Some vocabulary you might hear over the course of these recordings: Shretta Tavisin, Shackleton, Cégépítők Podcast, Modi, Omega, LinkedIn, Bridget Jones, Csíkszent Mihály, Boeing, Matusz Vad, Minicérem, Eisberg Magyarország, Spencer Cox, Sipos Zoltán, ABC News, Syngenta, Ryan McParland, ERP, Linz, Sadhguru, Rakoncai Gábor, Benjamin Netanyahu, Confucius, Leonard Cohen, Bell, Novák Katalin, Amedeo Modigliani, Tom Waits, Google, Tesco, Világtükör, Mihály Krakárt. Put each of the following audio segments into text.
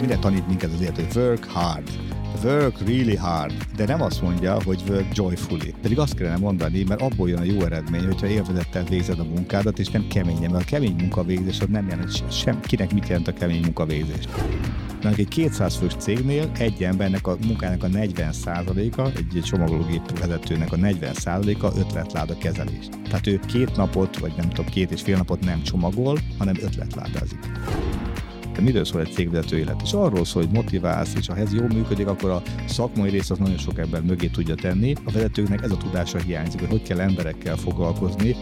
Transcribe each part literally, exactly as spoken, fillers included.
mire tanít minket az élet, hogy work hard, work really hard, de nem azt mondja, hogy work joyfully. Pedig azt kellene mondani, mert abból jön a jó eredmény, hogyha élvezettel végzed a munkádat, és nem keményen, mert a kemény munkavégzés, az nem jelent sem, kinek mit jelent a kemény munkavégzés. Mert egy kétszáz fős cégnél egy embernek a munkának a negyven százaléka, egy csomagológép vezetőnek a negyven százaléka ötletláda kezelés. Tehát ő két napot, vagy nem tudom, két és fél napot nem csomagol, hanem ötletládázik. Miről szól egy cégvezető élet? És arról szól, hogy motiválsz, és ha ez jól működik, akkor a szakmai rész az nagyon sok ember mögé tudja tenni. A vezetőknek ez a tudása hiányzik, hogy hogy kell emberekkel foglalkozni.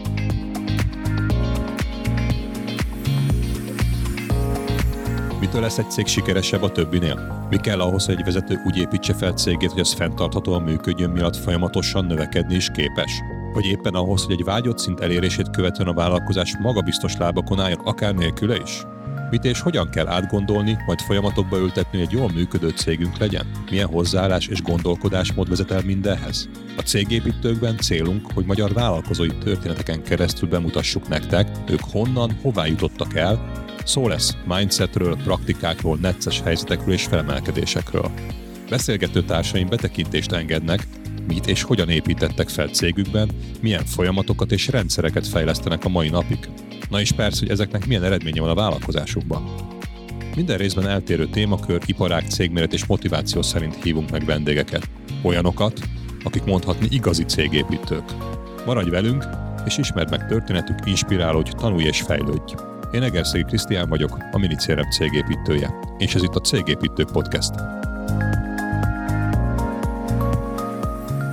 Mitől lesz egy cég sikeresebb a többinél? Mi kell ahhoz, hogy egy vezető úgy építse fel cégét, hogy az fenntarthatóan működjön, miatt folyamatosan növekedni is képes? Vagy éppen ahhoz, hogy egy vágyott szint elérését követően a vállalkozás magabiztos lábakon álljon, akár nélküle is? Mit és hogyan kell átgondolni, majd folyamatokba ültetni, egy jól működő cégünk legyen? Milyen hozzáállás és gondolkodásmód vezet el mindenhez? A Cégépítőkben célunk, hogy magyar vállalkozói történeteken keresztül bemutassuk nektek, ők honnan, hová jutottak el. Szó lesz mindsetről, praktikákról, necces helyzetekről és felemelkedésekről. Beszélgető társaim betekintést engednek, mit és hogyan építettek fel cégükben, milyen folyamatokat és rendszereket fejlesztenek a mai napig. Na és persze, hogy ezeknek milyen eredménye van a vállalkozásukban. Minden részben eltérő témakör, iparág, cégméret és motiváció szerint hívunk meg vendégeket. Olyanokat, akik mondhatni igazi cégépítők. Maradj velünk, és ismerd meg történetük, inspirálódj, tanulj és fejlődj. Én Egerszegi Krisztián vagyok, a Minicérem cégépítője, és ez itt a Cégépítők Podcast.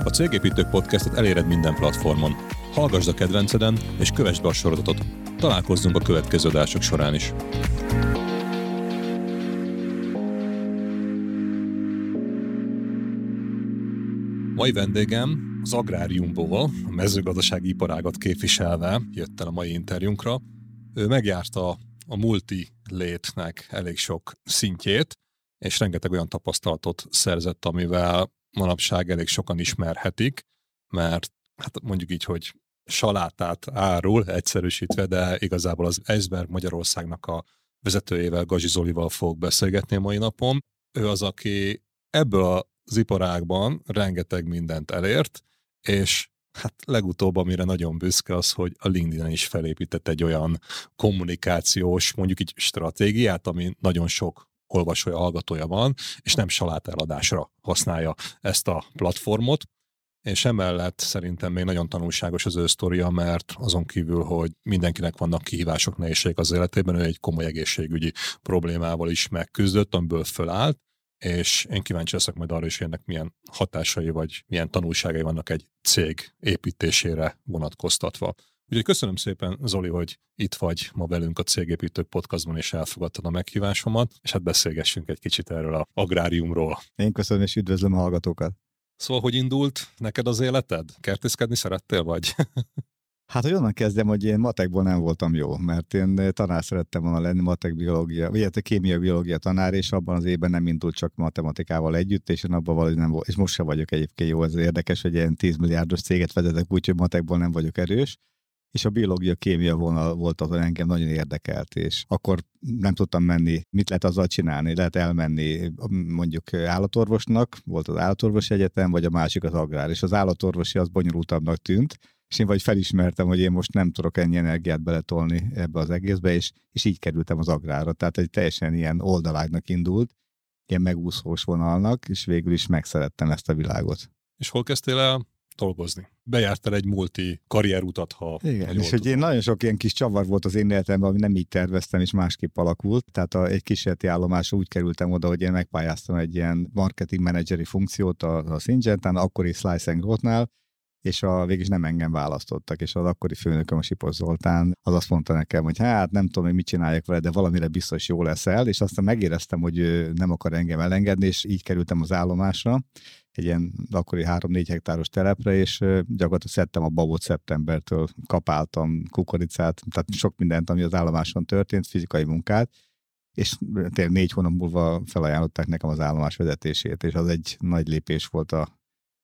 A Cégépítők Podcastet eléred minden platformon. Hallgasd a kedvenceden, és kövesd be a sorozatot. Találkozzunk a következő adások során is. Mai vendégem az Agráriumból, a mezőgazdasági iparágat képviselve jött el a mai interjúnkra. Ő megjárta a multilétnek elég sok szintjét, és rengeteg olyan tapasztalatot szerzett, amivel manapság elég sokan ismerhetik, mert hát mondjuk így, hogy salátát árul, egyszerűsítve, de igazából az Eisberg Magyarországnak a vezetőjével, Gazsi Zolival fogok beszélgetni a mai napon. Ő az, aki ebből az iparágban rengeteg mindent elért, és hát legutóbb, amire nagyon büszke az, hogy a LinkedIn-en is felépített egy olyan kommunikációs, mondjuk így stratégiát, ami nagyon sok olvasója, hallgatója van, és nem saláteladásra használja ezt a platformot. És emellett szerintem még nagyon tanulságos az ő sztoria, mert azon kívül, hogy mindenkinek vannak kihívások, nehézségek az életében, ő egy komoly egészségügyi problémával is megküzdött, amiből fölállt, és én kíváncsi leszek majd arra is, hogy ennek milyen hatásai vagy milyen tanulságai vannak egy cég építésére vonatkoztatva. Úgyhogy köszönöm szépen, Zoli, hogy itt vagy ma velünk a Cégépítők Podcastban, és elfogadtad a meghívásomat, és hát beszélgessünk egy kicsit erről az agráriumról. Én köszönöm, és üdvözlöm a hallgatókat. Szóval, hogy indult neked az életed? Kertészkedni szerettél, vagy? Hát, hogy onnan kezdem, hogy én matekból nem voltam jó, mert én tanár szerettem volna lenni, matek, biológia, vagy a kémia-biológia tanár, és abban az évben nem indult csak matematikával együtt, és én abban valahogy nem volt, és most sem vagyok egyébként jó, ez érdekes, hogy ilyen tíz milliárdos céget vezetek, úgyhogy matekból nem vagyok erős, és a biológia-kémia vonal volt az, ami engem nagyon érdekelt, és akkor nem tudtam menni, mit lehet azzal csinálni, lehet elmenni mondjuk állatorvosnak, volt az állatorvosi egyetem, vagy a másik az agrár, és az állatorvosi az bonyolultabbnak tűnt, és én vagy felismertem, hogy én most nem tudok ennyi energiát beletolni ebbe az egészbe, és, és így kerültem az agrárra, tehát egy teljesen ilyen oldalágnak indult, ilyen megúszós vonalnak, és végül is megszerettem ezt a világot. És hol kezdtél el dolgozni? Bejártál egy multi karrierutat, ha... Igen, és hogy én nagyon sok ilyen kis csavar volt az én életemben, ami nem így terveztem, és másképp alakult. Tehát a, egy kísérleti állomásra úgy kerültem oda, hogy én megpályáztam egy ilyen marketing menedzseri funkciót a, a Syngentán, akkori Slice and Growthnál, és a végig is nem engem választottak, és az akkori főnököm, a Sipos Zoltán, az azt mondta nekem, hogy hát nem tudom, hogy mit csináljak vele, de valamire biztos jó leszel, és aztán megéreztem, hogy nem akar engem elengedni, és így kerültem az állomásra, egy ilyen akkori három-négy hektáros telepre, és gyakorlatilag szedtem a babot szeptembertől, kapáltam kukoricát, tehát sok mindent, ami az állomáson történt, fizikai munkát, és tényleg négy hónap múlva felajánlották nekem az állomás vezetését, és az egy nagy lépés volt a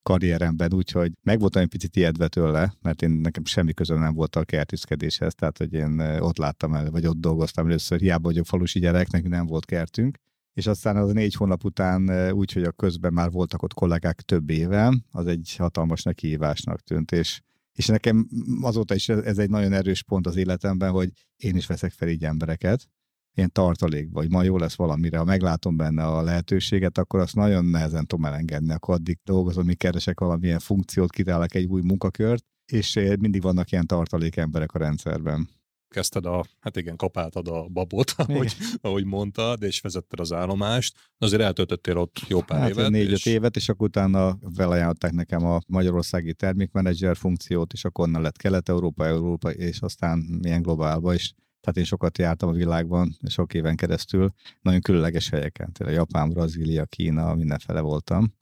karrieremben, úgyhogy megvoltam egy picit ijedve tőle, mert én nekem semmi közöm nem volt a kertészkedéshez, tehát hogy én ott láttam el, vagy ott dolgoztam először, hiába vagyok falusi gyereknek, nem volt kertünk, és aztán az négy hónap után úgy, hogy a közben már voltak ott kollégák több éve, az egy hatalmas nekihívásnak tűnt, és, és nekem azóta is ez egy nagyon erős pont az életemben, hogy én is veszek fel így embereket, ilyen tartalékba, hogy ma jó lesz valamire, ha meglátom benne a lehetőséget, akkor azt nagyon nehezen tudom elengedni, akkor addig dolgozom, míg keresek valamilyen funkciót, kitálok egy új munkakört, és mindig vannak ilyen tartalék emberek a rendszerben. Kezdted a, hát igen, kapáltad a babot, ahogy, ahogy mondtad, és vezetted az állomást. Azért eltöltöttél ott jó pár hát, évet. négy-öt és... évet, és akkor utána felajánlották nekem a magyarországi termékmenedzser funkciót, és akkor onnan lett Kelet-Európa, Európa, és aztán ilyen globálba is. Tehát én sokat jártam a világban, sok éven keresztül, nagyon különleges helyeken. Tényleg Japán, Brazília, Kína, mindenfele voltam.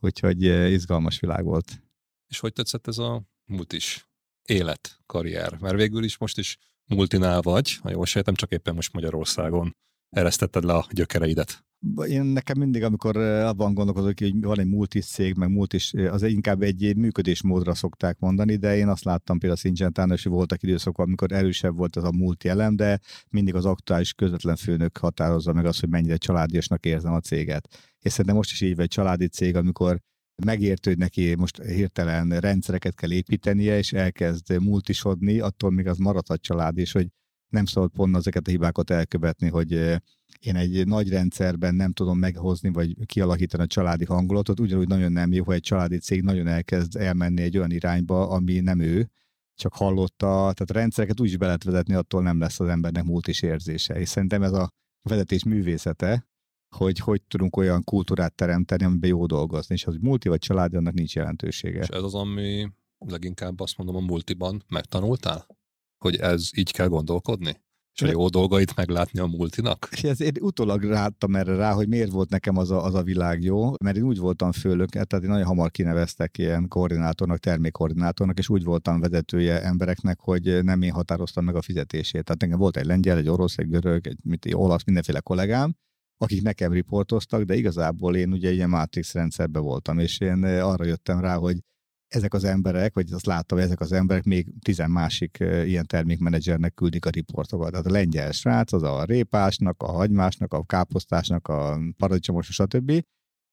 Úgyhogy izgalmas világ volt. És hogy tetszett ez a multis élet, karrier? Mert végül is most is multinál vagy, ha jól sejtem, csak éppen most Magyarországon eresztetted le a gyökereidet. Én nekem mindig, amikor abban gondolkozok, hogy van egy multis cég, meg multis, az inkább egy működésmódra szokták mondani, de én azt láttam például Szintgyentán, és voltak időszakok, amikor erősebb volt ez a multi elem, de mindig az aktuális közvetlen főnök határozza meg azt, hogy mennyire családiasnak érzem a céget. És szerintem most is így vagy családi cég, amikor megértő, hogy neki most hirtelen rendszereket kell építenie, és elkezd multisodni, attól még az maradhat család, és hogy nem szabad pont ezeket a hibákat elkövetni, hogy én egy nagy rendszerben nem tudom meghozni, vagy kialakítani a családi hangulatot, ugyanúgy nagyon nem jó, hogy egy családi cég nagyon elkezd elmenni egy olyan irányba, ami nem ő, csak hallotta, tehát rendszereket úgy is be lehet vezetni, attól nem lesz az embernek multis érzése. És szerintem ez a vezetés művészete, hogy hogy tudunk olyan kultúrát teremteni, amiben jó dolgozni, és az multi vagy család, annak nincs jelentősége. És ez az, ami leginkább azt mondom a multiban megtanultál? Hogy ez így kell gondolkodni? És a jó dolgait meglátni a multinak? És ezért utólag láttam erre rá, hogy miért volt nekem az a, az a világ jó, mert én úgy voltam főnök, tehát én nagyon hamar kineveztek ilyen koordinátornak, termékkoordinátornak, és úgy voltam vezetője embereknek, hogy nem én határoztam meg a fizetését. Tehát nekem volt egy lengyel, egy orosz, egy görög, egy, mit, egy olasz, mindenféle kollégám, akik nekem riportoztak, de igazából én ugye ilyen Matrix rendszerben voltam, és én arra jöttem rá, hogy ezek az emberek, vagy azt láttam, hogy ezek az emberek még tizen másik ilyen termékmenedzsernek küldik a riportokat. Tehát a lengyel srác, az a répásnak, a hagymásnak, a káposztásnak, a paradicsomos, stb.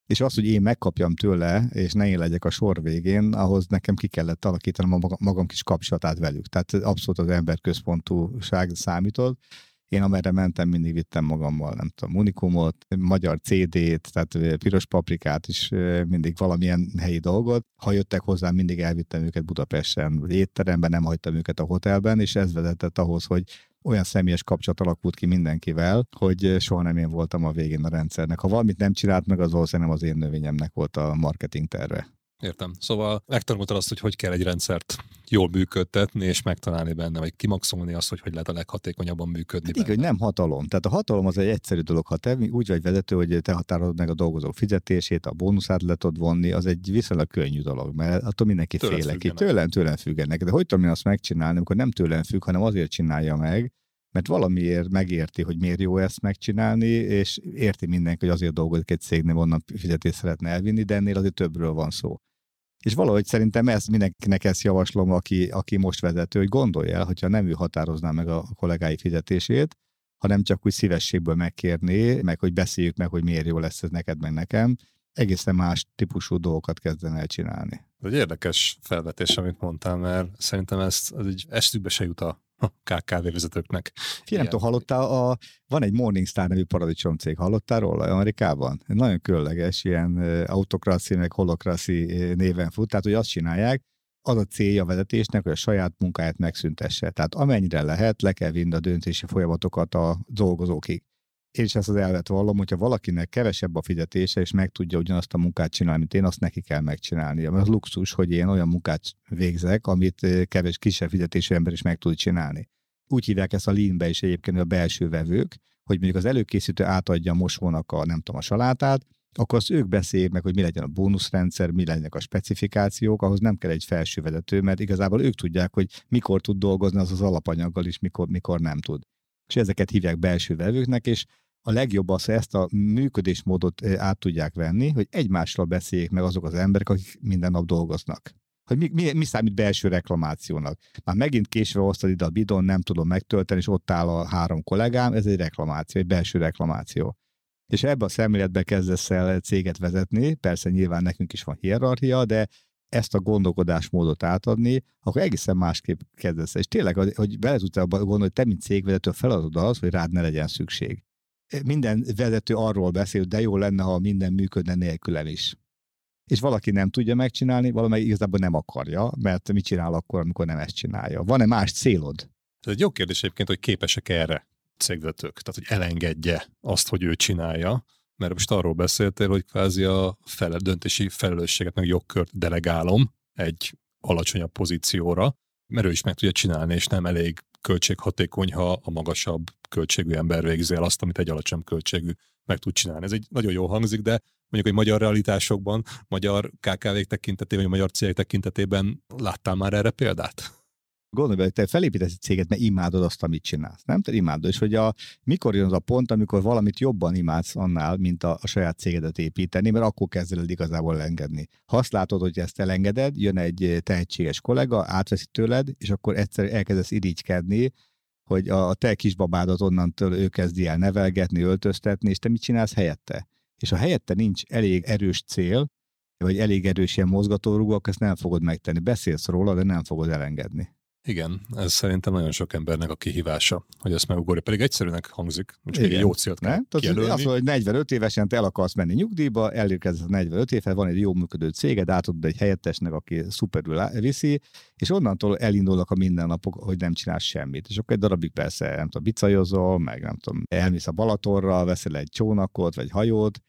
És az, hogy én megkapjam tőle, és ne én legyek a sor végén, ahhoz nekem ki kellett alakítanom a magam kis kapcsolatát velük. Tehát abszolút az emberközpontúság számított. Én amerre mentem, mindig vittem magammal, nem tudom, Unikumot, magyar cé dét, tehát piros paprikát is, mindig valamilyen helyi dolgot. Ha jöttek hozzám, mindig elvittem őket Budapesten, vagy étteremben, nem hagytam őket a hotelben, és ez vezetett ahhoz, hogy olyan személyes kapcsolat alakult ki mindenkivel, hogy soha nem én voltam a végén a rendszernek. Ha valamit nem csinált meg, az valószínűleg nem az én növényemnek volt a marketing terve. Értem. Szóval megtanultad azt, hogy hogy kell egy rendszert jól működtetni, és megtalálni benne, vagy kimaxolni azt, hogy hogy lehet a leghatékonyabban működni benne. Igen, hogy nem hatalom. Tehát a hatalom az egy egyszerű dolog, ha te úgy vagy vezető, hogy te határozod meg a dolgozók fizetését, a bónuszát le tudod vonni, az egy viszonylag könnyű dolog, mert attól mindenki fél ki. Tőlem, tőlem függenek. De hogy tudom én azt megcsinálni, amikor nem tőlem függ, hanem azért csinálja meg, mert valamiért megérti, hogy miért jó ezt megcsinálni, és érti mindenki, hogy azért dolgozik egy cégnél, onnan fizetést szeretne elvinni, de ennél azért többről van szó. És valahogy szerintem ezt mindenkinek ezt javaslom, aki, aki most vezető, hogy gondolj el, hogyha nem ő határozná meg a kollégái fizetését, hanem csak úgy szívességből megkérné, meg hogy beszéljük meg, hogy miért jó lesz ez neked, meg nekem, egészen más típusú dolgokat kezden el csinálni. Ez egy érdekes felvetés, amit mondtál, mert szerintem ezt az így eszükbe se jut a ká ká vé vezetőknek. Figyelmtől hallottál, a, van egy Morningstar nevű paradicsom cég, hallottál róla Amerikában? Nagyon különleges, ilyen autokrászi, meg holokraszi néven fut, tehát hogy azt csinálják, az a célja a vezetésnek, hogy a saját munkáját megszüntesse. Tehát amennyire lehet, le kell vinni a döntési folyamatokat a dolgozókig. Én is ezt az elvet vallom, hogyha valakinek kevesebb a fizetése, és meg tudja ugyanazt a munkát csinálni, mint én, azt neki kell megcsinálnia. Mert az luxus, hogy én olyan munkát végzek, amit kevés, kisebb fizetésű ember is meg tud csinálni. Úgy hívják ezt a leanbe is egyébként, a belső vevők, hogy mondjuk az előkészítő átadja a mosónak a, nem tudom, a salátát, akkor azt ők beszéljék meg, hogy mi legyen a bónuszrendszer, mi legyenek a specifikációk, ahhoz nem kell egy felső vezető, mert igazából ők tudják, hogy mikor tud dolgozni az az alapanyaggal, és mikor, mikor nem tud. És ezeket hívják belső vevőknek, és a legjobb az, hogy ezt a működésmódot át tudják venni, hogy egymással beszéljék meg azok az emberek, akik minden nap dolgoznak. Hogy mi, mi, mi számít belső reklamációnak? Már megint késve hoztad ide a bidon, nem tudom megtölteni, és ott áll a három kollégám, ez egy reklamáció, egy belső reklamáció. És ebbe a szemléletbe kezdesz el céget vezetni, persze nyilván nekünk is van hierarchia, de ezt a gondolkodásmódot átadni, akkor egészen másképp kezdesz. És tényleg, hogy bele tudtál abba gondolni, hogy te, mint cégvezető, feladod az, hogy rád ne legyen szükség. Minden vezető arról beszél, de jó lenne, ha minden működne nélkülem is. És valaki nem tudja megcsinálni, valamelyik igazából nem akarja, mert mit csinál akkor, amikor nem ezt csinálja? Van-e más célod? Ez egy jó kérdés egyébként, hogy képesek erre cégvezetők, tehát hogy elengedje azt, hogy ő csinálja, mert most arról beszéltél, hogy kvázi a fel- döntési felelősséget, meg jogkört delegálom egy alacsonyabb pozícióra, mert ő is meg tudja csinálni, és nem elég költséghatékony, ha a magasabb költségű ember végzi el azt, amit egy alacsonyabb költségű meg tud csinálni. Ez egy nagyon jól hangzik, de mondjuk, hogy magyar realitásokban, magyar ká ká vék tekintetében, vagy magyar cégek tekintetében láttál már erre példát? Gondolj be, hogy te felépítesz egy céget, mert imádod azt, amit csinálsz. Nem? Te imádod. És hogy a, mikor jön az a pont, amikor valamit jobban imádsz annál, mint a, a saját cégedet építeni, mert akkor kezded el igazából elengedni. Ha azt látod, hogy ezt elengeded, jön egy tehetséges kollega, átveszi tőled, és akkor egyszer elkezdesz irigykedni, hogy a, a te kisbabádat onnantól ő kezdi el nevelgetni, öltöztetni, és te mit csinálsz helyette? És ha helyette nincs elég erős cél, vagy elég erős ilyen mozgatórugó, ezt nem fogod megtenni. Beszélsz róla, de nem fogod elengedni. Igen, ez szerintem nagyon sok embernek a kihívása, hogy ezt megugorja. Pedig egyszerűnek hangzik, hogy még egy jó célt kell kijelölni. Az, hogy negyvenöt évesen te el akarsz menni nyugdíjba, elérkezett negyvenöt évvel, van egy jó működő céged, átadod egy helyettesnek, aki szuperül viszi, és onnantól elindulnak a mindennapok, hogy nem csinálsz semmit. És akkor egy darabig persze, nem tudom, bicajozol, meg nem tudom, elmész a Balatonra, veszel egy csónakot, vagy hajót,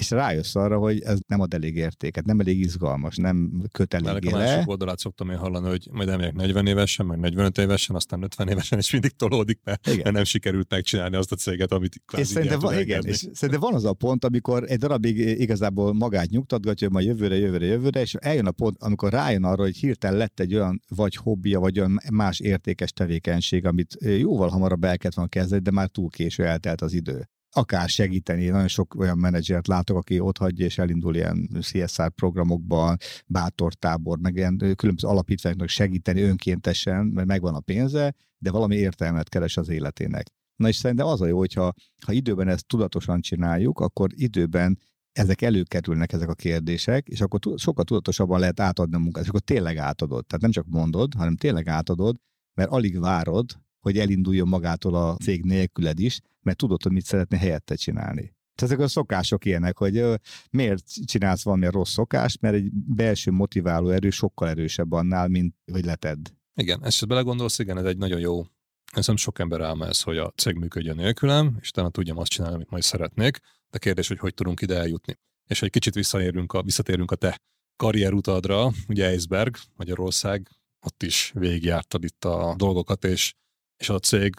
és rájössz arra, hogy ez nem ad elég értéket, nem elég izgalmas, nem köt elég éle. A másik oldalát szoktam én hallani, hogy majd elmegyek negyven évesen, meg negyvenöt évesen, aztán ötven évesen, és mindig tolódik, mert igen, nem sikerült megcsinálni azt a céget, amit kvázi szerintem van, igen, és szerintem van az a pont, amikor egy darabig igazából magát nyugtatgatja, hogy majd jövőre, jövőre, jövőre, és eljön a pont, amikor rájön arra, hogy hirtelen lett egy olyan vagy hobbija, vagy olyan más értékes tevékenység, amit jóval hamarabb el kellett volna kezdeni, de már túl késő, eltelt az idő. Akár segíteni, nagyon sok olyan menedzsert látok, aki ott hagyja és elindul ilyen cé es er programokban, bátortábor, meg ilyen különböző alapítványoknak segíteni önkéntesen, mert megvan a pénze, de valami értelmet keres az életének. Na és szerintem az a jó, hogyha ha időben ezt tudatosan csináljuk, akkor időben ezek előkerülnek, ezek a kérdések, és akkor sokkal tudatosabban lehet átadni a munkát, és akkor tényleg átadod. Tehát nem csak mondod, hanem tényleg átadod, mert alig várod, hogy elinduljon magától a cég nélküled is, mert tudod, hogy mit szeretné helyette csinálni. Tehát ezek a szokások ilyenek, hogy ö, miért csinálsz valamilyen rossz szokást, mert egy belső motiváló erő sokkal erősebb annál, mint hogy letedd. Igen, ezt belegondolsz, igen, ez egy nagyon jó, hiszem sok ember álma ez, hogy a cég működjön nélkülem, és talán tudjam azt csinálni, amit majd szeretnék, de kérdés, hogy hogy tudunk ide eljutni. És hogy kicsit visszaérünk a, visszatérünk a te karrierutadra, ugye Eisberg, Magyarország, ott is végigjártad itt a dolgokat, és és a cég,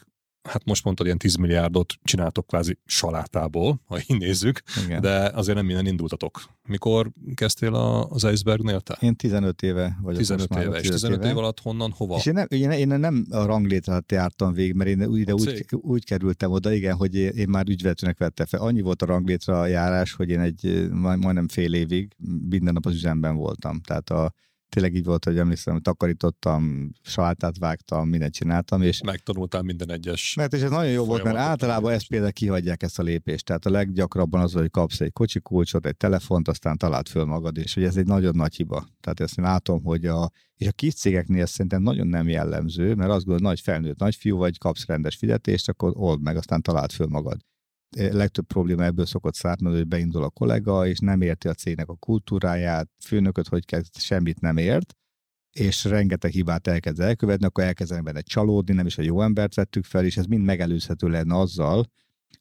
hát most mondtad, ilyen tíz milliárdot csináltok kvázi salátából, ha így nézzük, igen, de azért nem minden indultatok. Mikor kezdtél az Eisbergnél te? Én tizenöt éve vagyok. tizenöt éve, már, és tizenöt év alatt honnan, hova? És én, nem, én, én nem a ranglétrát jártam végig, mert én ide úgy, úgy kerültem oda, igen, hogy én már ügyvezetőnek vettem fel. Annyi volt a ranglétra járás, hogy én egy majdnem fél évig minden nap az üzemben voltam. Tehát a tényleg így volt, hogy emlékszem, hogy takarítottam, salátát vágtam, mindent csináltam. És megtanultál minden egyes. Mert és ez nagyon jó volt, mert általában ezt például kihagyják, ezt a lépést. Tehát a leggyakrabban az, hogy kapsz egy kocsikulcsot, egy telefont, aztán találd föl magad, és hogy ez egy nagyon nagy hiba. Tehát ezt én látom, hogy a, és a kis cégeknél ez szerintem nagyon nem jellemző, mert azt gondolod, nagy felnőtt, nagy fiú vagy, kapsz rendes fizetést, akkor old meg, aztán találd föl magad. Legtöbb probléma ebből szokott származni, hogy beindul a kollega, és nem érti a cégnek a kultúráját, főnököt, hogy kell, semmit nem ért, és rengeteg hibát elkezd elkövetni, akkor elkezdenek benne csalódni, nem is a jó embert vettük fel, és ez mind megelőzhető lenne azzal,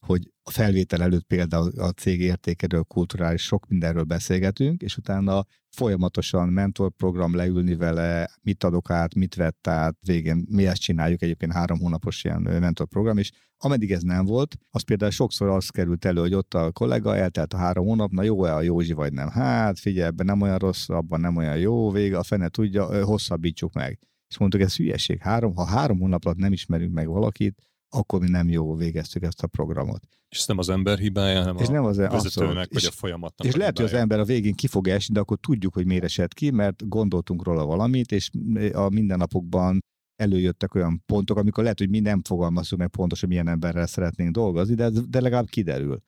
hogy a felvétel előtt például a cég értékéről, kulturális, sok mindenről beszélgetünk, és utána folyamatosan mentorprogram, leülni vele, mit adok át, mit vett át, végén mi ezt csináljuk, egyébként három hónapos ilyen mentorprogram, és ameddig ez nem volt, az például sokszor az került elő, hogy ott a kollega eltelt a három hónap, na jó-e a Józsi vagy nem? Hát figyelj, ebben nem olyan rossz, abban nem olyan jó, vége, a fene tudja, hosszabbítsuk meg. És mondtuk, ez hülyeség, három, ha három hónap alatt nem ismerünk meg valakit, akkor mi nem jó végeztük ezt a programot. És ez nem az ember hibája, hanem és a nem az vezetőnek, vagy a folyamatnak. És lehet, hogy az ember a végén ki fog esni, de akkor tudjuk, hogy miért esett ki, mert gondoltunk róla valamit, és a mindennapokban előjöttek olyan pontok, amikor lehet, hogy mi nem fogalmazunk meg pontosan, milyen emberrel szeretnénk dolgozni, de, de legalább kiderül.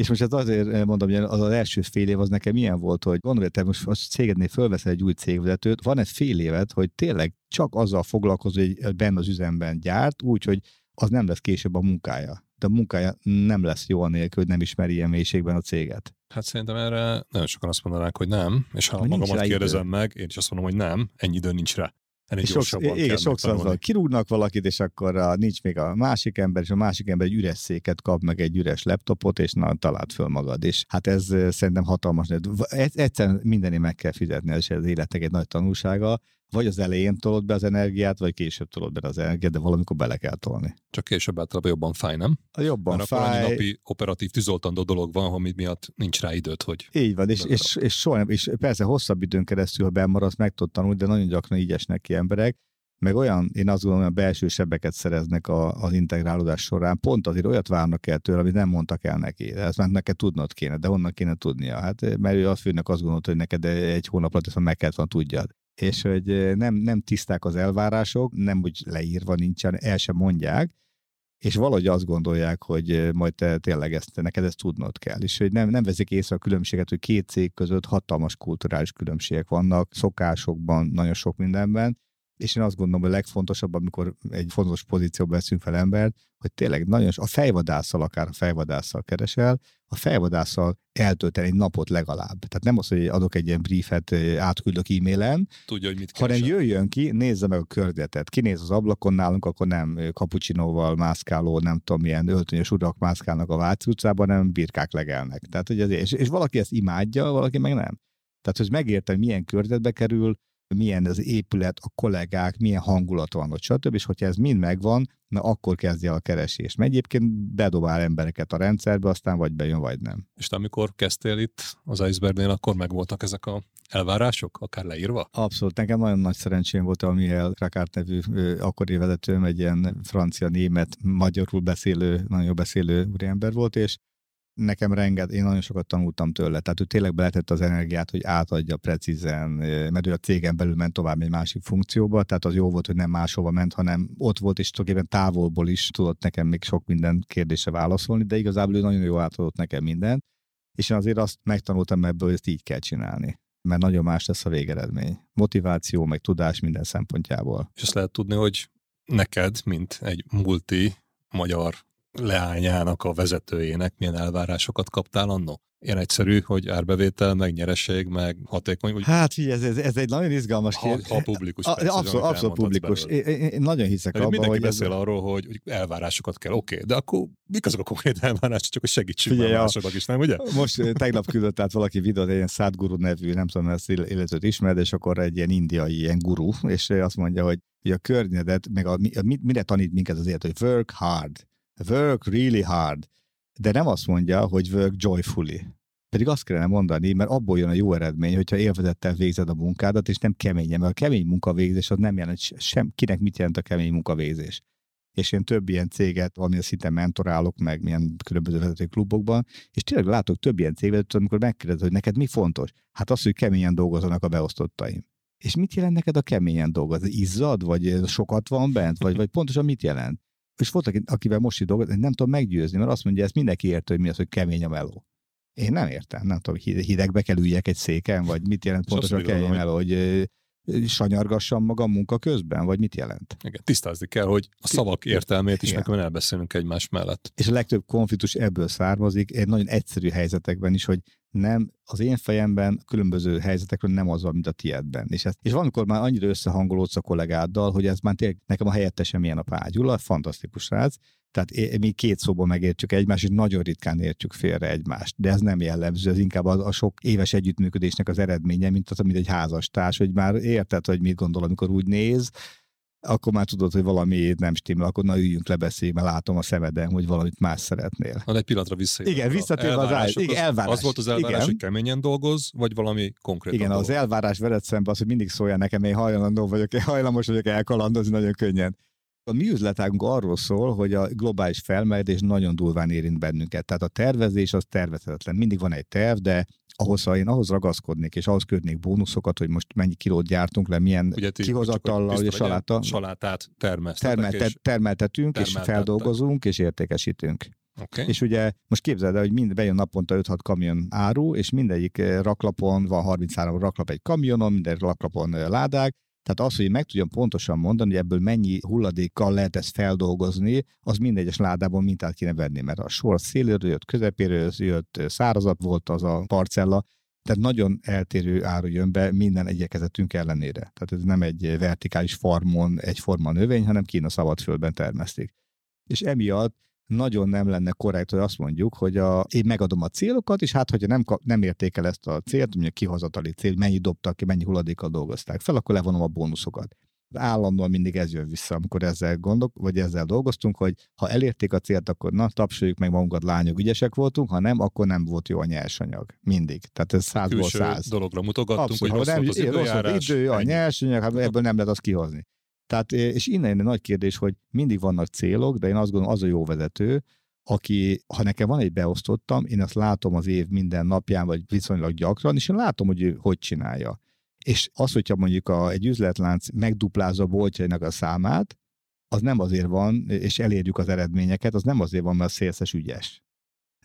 És most ez azért mondom, hogy az, az első fél év az nekem ilyen volt, hogy gondolj, te most a cégednél fölveszel egy új cégvezetőt, van ez fél évet, hogy tényleg csak azzal foglalkozol, hogy benne az üzemben gyárt, úgyhogy az nem lesz később a munkája. De a munkája nem lesz jó anélkül, hogy nem ismeri ilyen mélységben a céget. Hát szerintem erre nagyon sokan azt mondanák, hogy nem, és ha hát magamat kérdezem idő. meg, én is azt mondom, hogy nem, ennyi idő nincs rá. Ennél gyorsabban kell megtanulni. Kirúgnak valakit, és akkor a, nincs még a másik ember, és a másik ember egy üres széket kap, meg egy üres laptopot, és na, találd föl magad. És hát ez szerintem hatalmas. Egyszerűen mindenért meg kell fizetni, és az életek egy nagy tanulsága. Vagy az elején tolod be az energiát, vagy később tolod be az energiát, de valamikor bele kell tolni. Csak később általában jobban fáj, nem? A jobban Mert fáj. Mert akkor napi operatív tűzoltandó dolog van, amit miatt nincs rá időt, hogy... Így van, és, és, és soha nem, és persze hosszabb időn keresztül, ha bennmaradsz, meg tudod tanulni, de nagyon gyakran így esnek ki emberek. Meg olyan, én azt gondolom, hogy a belső sebeket szereznek a, az integrálódás során. Pont azért olyat várnak el tőle, amit nem mondtak el neki. Ezt már neked tudnod kéne, de honnan kéne tudnia? Hát, mert ő a főnök azt gondolt, hogy neked egy hónap alatt ezt meg kellett volna tudjad. És hogy nem, nem tiszták az elvárások, nem úgy leírva nincsen, el sem mondják, és valahogy azt gondolják, hogy majd te tényleg ezt, neked ezt tudnod kell. És hogy nem, nem veszik észre a különbséget, hogy két cég között hatalmas kulturális különbségek vannak, szokásokban, nagyon sok mindenben, és én azt gondolom, hogy a legfontosabb, amikor egy fontos pozícióban veszünk fel embert, hogy tényleg nagyon a fejvadásszal, akár a fejvadásszal keresel, a fejvadásszal eltölteni egy napot legalább. Tehát nem az, hogy adok egy ilyen briefet, átküldök e-mailen, tudja, hogy mit keresel, hanem jöjjön ki, nézze meg a környezetet. Kinéz az ablakon nálunk, akkor nem kapucsinóval mászkáló, nem tudom, milyen öltönyös urak mászkálnak a Váci utcában, hanem birkák legelnek. Tehát, hogy azért, és, és valaki ezt imádja, valaki meg nem. Tehát, hogy megértem, milyen környezetbe kerül, milyen az épület, a kollégák, milyen hangulat van ott, stb. És hogyha ez mind megvan, na akkor kezdj el a keresést. Mert egyébként bedobál embereket a rendszerbe, aztán vagy bejön, vagy nem. És te amikor kezdtél itt az Eisbergnél, akkor megvoltak ezek a elvárások, akár leírva? Abszolút. Nekem nagyon nagy szerencsém volt, a Mihály Krakárt nevű akkori vezetőm, egy ilyen francia, német, magyarul beszélő, nagyon jó beszélő úriember volt, és nekem rengeteg, én nagyon sokat tanultam tőle, tehát ő tényleg beletette az energiát, hogy átadja precízen, mert ő a cégen belül ment tovább egy másik funkcióba, tehát az jó volt, hogy nem máshova ment, hanem ott volt, és tulajdonképpen távolból is tudott nekem még sok minden kérdésre válaszolni, de igazából ő nagyon jó átadott nekem mindent, és én azért azt megtanultam ebből, hogy ezt így kell csinálni, mert nagyon más lesz a végeredmény. Motiváció, meg tudás minden szempontjából. És azt lehet tudni, hogy neked, mint egy multi magyar leányának, a vezetőjének milyen elvárásokat kaptál annó? Ilyen egyszerű, hogy árbevétel, meg nyereség, meg hatékony. Hogy hát figyelj, ez, ez, ez egy nagyon izgalmas kérdés. Ha, ha publikus. A, persze, abszolút abszolút publikus. Én, én nagyon hiszek abban, hogy... Mindenki beszél ez... arról, hogy, hogy elvárásokat kell, oké, okay, de akkor mik azok a konkrét elvárások, csak hogy segítsünk a másoknak is, nem, ugye? Most tegnap küldött át valaki videót, egy ilyen Sadhguru nevű, nem tudom, ezt illetőt ismered, és akkor egy ilyen indiai ilyen guru, és azt mondja, hogy a környezet, meg a, a, mire tanít minket az élet, hogy work hard. Work really hard. De nem azt mondja, hogy work joyfully. Pedig azt kellene mondani, mert abból jön a jó eredmény, hogyha élvezettel végzed a munkádat, és nem keményen, mert a kemény munkavégzés az nem jelent sem, kinek mit jelent a kemény munkavégzés. És én több ilyen céget, valamilyen szinten mentorálok, meg milyen különböző vezetői klubokban, és tényleg látok több ilyen céget, amikor megkérdezed, hogy neked mi fontos? Hát az, hogy keményen dolgozzanak a beosztottaim. És mit jelent neked a keményen dolgoz? Izzad, vagy sokat van bent, vagy, vagy pontosan mit jelent? És voltak, akivel most így dolgozik, nem tudom meggyőzni, mert azt mondja, ezt mindenki érte, hogy mi az, hogy kemény a meló. Én nem értem, nem tudom, hidegbe kell üljek egy széken, vagy mit jelent pontosan kemény a meló, hogy sanyargassam magam munka közben, vagy mit jelent? Igen, tisztázni kell, hogy a szavak értelmét is meg elbeszélünk egymás mellett. És a legtöbb konfliktus ebből származik, egy nagyon egyszerű helyzetekben is, hogy nem, az én fejemben különböző helyzetekről nem az van, mint a tiédben. És, ez, és valamikor már annyira összehangolódsz a kollégáddal, hogy ez már tényleg nekem a helyettesem ilyen a Págyula, fantasztikus srác. Tehát mi két szóban megértjük egymást, és nagyon ritkán értjük félre egymást. De ez nem jellemző, ez inkább a, a sok éves együttműködésnek az eredménye, mint az, mint egy házastárs, hogy már érted, hogy mit gondol, amikor úgy néz, akkor már tudod, hogy valami nem stimmel, akkor na üljünk le beszélni, mert látom a szemeden, hogy valamit más szeretnél. Na, egy pillanatra visszatérve. Igen, visszatérve az állás. Igen, elvárás. Az volt az elvárás, igen, hogy keményen dolgoz, vagy valami konkrét. Igen, dolgoz. Az elvárás veled szemben az, hogy mindig szóljál nekem, én hajlandó vagyok, én hajlamos vagyok elkalandozni nagyon könnyen. A mi üzletágunk arról szól, hogy a globális felmelegedés nagyon durván érint bennünket. Tehát a tervezés az tervezhetetlen. Mindig van egy terv, de ahhoz, ha én ahhoz ragaszkodnék, és ahhoz kötnék bónuszokat, hogy most mennyi kilót gyártunk le, milyen kihozatallal, hogy a saláta, salátát termeltetünk, és feldolgozunk, és értékesítünk. Okay. És ugye most képzeld el, hogy mind bejön naponta öt-hat kamion áru, és mindegyik raklapon van harminchárom raklap egy kamionon, minden raklapon ládák. Tehát az, hogy meg tudjam pontosan mondani, hogy ebből mennyi hulladékkal lehet ezt feldolgozni, az mindegyes ládában mintát kéne venni, mert a sor széléről jött, közepéről jött, szárazabb volt az a parcella, tehát nagyon eltérő áru jön be minden igyekezetünk ellenére. Tehát ez nem egy vertikális farmon egyforma növény, hanem Kína szabadföldben termesztik. És emiatt nagyon nem lenne korrekt, hogy azt mondjuk, hogy a, én megadom a célokat, és hát, hogyha nem, nem értékel ezt a célt, mondjuk kihozatali cél, mennyi dobtak ki, mennyi hulladékkal dolgozták fel, akkor levonom a bónuszokat. Állandóan mindig ez jön vissza, amikor ezzel gondok, vagy ezzel dolgoztunk, hogy ha elérték a célt, akkor na, tapsoljuk meg magunkat, lányok, ügyesek voltunk, ha nem, akkor nem volt jó a nyersanyag. Mindig. Tehát ez százból száz. Dologra mutogattunk, abszolút, hogy rossz volt az időjárás, idő, a nyersanyag, hát ebből nem lehet azt kihozni. Tehát, és innen egy nagy kérdés, hogy mindig vannak célok, de én azt gondolom, az a jó vezető, aki, ha nekem van egy beosztottam, én azt látom az év minden napján, vagy viszonylag gyakran, és én látom, hogy ő hogy csinálja. És az, hogyha mondjuk a, egy üzletlánc megduplázza a boltjainak a számát, az nem azért van, és elérjük az eredményeket, az nem azért van, mert a szélszes ügyes.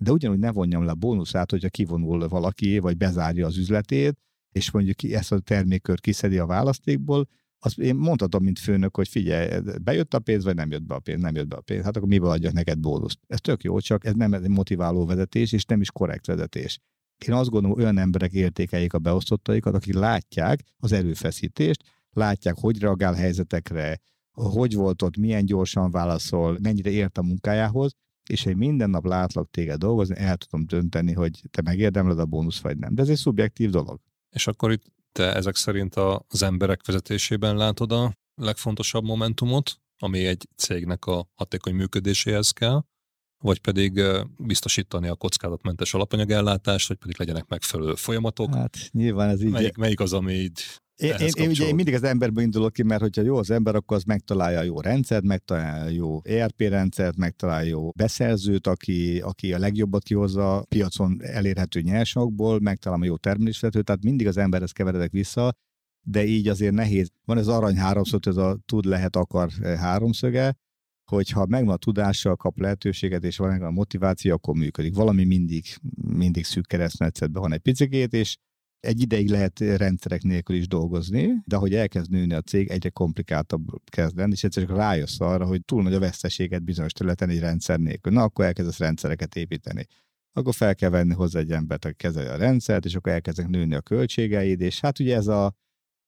De ugyanúgy ne vonjam le a bónuszát, hogyha kivonul valaki, vagy bezárja az üzletét, és mondjuk ezt a termékkört kiszedi a választékból, azt én mondhatom, mint főnök, hogy figyelj, bejött a pénz, vagy nem jött be a pénz, nem jött be a pénz, hát akkor miből adjak neked bónuszt? Ez tök jó, csak ez nem egy motiváló vezetés, és nem is korrekt vezetés. Én azt gondolom, olyan emberek értékeljék a beosztottaikat, akik látják az erőfeszítést, látják, hogy reagál helyzetekre, hogy volt ott, milyen gyorsan válaszol, mennyire ért a munkájához, és ha minden nap látlak téged dolgozni, el tudom dönteni, hogy te megérdemled a bónusz vagy nem. De ez egy szubjektív dolog. És akkor itt te ezek szerint az emberek vezetésében látod a legfontosabb momentumot, ami egy cégnek a hatékony működéséhez kell, vagy pedig biztosítani a kockázatmentes alapanyagellátást, vagy pedig legyenek megfelelő folyamatok. Hát nyilván ez így. Melyik, melyik az, ami így én, ehhez én, én, ugye, én mindig az emberből indulok ki, mert hogyha jó az ember, akkor az megtalálja a jó rendszert, megtalálja a jó E R P rendszert, megtalálja jó beszerzőt, aki, aki a legjobbat kihozza a piacon elérhető nyersanyagból, megtalálja a jó termelésvezetőt, tehát mindig az emberhez keveredek vissza, de így azért nehéz. Van ez arany háromszög, ez a tud, lehet, akar háromszöge, hogyha megvan a tudással, kap lehetőséget, és van a motiváció, akkor működik. Valami mindig, mindig szűk keresztmetszetben van egy picikét, és egy ideig lehet rendszerek nélkül is dolgozni, de ahogy elkezd nőni a cég, egyre komplikáltabb kezd lenni, és egyszerűen rájössz arra, hogy túl nagy a veszteséget bizonyos területen egy rendszer nélkül. Na, akkor elkezdesz rendszereket építeni. Akkor fel kell venni hozzá egy embert, aki kezelje a rendszert, és akkor elkezdnek nőni a költségeid, és hát ugye ez a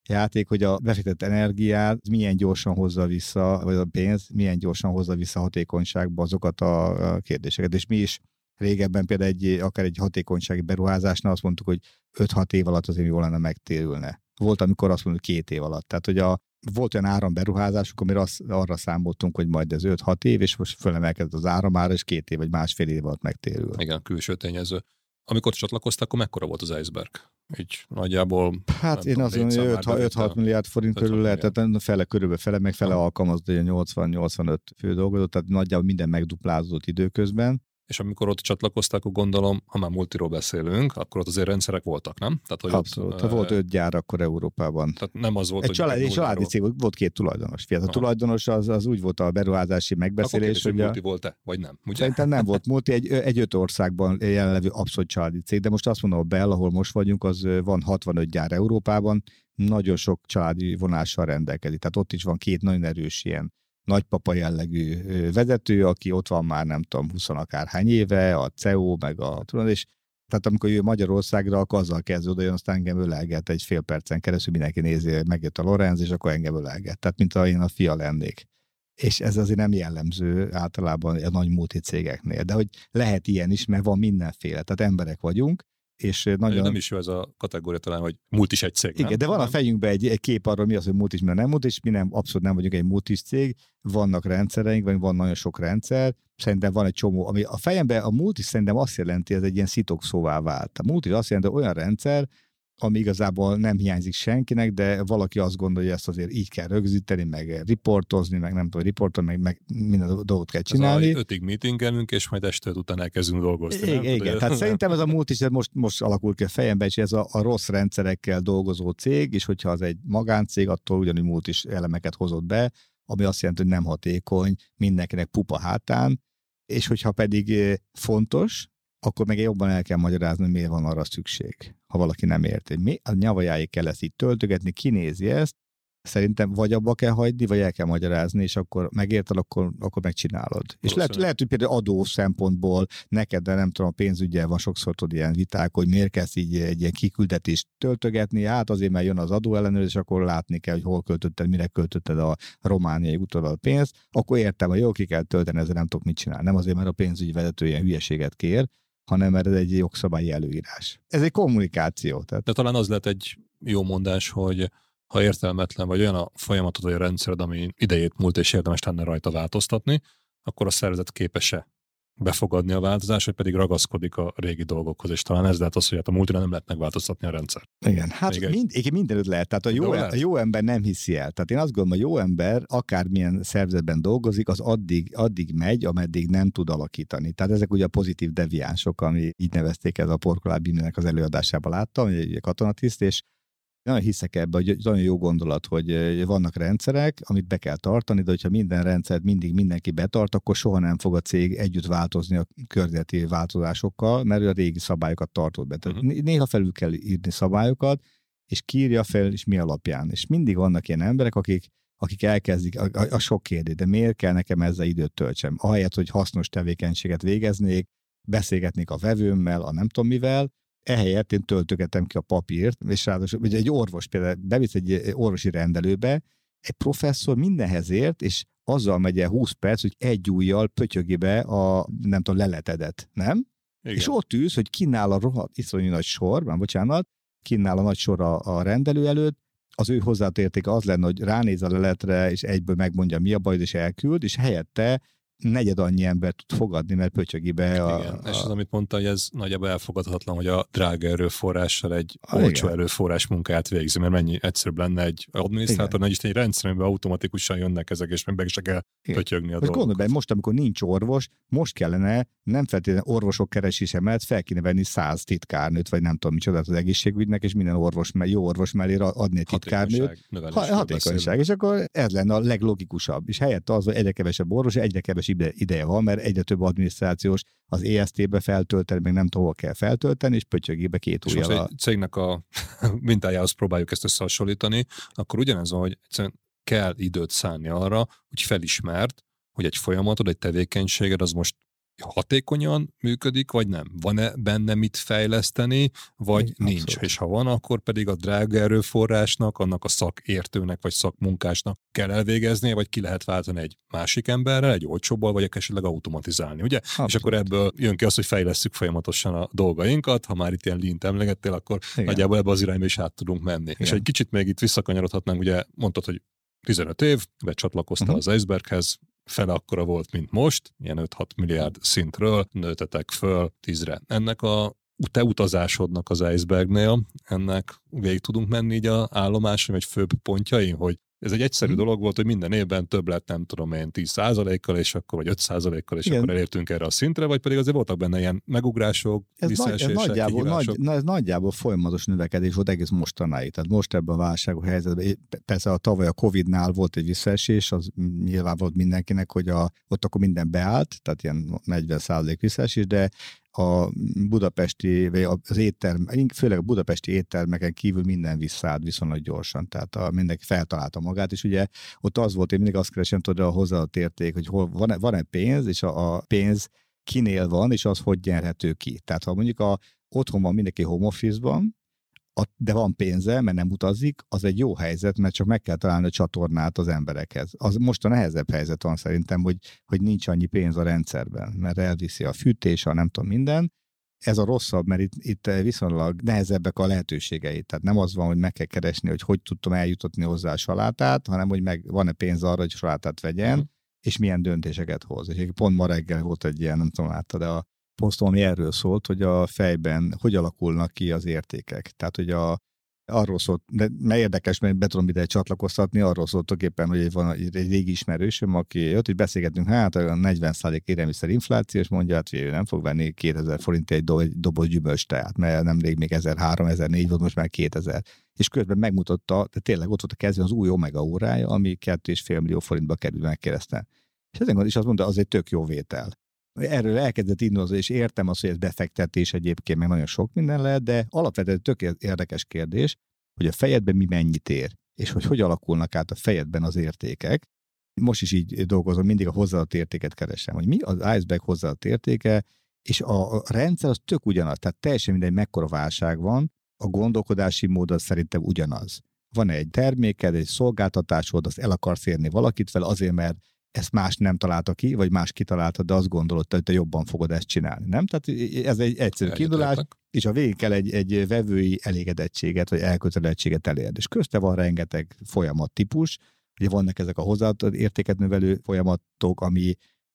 játék, hogy a befektetett energiát milyen gyorsan hozza vissza, vagy a pénz milyen gyorsan hozza vissza hatékonyságba azokat a kérdéseket. És mi is régebben például egy, akár egy hatékonysági beruházásnál azt mondtuk, hogy öt-hat év alatt azért jó lenne megtérülne. Volt, amikor azt mondtuk két év alatt. Tehát, hogy a, volt olyan áramberuházásuk, amire azt, arra számoltunk, hogy majd ez öt-hat év, és most fölemelkedett az áramára, és két év vagy másfél év alatt megtérül. Igen, külső tényező. Amikor csatlakoztak, akkor mekkora volt az Eisberg? Így nagyjából... Hát én azt mondom, hogy öt-hat milliárd forint körül lehet, tehát fele, körülbelül fele, meg fele alkalmazott, hogy nyolcvan-nyolcvanöt fő dolgozott, tehát nagyjából minden megduplázódott időközben. És amikor ott csatlakozták, akkor gondolom, ha már multiról beszélünk, akkor ott azért rendszerek voltak, nem? Tehát, hogy abszolút. Ott, ha volt öt gyár akkor Európában. Tehát nem az volt, egy hogy... Család, egy családi cég volt, volt két tulajdonos. Fiat, a tulajdonos az, az úgy volt a beruházási megbeszélés, kérdés, hogy... Akkor multi volt-e, vagy nem? Ugye? Szerintem nem volt multi, egy, egy öt országban jelenlevő abszolút családi cég, de most azt mondom, a Bell, ahol most vagyunk, az van hatvanöt gyár Európában, nagyon sok családi vonással rendelkezik. Tehát ott is van két nagyon erős ilyen nagypapa jellegű vezető, aki ott van már nem tudom, húsz akárhány éve, a C E O, meg a tulajdonos. Tehát amikor jön Magyarországra, akkor azzal kezd oda jön, aztán engem ölelget egy fél percen keresztül, mindenki nézi, megjött a Lorenz, és akkor engem ölelget. Tehát mintha én a fia lennék. És ez azért nem jellemző általában a nagy multi cégeknél. De hogy lehet ilyen is, mert van mindenféle. Tehát emberek vagyunk, és nagyon... Nem is jó ez a kategória talán, hogy multis egy cég, nem? Igen, de van a fejünkben egy, egy kép arról, mi az, hogy multis, mi nem multis, mi nem, abszolút nem vagyunk egy multis cég, vannak rendszereink, van nagyon sok rendszer, szerintem van egy csomó, ami a fejemben a multis szerintem azt jelenti, ez egy ilyen szitokszóvá vált. A multis azt jelenti, olyan rendszer, ami igazából nem hiányzik senkinek, de valaki azt gondolja, hogy ezt azért így kell rögzíteni, meg riportozni, meg nem tudom, riportolni, meg, meg minden dolgot kell csinálni. Ez a ötig meetingelünk, és majd este után elkezdünk dolgozni. Igen, igen. Tehát szerintem ez a múlt is most, most alakul ki a fejembe, és ez a, a rossz rendszerekkel dolgozó cég, és hogyha az egy magáncég, attól ugyanúgy múlt is elemeket hozott be, ami azt jelenti, hogy nem hatékony, mindenkinek pupa hátán, és hogyha pedig fontos, akkor meg jobban el kell magyarázni, miért van arra szükség, ha valaki nem érti. Mi? A nyavajáig kell ezt így töltögetni, kinézi ezt, szerintem vagy abba kell hagyni, vagy el kell magyarázni, és akkor megérted, akkor, akkor megcsinálod. Köszönöm. És lehet, lehet, hogy például adó szempontból neked, de nem tudom, a pénzügyel van sokszor tud ilyen viták, hogy miért kezd így egy ilyen kiküldetést töltögetni, hát azért, mert jön az adóellenőrzés, és akkor látni kell, hogy hol költötted, mire költötted a romániai úton a pénzt, akkor értem, hogy jó, ki kell tölteni, ezzel nem tudok mit csinálni. Nem azért, mert a pénzügyi vezető ilyen hülyeséget kér, hanem mert ez egy jogszabályi előírás. Ez egy kommunikáció. Tehát... De talán az lett egy jó mondás, hogy ha értelmetlen vagy olyan a folyamatod vagy a rendszered, ami idejét múlt és érdemes lenne rajta változtatni, akkor a szervezet képes-e befogadni a változást, vagy pedig ragaszkodik a régi dolgokhoz, és talán ez lehet az, hogy hát a múltra nem lehet megváltoztatni a rendszert. Igen, hát mind, mindenütt lehet. Tehát a jó, lehet. A jó ember nem hiszi el. Tehát én azt gondolom, a jó ember akármilyen szervezetben dolgozik, az addig, addig megy, ameddig nem tud alakítani. Tehát ezek ugye a pozitív deviánsok, ami így nevezték, ez a Porkoláb Imrének az előadásában láttam, egy katonatiszt, és nagyon hiszek ebbe, hogy nagyon jó gondolat, hogy vannak rendszerek, amit be kell tartani, de hogyha minden rendszert mindig mindenki betart, akkor soha nem fog a cég együtt változni a környezeti változásokkal, mert ő a régi szabályokat tartott be. Tehát uh-huh. Néha felül kell írni szabályokat, és kiírja fel, és mi alapján. És mindig vannak ilyen emberek, akik, akik elkezdik a, a, a sok kérdés, de miért kell nekem ezzel időt töltsem? Ahelyett, hogy hasznos tevékenységet végeznék, beszélgetnék a vevőmmel, a nem tudom mivel, ehelyett én töltögetem ki a papírt, és ráadásul ugye egy orvos például bevisz egy orvosi rendelőbe, egy professzor mindenhez ért, és azzal megy el húsz perc, hogy egy ujjal pötyögi be a, nem tudom, leletedet, nem? Igen. És ott ülsz, hogy kínál a rohadt, iszonyú nagy sor, már bocsánat, kínál a nagy sor a, a rendelő előtt, az ő hozzáadott értéke az lenne, hogy ránéz a leletre, és egyből megmondja, mi a bajod, és elküld, és helyette negyed annyi ember tud fogadni, mert pötyögi be a... Igen, a... és az, amit mondta, hogy ez nagyjából elfogadhatatlan, hogy a drága erőforrással egy a olcsó igen. erőforrás munkáját végzi, mert mennyi egyszerűbb lenne egy adminisztrátor, egy egy rendszerben automatikusan jönnek ezek, és meg be is kell pötyögni a dolgokat. Gondolj be, most, amikor nincs orvos, most kellene nem feltétlenül orvosok keresése mellett fel kéne venni száz titkárnőt, vagy nem tudom micsodát az egészségügynek, és minden orvos, jó orvos mellé adni egy titkárnőt. Hatékonyság, hatékonyság. És akkor ez lenne a leglogikusabb. És helyett az, hogy egyre kevesebb orvos, egyre kevesebb ideje van, mert egyre több adminisztrációs az é es té-be feltölteni, meg nem tudom, kell feltölteni, és pötyögébe két újjal. És most a cégnek a mintájához próbáljuk ezt összehasonlítani, akkor ugyanez van, hogy egyszerűen kell időt szánni arra, hogy felismert, hogy egy folyamatod, egy tevékenységed az most hatékonyan működik, vagy nem? Van-e benne mit fejleszteni, vagy Én, nincs? Abszolút. És ha van, akkor pedig a drága erőforrásnak, annak a szakértőnek, vagy szakmunkásnak kell elvégeznie, vagy ki lehet váltani egy másik emberrel, egy olcsóbbal, vagy esetleg automatizálni, ugye? Abszolút. És akkor ebből jön ki az, hogy fejlesszük folyamatosan a dolgainkat, ha már itt ilyen lean-t emlegettél, akkor Igen. nagyjából ebbe az irányba is át tudunk menni. Igen. És egy kicsit még itt visszakanyarodhatnánk, ugye mondtad, hogy tizenöt év, becsatlakoztál uh-huh. az Eisberghez, fele akkora volt, mint most, ilyen öt-hat milliárd szintről nőtetek föl tízre. Ennek a te utazásodnak az Eisbergnél, ennek végig tudunk menni így a állomáson, vagy főbb pontjain, hogy ez egy egyszerű hmm. dolog volt, hogy minden évben több lett, nem tudom én, tíz százalékkal, és akkor, vagy öt százalékkal, és Igen. akkor elértünk erre a szintre, vagy pedig azért voltak benne ilyen megugrások, visszaesések, nagy, kihívások. Nagy, na ez nagyjából folyamatos növekedés volt egész mostanáig. Tehát most ebben a válságos helyzetben, persze a tavaly a Covid-nál volt egy visszaesés, az nyilván volt mindenkinek, hogy a, ott akkor minden beállt, tehát ilyen negyven százalék visszaesés, de a budapesti, vagy az étterm, főleg a budapesti éttermeken kívül minden visszaállt viszonylag gyorsan, tehát a, mindenki feltalálta magát, és ugye ott az volt, én mindig azt keresem, hogy a hozzáadott érték, hogy hol van-e, van-e pénz, és a, a pénz kinél van, és az hogy nyerhető ki. Tehát ha mondjuk a, otthon van mindenki home office-ban, a, de van pénze, mert nem utazik, az egy jó helyzet, mert csak meg kell találni a csatornát az emberekhez. Az most a nehezebb helyzet van szerintem, hogy, hogy nincs annyi pénz a rendszerben, mert elviszi a fűtés, a nem tudom minden. Ez a rosszabb, mert itt, itt viszonylag nehezebbek a lehetőségei. Tehát nem az van, hogy meg kell keresni, hogy hogy tudtam eljutatni hozzá a salátát, hanem hogy meg van-e pénz arra, hogy salátát vegyen, mm. és milyen döntéseket hoz. És pont ma reggel volt egy ilyen, nem tudom, láttad, de a posztom, ami erről szólt, hogy a fejben hogy alakulnak ki az értékek. Tehát, hogy a, arról szólt, de, mert érdekes, mert be tudom ide csatlakoztatni, arról szóltok éppen, hogy van egy régi ismerősöm, aki jött, hogy beszélgetünk, hát a negyven százalék élelmiszer infláció, és mondja, hát ő nem fog venni kétezer forint egy, do, egy doboz gyümölcs teát, mert nemrég még ezerhárom, ezernégy volt, most már kétezer. És közben megmutatta, de tényleg ott volt a kezben az új Omega órája, ami két és fél millió forintba kerül, megkérdeztem. És ezen is azt mondta, az egy tök jó vétel. Erről elkezdett indulni, és értem azt, hogy ez befektetés egyébként, meg nagyon sok minden lehet, de alapvetően tök érdekes kérdés, hogy a fejedben mi mennyit ér, és hogy hogy alakulnak át a fejedben az értékek. Most is így dolgozom, mindig a hozzáadott értéket keresem, hogy mi az Iceberg hozzáadott értéke, és a rendszer az tök ugyanaz, tehát teljesen mindegy, mekkora válság van, a gondolkodási mód az szerintem ugyanaz. Van egy terméked, egy szolgáltatásod, azt el akarsz érni valakit vele azért, mert ezt más nem találta ki, vagy más kitalálta, de azt gondolod, hogy te jobban fogod ezt csinálni, nem? Tehát ez egy egyszerű kiindulás, és a végig kell egy, egy vevői elégedettséget, vagy elkötelezettséget elérni. És közte van rengeteg folyamat típus, ugye vannak ezek a hozzáadott értéket növelő folyamatok, ami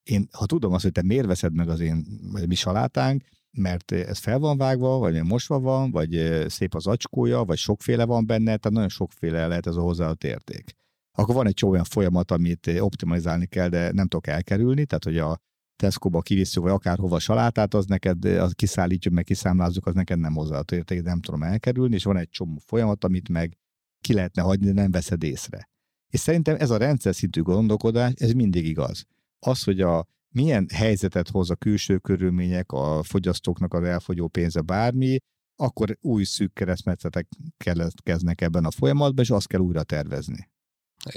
én, ha tudom azt, hogy te miért veszed meg az én, vagy mi salátánk, mert ez fel van vágva, vagy mosva van, vagy szép az acskója, vagy sokféle van benne, tehát nagyon sokféle lehet ez a hozzáadott érték. Akkor van egy csomó olyan folyamat, amit optimalizálni kell, de nem tudok elkerülni, tehát hogy a Tesco-ba kivisszük, vagy akárhova a salátát, az neked, az kiszállítjuk, meg kiszámlázzuk, az neked nem hozzáadott érték, de nem tudom elkerülni, és van egy csomó folyamat, amit meg ki lehetne hagyni, de nem veszed észre. És szerintem ez a rendszer szintű gondolkodás, ez mindig igaz. Az, hogy a milyen helyzetet hoz a külső körülmények, a fogyasztóknak az elfogyó pénze bármi, akkor új szűk keresztmetszetek keletkeznek ebben a folyamatban, és azt kell újra tervezni.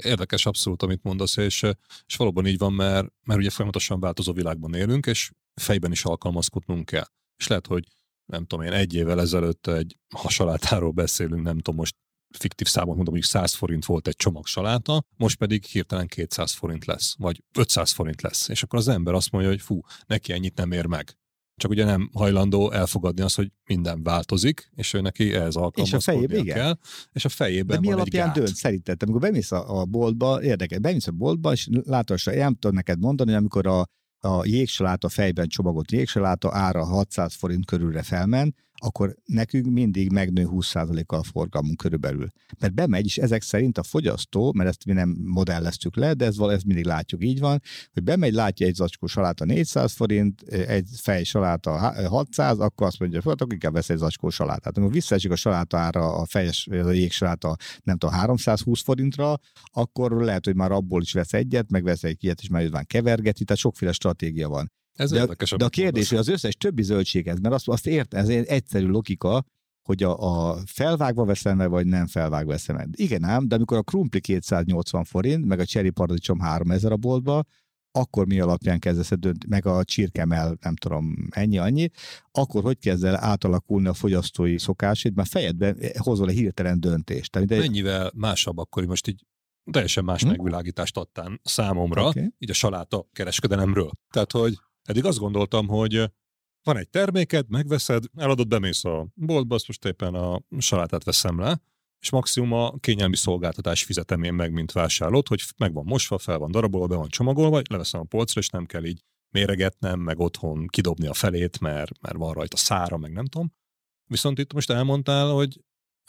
Érdekes abszolút, amit mondasz, és, és valóban így van, mert, mert ugye folyamatosan változó világban élünk, és fejben is alkalmazkodnunk kell. És lehet, hogy nem tudom én, egy évvel ezelőtt egy salátáról beszélünk, nem tudom, most fiktív számon mondom, hogy száz forint volt egy csomag saláta, most pedig hirtelen kétszáz forint lesz, vagy ötszáz forint lesz. És akkor az ember azt mondja, hogy fú, neki ennyit nem ér meg. Csak ugye nem hajlandó elfogadni azt, hogy minden változik, és ő neki ehhez alkalmazkodnia kell. És a fejében van egy gát. De mi alapján dönt szerinted? Amikor bemész a boltba, érdekes, bemész a boltba, és látod, hogy nem tudom neked mondani, hogy amikor a, a jégsaláta, fejben csomagolt jégsaláta ára hatszáz forint körülre felment, akkor nekünk mindig megnő húsz százalékkal a forgalmunk körülbelül. Mert bemegy, és ezek szerint a fogyasztó, mert ezt mi nem modelleztük le, de ez, ezt mindig látjuk, így van, hogy bemegy, látja egy zacskó saláta négyszáz forint, egy fej saláta hatszáz, akkor azt mondja, hogy akkor inkább vesz egy zacskó salátát. Amikor visszaesik a saláta ára, a fejes, a jégsaláta, nem tudom, háromszázhúsz forintra, akkor lehet, hogy már abból is vesz egyet, meg vesz egy ilyet, és már jövően kevergeti, tehát sokféle stratégia van. Ez de, de a kérdés, hogy az összes többi zöldséget, mert azt, azt értem, ez egy egyszerű logika, hogy a, a felvágva veszem meg, vagy nem felvágva veszem meg. Igen ám, de amikor a krumpli kétszáznyolcvan forint, meg a cseri paradicsom háromezer a boltba, akkor mi alapján kezdesz dönteni, meg a csirkemel, nem tudom, ennyi-annyi, akkor hogy kezd el átalakulni a fogyasztói szokásod, mert fejedben hozol egy hirtelen döntést. Tehát, de... Mennyivel másabb akkor, most így teljesen más hmm. megvilágítást adtál számomra, okay. Így a saláta kereskedelemről. Tehát, hogy eddig azt gondoltam, hogy van egy terméked, megveszed, eladod, bemész a boltba, azt most éppen a salátát veszem le, és maximum a kényelmi szolgáltatás fizetem én meg, mint vásárlót, hogy meg van mosva, fel van darabolva, be van csomagolva, leveszem a polcra, és nem kell így méregetnem, meg otthon kidobni a felét, mert, mert van rajta szára, meg nem tudom. Viszont itt most elmondtál, hogy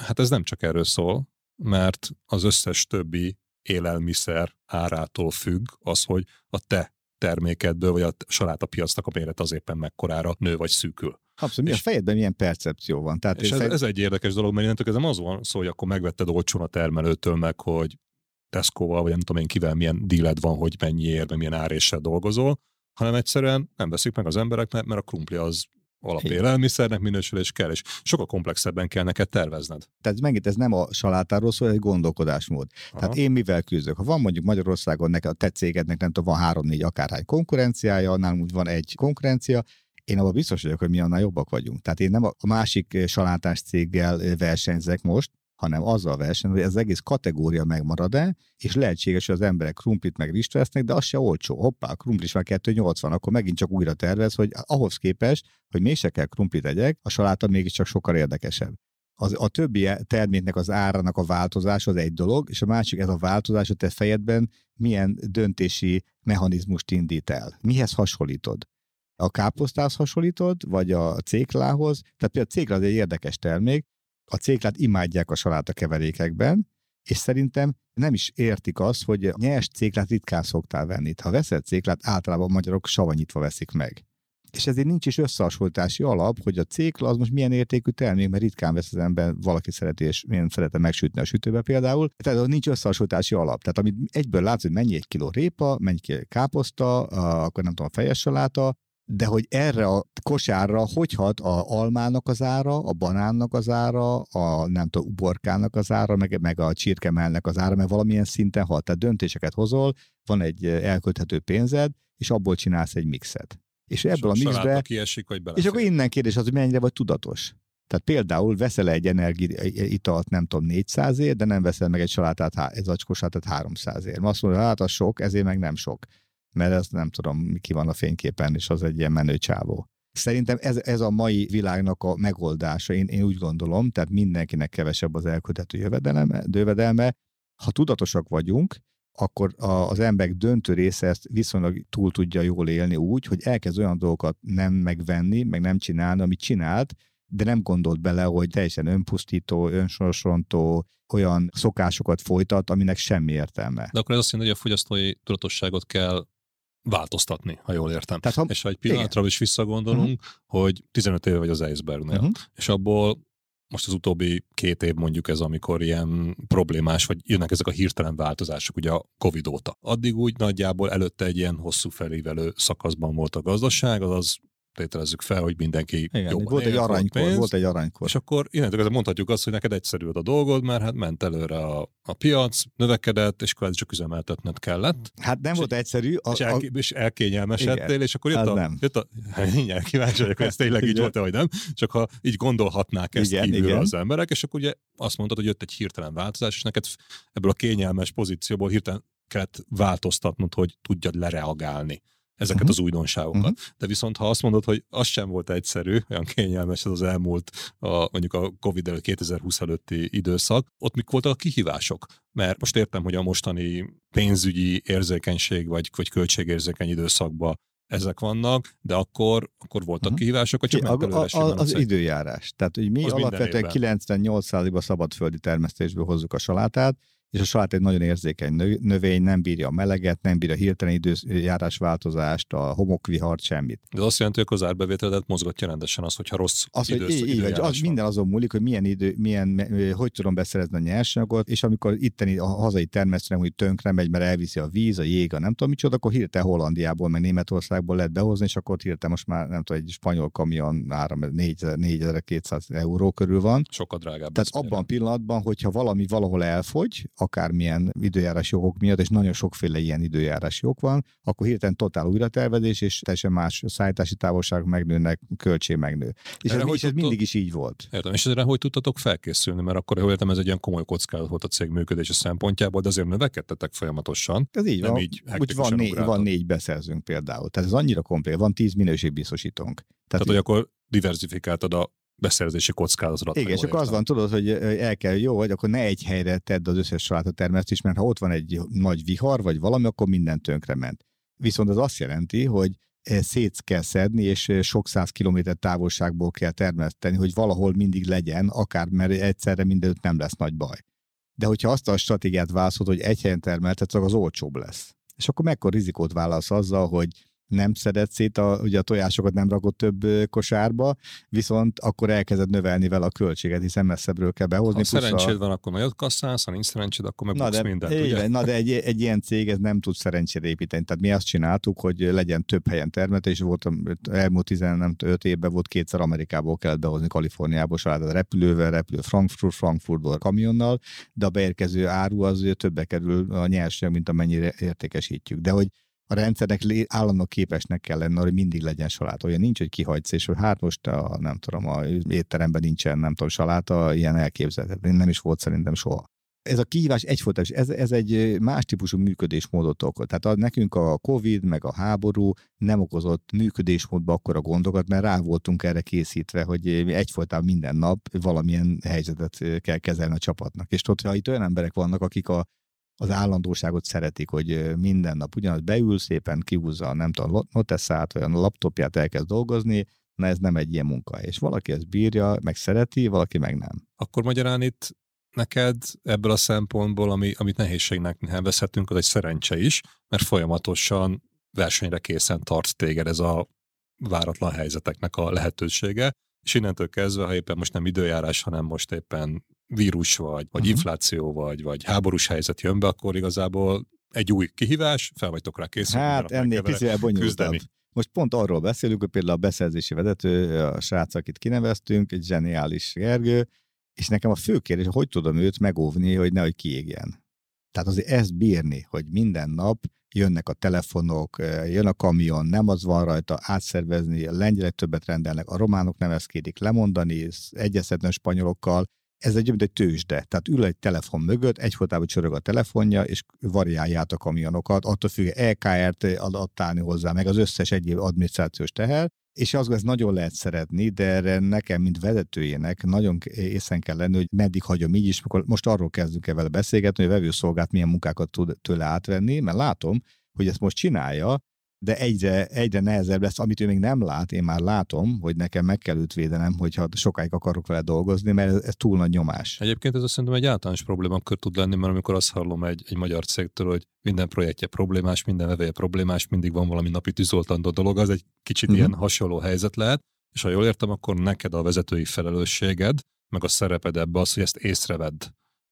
hát ez nem csak erről szól, mert az összes többi élelmiszer árától függ az, hogy a te termékedből, vagy a salátapiacnak a méret az éppen mekkorára nő vagy szűkül. Abszolút, és a fejedben milyen percepció van. Tehát és ez, fejed... ez egy érdekes dolog, mert innentől kezdem az van szó, hogy akkor megvetted olcsón a termelőtől meg, hogy Tesco-val, vagy nem tudom én kivel milyen díled van, hogy mennyi ér, meg milyen áréssel dolgozol, hanem egyszerűen nem veszik meg az emberek, mert, mert a krumpli az alapélelmiszernek minősülés kell, és sokkal komplexebben kell neked tervezned. Tehát megint ez nem a salátáról szól, ez egy gondolkodásmód. Aha. Tehát én mivel küzdök? Ha van mondjuk Magyarországon neked, a te cégednek nem tudom, van három-négy akárhány konkurenciája, nálunk van egy konkurencia, én abban biztos vagyok, hogy mi annál jobbak vagyunk. Tehát én nem a másik salátás céggel versenyzek most, hanem azzal versenyzek, hogy ez az egész kategória megmarad-e, és lehetséges, hogy az emberek krumplit meg rist vesznek, de az se olcsó. Hoppá, a krumpli is már kettő nyolcvan, akkor megint csak újra tervez, hogy ahhoz képest, hogy mégse kell krumplit egyek, a saláta mégiscsak sokkal érdekesebb. Az, a többi terméknek az árának a változás az egy dolog, és a másik ez a változás, hogy te fejedben milyen döntési mechanizmust indít el. Mihez hasonlítod? A káposztához hasonlítod, vagy a céklához? Tehát például a cékla az egy érdekes termék, a céklát imádják a salátakeverékekben, és szerintem nem is értik azt, hogy nyers céklát ritkán szoktál venni. Ha veszel céklát, általában a magyarok savanyítva veszik meg. És ezért nincs is összehasonlítási alap, hogy a cékla az most milyen értékű termék, mert ritkán vesz az ember, valaki szereti, és én szeretem megsütni a sütőbe például. Tehát nincs összehasonlítási alap. Tehát amit egyből látsz, hogy mennyi egy kiló répa, mennyi káposzta, akkor nem tudom, fejes saláta, de hogy erre a kosárra hogy hat a almának az ára, a banánnak az ára, a nem tudom, uborkának az ára, meg, meg a csirkemelnek az ára, mert valamilyen szinten hat. Tehát döntéseket hozol, van egy elkölthető pénzed, és abból csinálsz egy mixet. És ebből és a mixbe... Kiesik, vagy és akkor innen kérdés az, hogy mennyire vagy tudatos. Tehát például veszel egy energiaitalt, nem tudom, négyszázért, de nem veszel meg egy salátát, egy zacskó salátát háromszázért. Azt mondod, hát az sok, ezért meg nem sok. Mert ezt nem tudom, ki van a fényképen, és az egy ilyen menő csávó. Szerintem ez, ez a mai világnak a megoldása, én, én úgy gondolom, tehát mindenkinek kevesebb az elkötető jövedelme, dövedelme. Ha tudatosak vagyunk, akkor a, az emberek döntő része ezt viszonylag túl tudja jól élni úgy, hogy elkezd olyan dolgokat nem megvenni, meg nem csinálni, amit csinált, de nem gondolt bele, hogy teljesen önpusztító, önsorsrontó, olyan szokásokat folytat, aminek semmi értelme. De akkor ez azt jelenti, hogy a fogyasztói tudatosságot kell változtatni, ha jól értem. Tehát, ha... És ha egy pillanatra igen. is visszagondolunk, uh-huh. hogy tizenöt éve vagy az Eisbergnél, uh-huh. és abból most az utóbbi két év mondjuk ez, amikor ilyen problémás, vagy jönnek ezek a hirtelen változások, ugye a Covid óta. Addig úgy nagyjából előtte egy ilyen hosszú felévelő szakaszban volt a gazdaság, azaz tételezzük fel, hogy mindenki igen, jó. Volt, él, egy aranykor, pénz, volt egy aranykor. És akkor innentől mondhatjuk azt, hogy neked egyszerű a dolgod, mert hát ment előre a, a piac, növekedett, és akkor csak üzemeltetned kellett. Hát nem és volt egy, egyszerű. A, és, elké, és elkényelmesedtél, igen, és akkor jött hát a... Jött a hát mindjárt kíváncsi vagyok, hogy ez tényleg így volt-e, vagy nem. Csak ha így gondolhatnák ezt igen, kívülről igen. az emberek, és akkor ugye azt mondtad, hogy jött egy hirtelen változás, és neked ebből a kényelmes pozícióból hirtelen kellett változtatnod, hogy tudjad lereagálni ezeket uh-huh. az újdonságokat. Uh-huh. De viszont ha azt mondod, hogy az sem volt egyszerű, olyan kényelmes ez az elmúlt, a, mondjuk a Covid előtt, kétezer-húsz előtti időszak, ott mik voltak a kihívások? Mert most értem, hogy a mostani pénzügyi érzékenység, vagy, vagy költségérzékeny időszakban ezek vannak, de akkor, akkor voltak uh-huh. kihívások, hogy csak a, a, a, Az időjárás. Tehát, hogy mi az alapvetően kilencvennyolc százalékban szabadföldi termesztésből hozzuk a salátát, és a salát egy nagyon érzékeny növény, nem bírja a meleget, nem bírja a hirtelen időjárásváltozást, a homokvihart, semmit. De azt jelenti, hogy az árbevételedet mozgatja rendesen az, hogyha rossz az, idősz, így, időjárás így, az minden azon múlik, hogy milyen idő, milyen, hogy tudom beszerezni a nyersanyagot, és amikor itteni a hazai termesztőnek úgy tönkre megy, mert elviszi a víz, a jég, a nem tudom micsoda, akkor hirtelen Hollandiából, meg Németországból lehet behozni, és akkor hirtelen most már nem tudom, egy spanyol kamion ára négyezer-kétszáz euró körül van. Sokkal drágább. Tehát abban a pillanatban, hogyha valami valahol elfogy, akármilyen időjárás jogok miatt, és nagyon sokféle ilyen időjárás jog van, akkor hirtelen totál újratervezés, és teljesen más szállítási távolságok megnőnek, költség megnő. És erre ez, és ez mindig is így volt. Értem, és erre hogy tudtatok felkészülni? Mert akkor, hogy értem, ez egy ilyen komoly kockázat volt a cég működése szempontjából, de azért növekedtetek folyamatosan. Ez így nem van. Így úgy van, né, van négy beszerzünk például. Tehát ez annyira komplex. Van tíz minőségbiztosítónk. Tehát, Tehát hogy akkor diverzifikáltad a beszerzési kockázatra. Igen, és akkor az van, tudod, hogy el kell, jó, hogy akkor ne egy helyre tedd az összes salátatermesztést, mert ha ott van egy nagy vihar, vagy valami, akkor minden tönkre ment. Viszont az azt jelenti, hogy szét kell szedni, és sok száz kilométer távolságból kell termeszteni, hogy valahol mindig legyen, akár, mert egyszerre mindenütt nem lesz nagy baj. De hogyha azt a stratégiát választod, hogy egy helyen termeltetsz, az olcsóbb lesz. És akkor mekkora rizikót válasz azzal, hogy nem szedett szét, a, ugye a tojásokat nem rakott több kosárba, viszont akkor elkezded növelni vele a költséget, hiszen messzebbről kell behozni. Ha szerencséd a... van, akkor nagyot kasszálsz, ha nincs szerencséd, akkor megbuksz mindent. Ugye? Na de egy, egy ilyen cég ez nem tud szerencsére építeni. Tehát mi azt csináltuk, hogy legyen több helyen termeltés, és volt, elmúlt tizenöt évben volt kétszer Amerikából kellett behozni, Kaliforniából salátát repülővel, repülő Frankfurt, Frankfurtból kamionnal, de a beérkező áru az többe kerül a nyersanyag, mint amennyire értékesítjük. De hogy a rendszernek állandóan képesnek kell lenni, hogy mindig legyen saláta. Olyan nincs, hogy kihagysz, és hogy hát most a, nem tudom, a étteremben nincsen, nem tudom, saláta, ilyen elképzelhetetlen. Nem is volt szerintem soha. Ez a kihívás egyfolytában, ez, ez egy más típusú működésmódot okoz. Tehát a, nekünk a Covid, meg a háború nem okozott működésmódba akkora gondokat, mert rá voltunk erre készítve, hogy egyfolytában minden nap valamilyen helyzetet kell kezelni a csapatnak. És tudod, ha itt olyan emberek vannak, akik a az állandóságot szeretik, hogy minden nap ugyanaz beül, szépen kihúzza a nem tudom, noteszát, vagy a laptopját elkezd dolgozni, na ez nem egy ilyen munka. És valaki ezt bírja, meg szereti, valaki meg nem. Akkor magyarán itt neked ebből a szempontból, ami, amit nehézségnek nevezhetünk, az egy szerencse is, mert folyamatosan versenyre készen tart téged ez a váratlan helyzeteknek a lehetősége, és innentől kezdve, ha éppen most nem időjárás, hanem most éppen vírus vagy, vagy uh-huh. infláció vagy, vagy háborús helyzet jön be, akkor igazából egy új kihívás, fel vagytok rá készülni. Hát ennél picivel bonyolultabb. Most pont arról beszélünk, hogy például a beszerzési vezető, a srác, akit kineveztünk, egy zseniális Gergő, és nekem a fő kérdés, hogy tudom őt megóvni, hogy nehogy kiégjen. Tehát azért ezt bírni, hogy minden nap jönnek a telefonok, jön a kamion, nem az van rajta, átszervezni, a lengyelek többet rendelnek, a románok nem ezt kérik lemondani, egyeztetni a spanyolokkal. Ez egy olyan, mint egy tőzsde. Tehát ül egy telefon mögött, egyfolytában csörög a telefonja, és variálja át a kamionokat, attól függ, é ká er-t adtálni hozzá, meg az összes egyéb adminisztrációs teher, és azt gondolom, ez nagyon lehet szeretni, de erre nekem, mint vezetőjének nagyon észen kell lenni, hogy meddig hagyom így is, mikor most arról kezdünk el vele beszélgetni, hogy a vevőszolgált milyen munkákat tud tőle átvenni, mert látom, hogy ezt most csinálja, de egyre, egyre nehezebb lesz, amit ő még nem lát, én már látom, hogy nekem meg kell őt védenem, hogyha sokáig akarok vele dolgozni, mert ez, ez túl nagy nyomás. Egyébként ez azt szerintem egy általános problémakör tud lenni, mert amikor azt hallom egy, egy magyar cégtől, hogy minden projektje problémás, minden vevője problémás, mindig van valami napi tűzoltandó dolog, az egy kicsit uh-huh. ilyen hasonló helyzet lehet, és ha jól értem, akkor neked a vezetői felelősséged, meg a szereped ebbe az, hogy ezt észrevedd.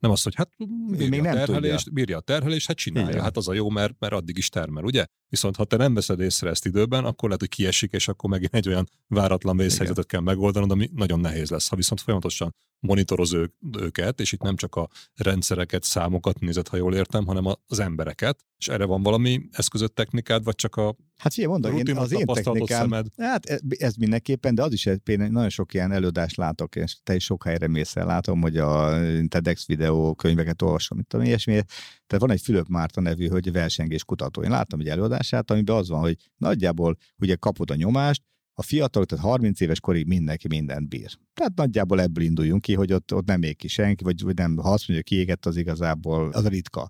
Nem az, hogy hát bírja még a terhelést, bírja a terhelést, hát csinálja, igen. Hát az a jó, mert, mert addig is termel, ugye? Viszont ha te nem veszed észre ezt időben, akkor lehet, hogy kiesik, és akkor megint egy olyan váratlan vészhelyzetet kell megoldanod, ami nagyon nehéz lesz. Ha viszont folyamatosan monitorozz őket, és itt nem csak a rendszereket, számokat nézed, ha jól értem, hanem az embereket, és erre van valami eszközött technikád, vagy csak a hát figyelj, mondom, én az én technikám, hát ez, ez mindenképpen, de az is, például nagyon sok ilyen előadást látok, és te is sok helyre mész el, látom, hogy a TEDx videó könyveket olvasom, mit tudom, ilyesmi. Tehát van egy Fülöp Márta nevű, hogy versengés kutató. Én láttam egy előadását, amiben az van, hogy nagyjából ugye kapod a nyomást, a fiatalok, tehát harminc éves korig mindenki mindent bír. Tehát nagyjából ebből induljunk ki, hogy ott, ott nem ég ki senki, vagy, vagy nem, ha azt mondja, hogy kiégett, az igazából az ritka.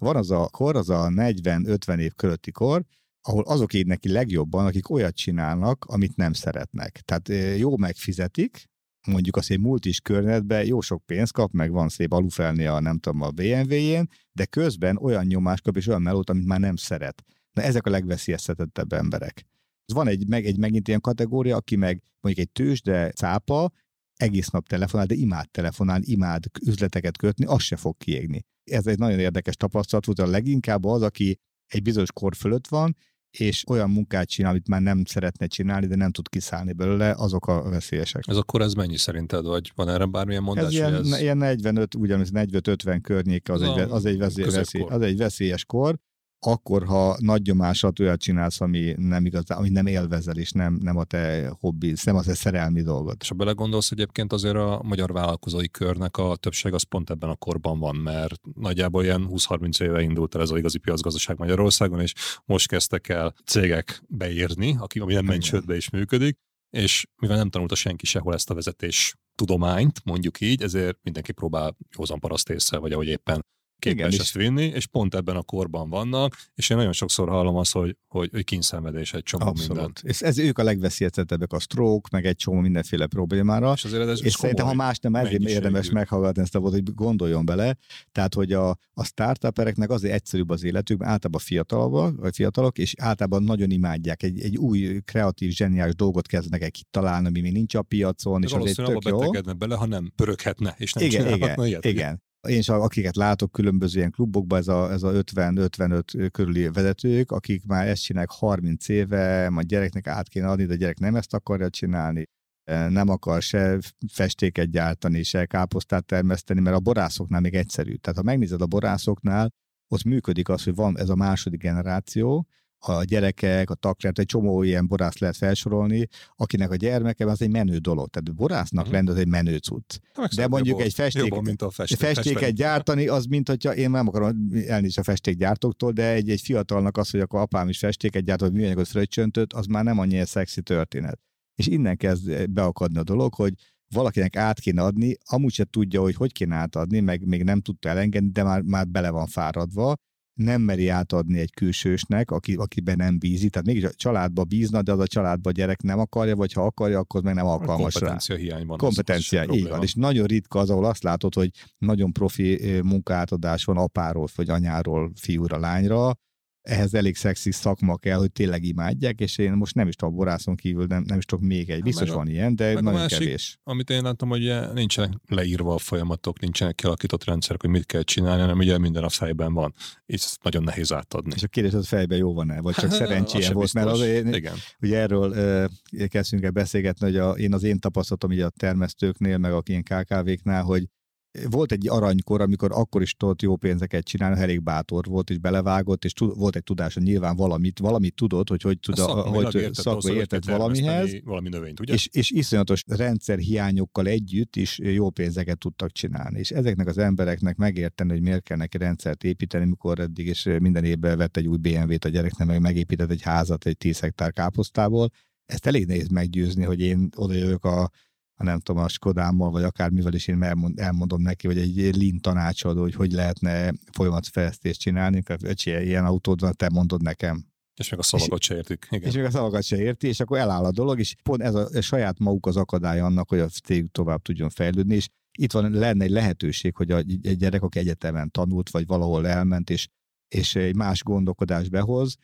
Van az a kor, az a negyven-ötven év körötti kor, ahol azok égnek ki legjobban, akik olyat csinálnak, amit nem szeretnek. Tehát jó megfizetik, mondjuk azt egy multis környezetben jó sok pénzt kap, meg van szép alufelnia, nem tudom, a bé em vé-jén, de közben olyan nyomást kap és olyan melót, amit már nem szeret. Na ezek a legveszélyeztetettebb emberek. Van egy, meg, egy megint ilyen kategória, aki meg mondjuk egy tőzsde cápa, egész nap telefonál, de imád telefonálni, imád üzleteket kötni, az se fog kiégni. Ez egy nagyon érdekes tapasztalat volt, a leginkább az, aki egy bizonyos kor fölött van, és olyan munkát csinál, amit már nem szeretne csinálni, de nem tud kiszállni belőle, azok a veszélyesek. Ez akkor ez mennyi szerinted, vagy van erre bármilyen mondás? Ez ilyen, ez... ilyen negyvenöt, ugyanaz negyvenöt-ötven környéke, az, Na, egy, az, egy veszélyes, veszély, az egy veszélyes kor, akkor, ha nagy nyomásat olyat csinálsz, ami nem igazán, ami nem élvezel, és nem, nem a te hobbi, nem az a szerelmi dolgod. És ha belegondolsz, egyébként azért a magyar vállalkozói körnek a többség az pont ebben a korban van, mert nagyjából ilyen húsz-harminc éve indult el ez az igazi piacgazdaság Magyarországon, és most kezdtek el cégek beírni, aki, ami nem ment sőtbe is működik, és mivel nem tanulta senki sehol ezt a vezetés tudományt, mondjuk így, ezért mindenki próbál józan paraszt ésszel, vagy ahogy éppen képes ezt vinni, és pont ebben a korban vannak, és én nagyon sokszor hallom azt, hogy, hogy, hogy kínszenvedés egy csomó Abszolút. Mindent. És ez ők a legveszélyeztetebbek, a stroke, meg egy csomó mindenféle problémára, és, ez és szerintem, ha más nem, ezért érdemes meghallgatni ezt a volt, hogy gondoljon bele, tehát, hogy a, a startupereknek azért egyszerűbb az életük, általában fiatalok, vagy fiatalok, és általában nagyon imádják, egy, egy új, kreatív, zseniális dolgot kezdenek el kitalálni, ami még nincs a piacon, de és azért tök jó. Betegedne bele, ha nem pöröghetne, és nem igen, igen, ilyet, igen. Én is, akiket látok különböző ilyen klubokban, ez a, ez a ötven-ötvenöt körüli vezetők, akik már ezt csinálják harminc éve, majd gyereknek át kéne adni, de a gyerek nem ezt akarja csinálni, nem akar se festéket gyártani, se káposztát termeszteni, mert a borászoknál még egyszerű. Tehát ha megnézed a borászoknál, ott működik az, hogy van ez a második generáció, a gyerekek, a takrát, egy csomó ilyen borász lehet felsorolni, akinek a gyermeke, az egy menő dolog. Tehát borásznak mm-hmm. lenni, az egy menő cucc. De mondjuk jobb, egy festék, mint a festék, festéket festék. gyártani, az mint, hogyha én nem akarom elnézni a festékgyártóktól, de egy, egy fiatalnak az, hogy akkor apám is festéket gyárt, vagy műanyagot fröccsöntött, az már nem annyira szexi történet. És innen kezd beakadni a dolog, hogy valakinek át kéne adni, amúgy se tudja, hogy hogy kéne átadni, meg még nem tudta elengedni, de már, már bele van fáradva, nem meri átadni egy külsősnek, aki, akiben nem bízik. Tehát mégis a családba bízna, de az a családba a gyerek nem akarja, vagy ha akarja, akkor meg nem alkalmas rá. Kompetencia hiány van. Kompetencia, így van. És nagyon ritka az, ahol azt látod, hogy nagyon profi munkaátadás van apáról, vagy anyáról, fiúra, lányra, ehhez elég szexi szakma kell, hogy tényleg imádják, és én most nem is tudom, borászon kívül nem, nem is tudom még egy, biztos meg van a, ilyen, de nagyon másik, kevés. Amit én láttam, hogy nincsenek leírva a folyamatok, nincsenek kialakított rendszerek, hogy mit kell csinálni, hanem ugye minden a fejben van, és ezt nagyon nehéz átadni. És a kérdés, hogy fejben jó van-e, vagy csak szerencséje volt, mert azért, igen. Ugye erről uh, kezdtünk el beszélgetni, hogy a, én az én tapasztalatom ugye a termesztőknél, meg a ilyen ká ká véknál, hogy volt egy aranykor, amikor akkor is tudott jó pénzeket csinálni, elég bátor volt, és belevágott, és tud, volt egy tudása, nyilván valamit, valamit tudott, hogy hogy tud, hogy szakmai értett valamihez, valami növényt, ugye? És, és iszonyatos rendszerhiányokkal együtt is jó pénzeket tudtak csinálni. És ezeknek az embereknek megérteni, hogy miért kell neki rendszert építeni, mikor eddig és minden évben vett egy új bé em vét a gyereknek, meg megépített egy házat egy tíz hektár káposztából, ezt elég nehéz meggyőzni, hogy én odajövök a nem tudom, a Skodámmal, vagy akármivel is én elmondom neki, vagy egy Lean tanácsadó, hogy hogy lehetne folyamatfejlesztést csinálni, öcsé, ilyen autód van, te mondod nekem. És még a szavakat és, se értik. Igen. És még a szavakat se érti, és akkor eláll a dolog, és pont ez a, a saját maguk az akadálya annak, hogy a cég tovább tudjon fejlődni, és itt van, lenne egy lehetőség, hogy a gyerek, aki egyetemen tanult, vagy valahol elment, és, és egy más gondolkodás behoz.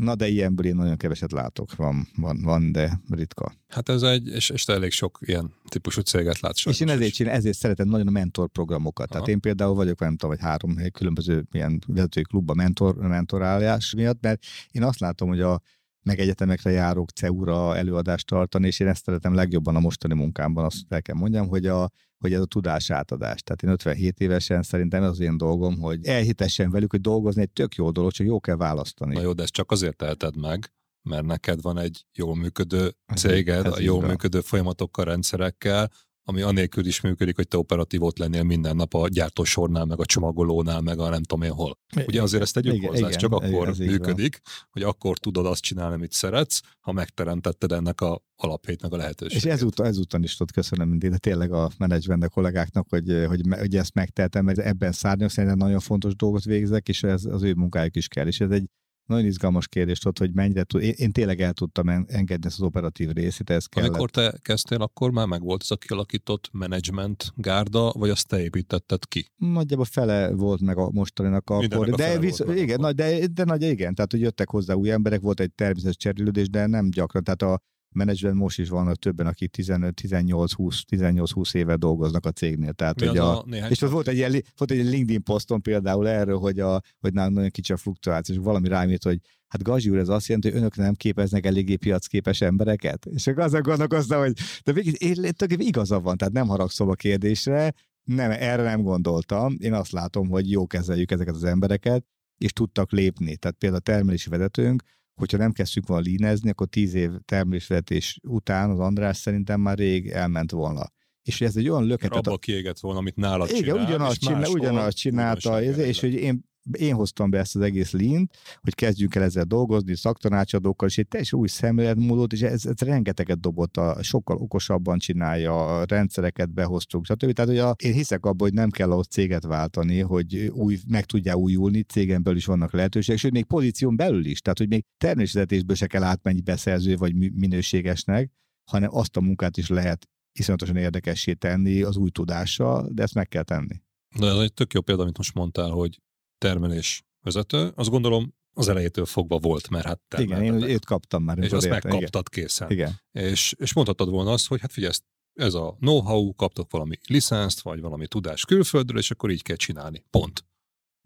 Na, de ilyenből én nagyon keveset látok. Van, van, van, de ritka. Hát ez egy, és, és te elég sok ilyen típusú céget látsz. És én ezért, csinál, ezért szeretem nagyon a mentorprogramokat. Tehát én például vagyok, nem tudom, vagy három különböző ilyen vezetői klubban mentor, mentorálás miatt, mert én azt látom, hogy a meg egyetemekre járok cé e u-ra előadást tartani, és én ezt szeretem legjobban a mostani munkámban, azt el kell mondjam, hogy, a, hogy ez a tudás átadás. Tehát én ötvenhét évesen szerintem ez az én dolgom, hogy elhitessen velük, hogy dolgozni egy tök jó dolog, csak jó kell választani. Na jó, de ezt csak azért teheted meg, mert neked van egy jól működő céged, a jól működő folyamatokkal, rendszerekkel, ami anélkül is működik, hogy te operatívot lennél minden nap a gyártósornál, meg a csomagolónál, meg a nem tudom én hol. Ugye azért ezt tegyük hozzá, ez csak igen, akkor működik, van. Hogy akkor tudod azt csinálni, amit szeretsz, ha megteremtetted ennek a alapjét, meg a lehetőséget. És ezúton, ezúton is tudod, köszönöm mindig, de tényleg a menedzsment kollégáknak, hogy, hogy, hogy ezt megtehetem, mert ebben szárnyok, szerintem nagyon fontos dolgot végzek, és ez, az ő munkájuk is kell. És ez egy nagyon izgalmas kérdés ott, hogy mennyire tud... Én, én tényleg el tudtam engedni ezt az operatív részét, ez kellett. Amikor te kezdtél, akkor már megvolt ez a kialakított menedzsment gárda, vagy azt te építetted ki? Nagyjából fele volt meg a mostaninak akkor. De, de, visz... igen, nagy, de, de nagy, igen, tehát hogy jöttek hozzá új emberek, volt egy természetes cserélődés, de nem gyakran. Tehát a menedzsben most is vannak többen, akik tizenöt-tizennyolc-húsz éve dolgoznak a cégnél. Tehát, hogy a, a és volt egy, ilyen, volt egy LinkedIn poszton például erről, hogy, a, hogy nagyon kicsi a fluktuáció, és valami rám írt, hogy hát Gazsi úr, ez azt jelenti, hogy önök nem képeznek eléggé piacképes embereket. És akkor azon gondolkoztam, hogy de végig igaza van, tehát nem haragszom a kérdésre, nem, erre nem gondoltam. Én azt látom, hogy jó kezeljük ezeket az embereket, és tudtak lépni. Tehát például a termelési vezetőnk, hogyha nem kezdtük volna línezni, akkor tíz év termésvetés után az András szerintem már rég elment volna. És ez egy olyan löketet... Abba a... kiégett volna, amit nálad csinál. Igen, ugyanazt csinál, ugyanaz csinálta, és, és hogy én, én hoztam be ezt az egész lint, hogy kezdjünk el ezzel dolgozni, szaktanácsadókkal, és egy teljesen új szemléletmódot, és ez, ez rengeteget dobott, a, sokkal okosabban csinálja, a rendszereket behoztuk, stb. Tehát, hogy a, én hiszek abban, hogy nem kell ahhoz céget váltani, hogy új, meg tudjál újulni, cégen belül is vannak lehetőségek, sőt, még pozíción belül is, tehát, hogy még természetesből se kell átmenni beszerző vagy minőségesnek, hanem azt a munkát is lehet iszonyatosan érdekessé tenni az új tudással, de ezt meg kell tenni. De ez egy tök jó példa, amit most mondtál, hogy termelés vezető, azt gondolom az elejétől fogva volt, mert hát termeltetek. Igen, én őt kaptam már. És azt értem, megkaptad, igen. Készen. Igen. És, és mondhattad volna azt, hogy hát figyelj, ez a know-how, kaptok valami licenszt, vagy valami tudást külföldről, és akkor így kell csinálni. Pont.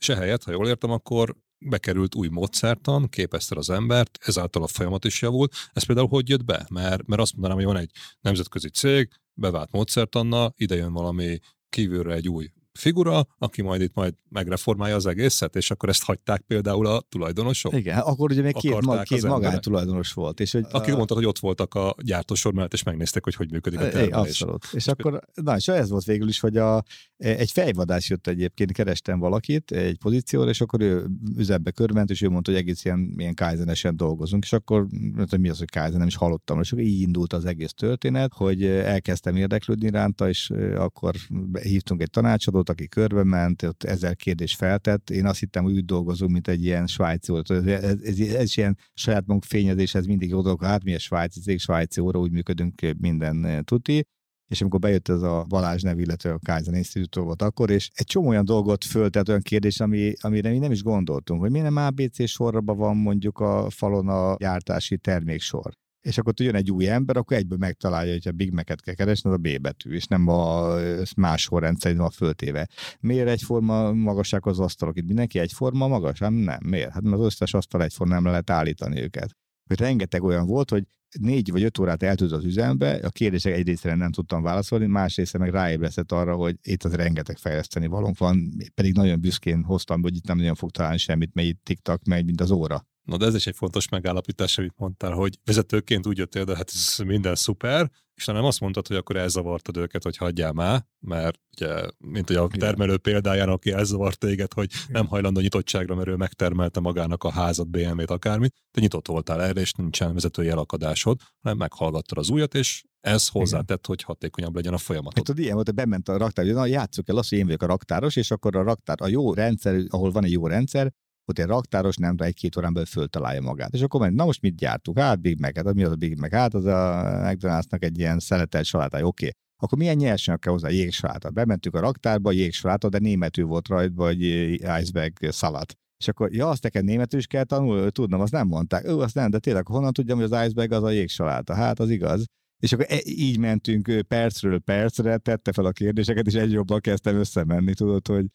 És ehelyett, ha jól értem, akkor bekerült új módszertan, képezted az embert, ezáltal a folyamat is javult. Ez például hogy jött be? Mert, mert azt mondanám, hogy van egy nemzetközi cég, bevált módszertannal, ide jön valami kívülre egy új figura, aki majd itt majd megreformálja az egészet, és akkor ezt hagyták például a tulajdonosok. Igen, akkor ugye még két, ma, két magántulajdonos volt. És hogy akik a... mondtak, hogy ott voltak a gyártósor mellett, és megnézték, hogy hogy működik a termelés. Abszolút. És, és akkor, na, és ez volt végül is, hogy a, egy fejvadás jött egyébként, kerestem valakit egy pozícióra, és akkor ő üzembe körment, és ő mondta, hogy egész ilyen, ilyen kaizenesen dolgozunk, és akkor mondta, mi az, hogy kaizen, nem is hallottam. És akkor így indult az egész történet, hogy elkezdtem érdeklődni ránta, és akkor hívtunk egy tanácsadót, aki körbe ment, ott ezzel kérdés feltett. Én azt hittem, hogy úgy dolgozunk, mint egy ilyen svájci óra. Ez, ez, ez, ez ilyen saját magunk fényezés, ez mindig jó dolog. Hát mi a svájci cég, svájci óra, úgy működünk, minden tuti. és amikor bejött ez a Balázs nev, illetve a Kaizen Intézet volt akkor, és egy csomó olyan dolgot föltett, olyan kérdés, ami, amire mi nem is gondoltunk, hogy miért nem á bé cé sorban van mondjuk a falon a gyártási terméksor. És akkor jön egy új ember, akkor egyből megtalálja, hogy a Big Mac-et kell keresni, az a B betű, és nem a más sorrendszerint van föltéve. Miért egyforma magasság az asztalok? Itt mindenki egyforma magas? Nem, nem. Miért? Hát mert az összes asztal egyforma, nem lehet állítani őket. Hogy rengeteg olyan volt, hogy négy vagy öt órát eltűnt az üzembe, a kérdések egy részre nem tudtam válaszolni, másrészt meg ráébresztett arra, hogy itt az rengeteg fejleszteni valónk van, pedig nagyon büszkén hoztam, hogy itt nem nagyon fog találni semmit, mert itt tiktak megy, mint az óra. Na de ez is egy fontos megállapítás, amit mondtál, hogy vezetőként úgy jöttél, de hát ez minden szuper, és nem azt mondtad, hogy akkor elzavartad őket, hogy hagyjál már, mert ugye, mint ugye a termelő példáján, aki elzavart téged, hogy nem hajlandó nyitottságra, mert ő megtermelte magának a házat, bé em vét, akármit, te nyitott voltál erre, és nincsen vezetői elakadásod, hanem meghallgattad az újat, és ez hozzátett, hogy hatékonyabb legyen a folyamatod. Tudod, ilyen volt, hogy bement a raktár, na játsszuk el azt, hogy én vagyok a raktáros, és akkor a raktár, a jó rendszer, ahol van egy jó rendszer, hogy egy raktáros nem rá egy-két órán belül föltalálja magát. És akkor mondja, na most mit gyártunk? Hát Big Mac, hát mi az a Big Mac? Hát az a McDonald's-nak egy ilyen szeletelt salátája, oké. Okay. Akkor milyen nyersanyag kell hozzá? Jégsaláta. Bementünk a raktárba, jégsaláta, de németül volt rajta, vagy iceberg szalad. És akkor, ja, azt neked németül is kell tanulni, tudnom, azt nem mondták. Ő, azt nem, de tényleg honnan tudjam, hogy az iceberg az a jégsaláta? Hát az igaz. És akkor így mentünk percről percre, tette fel a kérdéseket, és egy jobban kezdtem összemenni, tudod, hogy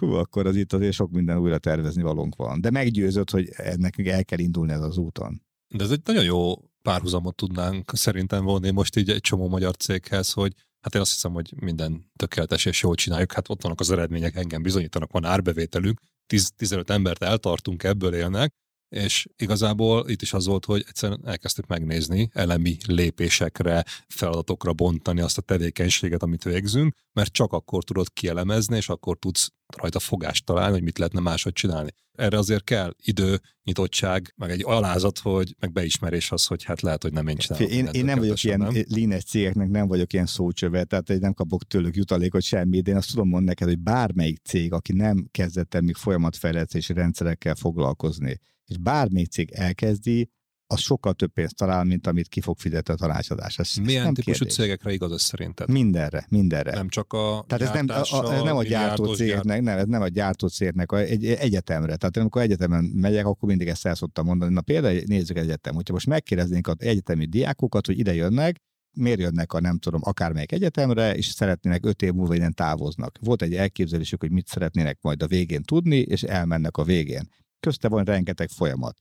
hú, akkor az itt azért sok minden újra tervezni valónk van. De meggyőzött, hogy nekünk el kell indulni ez az úton. De ez egy nagyon jó párhuzamot tudnánk szerintem vonni most így egy csomó magyar céghez, hogy hát én azt hiszem, hogy minden tökéletes és jól csináljuk. Hát ott vannak az eredmények, engem bizonyítanak, van árbevételünk, tíz-tizenöt embert eltartunk, ebből élnek, és igazából itt is az volt, hogy egyszerűen elkezdtük megnézni elemi lépésekre, feladatokra bontani azt a tevékenységet, amit végzünk, mert csak akkor tudod kielemezni, és akkor tudsz rajta fogást találni, hogy mit lehetne máshogy csinálni. Erre azért kell idő, nyitottság, meg egy alázat, hogy meg beismerés az, hogy hát lehet, hogy nem én csinálom. Én, én nem vagyok ilyen lean-es cégeknek, nem vagyok ilyen szócsöve, tehát én nem kapok tőlük jutalékot semmit. Én azt tudom mondani neked, hogy bármelyik cég, aki nem kezdett el még folyamatfejlesztési rendszerekkel foglalkozni, és bármelyik cég elkezdi, az sokkal több pénzt talál, mint amit ki fog fizetni a tanácsadás. Ez, milyen ez típusú kérdés. Cégekre igaz ez szerinted? Mindenre, mindenre. Nem csak a tehát ez nem a, ez nem a gyártó cégnek, nem, ez nem a gyártó cégnek, egy egyetemre. Tehát amikor egyetemen megyek, akkor mindig ezt el szoktam mondani. Na például nézzük egyetem, hogyha most megkérdeznénk az egyetemi diákokat, hogy ide jönnek, miért jönnek a nem tudom, akármelyik egyetemre, és szeretnének öt év múlva innen távoznak. Volt egy elképzelésük, hogy mit szeretnének majd a végén tudni, és elmennek a végén. Közte van rengeteg folyamat,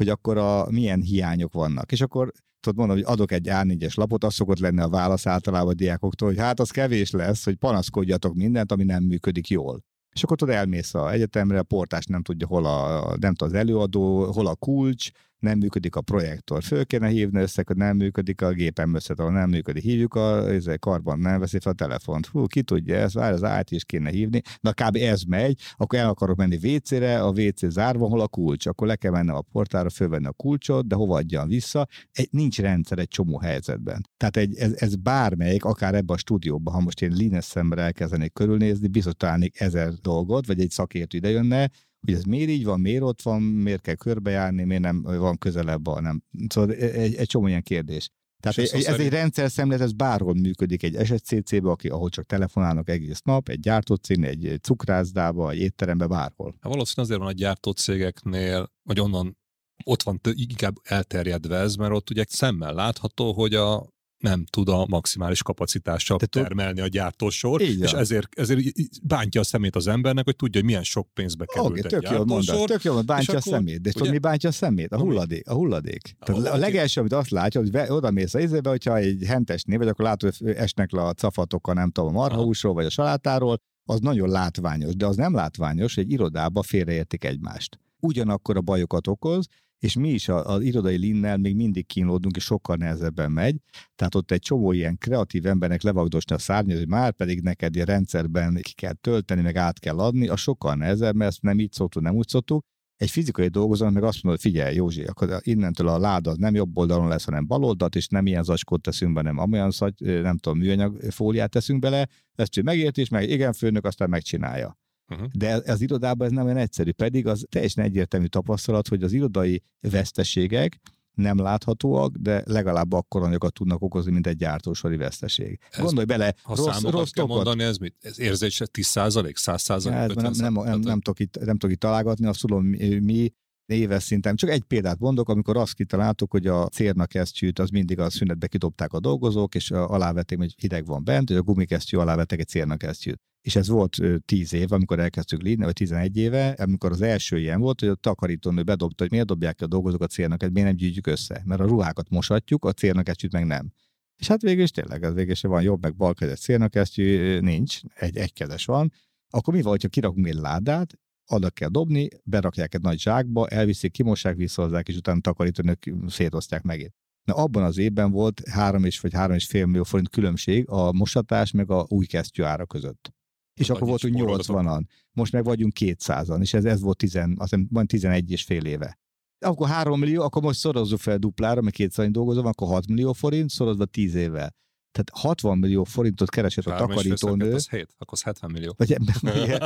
hogy akkor a, milyen hiányok vannak. És akkor tudod mondani, hogy adok egy á négyes lapot, az szokott lenni a válasz általában a diákoktól, hogy hát az kevés lesz, hogy panaszkodjatok mindent, ami nem működik jól. És akkor tudod, elmész az egyetemre, a portás nem tudja, hol a, nem tud az előadó, hol a kulcs, nem működik a projektor. Föl kéne hívni össze, hogy nem működik a gépen össze, ahol nem működik. Hívjuk a karban, nem veszi fel a telefont. Hú, ki tudja ezt, várj, az i té is kéne hívni. Na kb. Ez megy, akkor el akarok menni vé cére, a vé cé zárva, hol a kulcs. Akkor le kell mennem a portára, fölvenni a kulcsot, de hova adjam vissza. Egy, nincs rendszer egy csomó helyzetben. Tehát egy, ez, ez bármelyik, akár ebben a stúdióban, ha most én lean-es szemmel elkezdenék körülnézni, biztos találnék ezer dolgot, vagy egy szakértő ide jönne, hogy ez miért így van, miért ott van, miért kell körbejárni, miért nem van közelebb, a nem. Szóval egy, egy csomó ilyen kérdés. Tehát ez, ez egy rendszer szemlélet, ez bárhol működik egy es es cé cé-be, aki, ahol csak telefonálnak egész nap, egy gyártócégnél, egy cukrászdába, egy étterembe, bárhol. Hát valószínűleg azért van a gyártócégeknél, vagy onnan ott van tő, inkább elterjedve ez, mert ott ugye szemmel látható, hogy a nem tud a maximális kapacitással te termelni a gyártósor, és ezért, ezért bántja a szemét az embernek, hogy tudja, hogy milyen sok pénzbe került okay, egy tök gyártósor. Mondasz, tök jól mondani, bántja a szemét. De tudod, mi bántja a szemét? A hulladék. A hulladék. A, Tehát a legelső, amit azt látja, hogy odamész a izébe, hogyha egy hentesnél vagy, akkor látod, hogy esnek le a cafatokkal, nem tudom, a marhahúsról, vagy a salátáról, az nagyon látványos, de az nem látványos, hogy egy irodába félreértik egymást. Ugyanakkor a bajokat okoz, és mi is az irodai linnel még mindig kínlódunk, és sokkal nehezebben megy. Tehát ott egy csomó ilyen kreatív embernek levagdosni a szárnyat, hogy már pedig neked a rendszerben ki kell tölteni, meg át kell adni, az sokkal nehezebb, mert ezt nem így szoktuk, nem úgy szoktuk. Egy fizikai dolgozónak meg azt mondod, hogy figyelj, Józsi, akkor innentől a láda nem jobb oldalon lesz, hanem bal oldalt, és nem ilyen zacskót teszünk be, nem amolyan szagy, nem tudom, műanyag fóliát teszünk bele, ezt ő megérti, és meg igen, főnök, aztán megcsinálja. Uh-huh. De az irodában ez nem olyan egyszerű, pedig az teljesen egyértelmű tapasztalat, hogy az irodai veszteségek nem láthatóak, de legalább akkor anyagot tudnak okozni, mint egy gyártósori veszteség. Gondolj bele, ha rossz, rossz kell mondani, ez mit? Ez érzése tíz százalék, száz százalék, ötven százalék? Nem, nem, nem, nem tudok itt, nem tudok itt találgatni, azt tudom, mi éves szinten. Csak egy példát mondok, amikor azt kitaláltuk, hogy a cérnakesztyűt az mindig a szünetbe kidobták a dolgozók, és alávették, hogy hideg van bent, hogy a gumikesztyű alávettek egy cérnakesztyűt. És ez volt tíz év, amikor elkezdtük lépni, vagy tizenegy éve, amikor az első ilyen volt, hogy a takarítónő bedobta, hogy miért dobják ki a dolgozók a cérnakat, miért nem gyűjtjük össze, mert a ruhákat mosatjuk, a cérnakesztyűt meg nem. És hát végül is tényleg, ez végül is van jobb, meg balkezes cérnakesztyű, nincs, egy egykezes van. Akkor mi van, hogyha kirakunk egy ládát, adat kell dobni, berakják egy nagy zsákba, elviszik, kimossák, visszahozzák, és utána takarítónők szétosztják megint. Na, abban az évben volt három és vagy három és fél millió forint különbség a mosatás meg a új kesztyű ára között. És hát akkor voltunk nyolcvanan, most meg vagyunk kétszázan, és ez, ez volt tizen, azt hiszem, majd tizenegy és fél éve. Akkor három millió, akkor most szorozzuk fel duplára, mert kétszáz dolgozom, akkor hat millió forint, szorozva tíz évvel. Tehát hatvan millió forintot keresett a takarítónő. Az hét, akkor az hetven millió. Vagy, igen,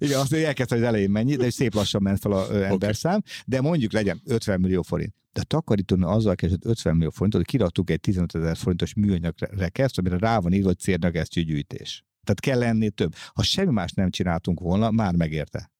igen, azt elkezdte az elején mennyi, de szép lassan ment fel az emberszám, okay. De mondjuk legyen ötven millió forint. De a takarítónő azzal keresett ötven millió forintot, hogy kiraktuk egy tizenötezer forintos műanyag rekeszt, amire rá van írva, hogy cérnakesztyű gyűjtés. Tehát kell lenni több. Ha semmi más nem csináltunk volna, már megérte.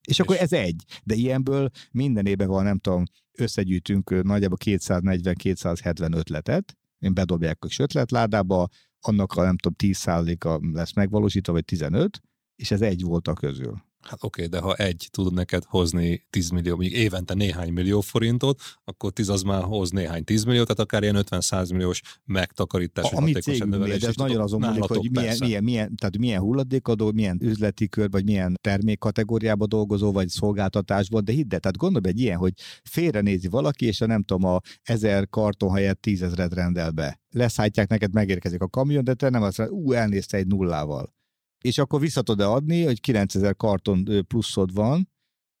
És, és akkor ez egy. De ilyenből minden évben van, nem tudom, összegyűjtünk nagyjából kétszáznegyven-kétszázhetven ötletet, én bedobják a ötletládába, annak a nem tudom, tíz százaléka lesz megvalósítva, vagy tizenöt, és ez egy volt a közül. Hát oké, okay, de ha egy tud neked hozni tíz millió, mondjuk évente néhány millió forintot, akkor tíz az már hoz néhány tíz millió, tehát akár ilyen ötven-száz milliós megtakarítás. A mi cégünk, de ez nagyon azon múlik, hogy milyen, milyen, milyen, tehát milyen hulladékadó, milyen üzleti kör, vagy milyen termékkategóriába dolgozó, vagy szolgáltatásban, de hidd el, tehát gondolj egy ilyen, hogy félrenézi valaki, és a nem tudom, a ezer karton helyett tízezret rendel be. Leszállítják neked, megérkezik a kamion, de te nem azt mondod, ú, elnézte egy nullával. És akkor vissza tudod adni, hogy kilencezer karton pluszod van,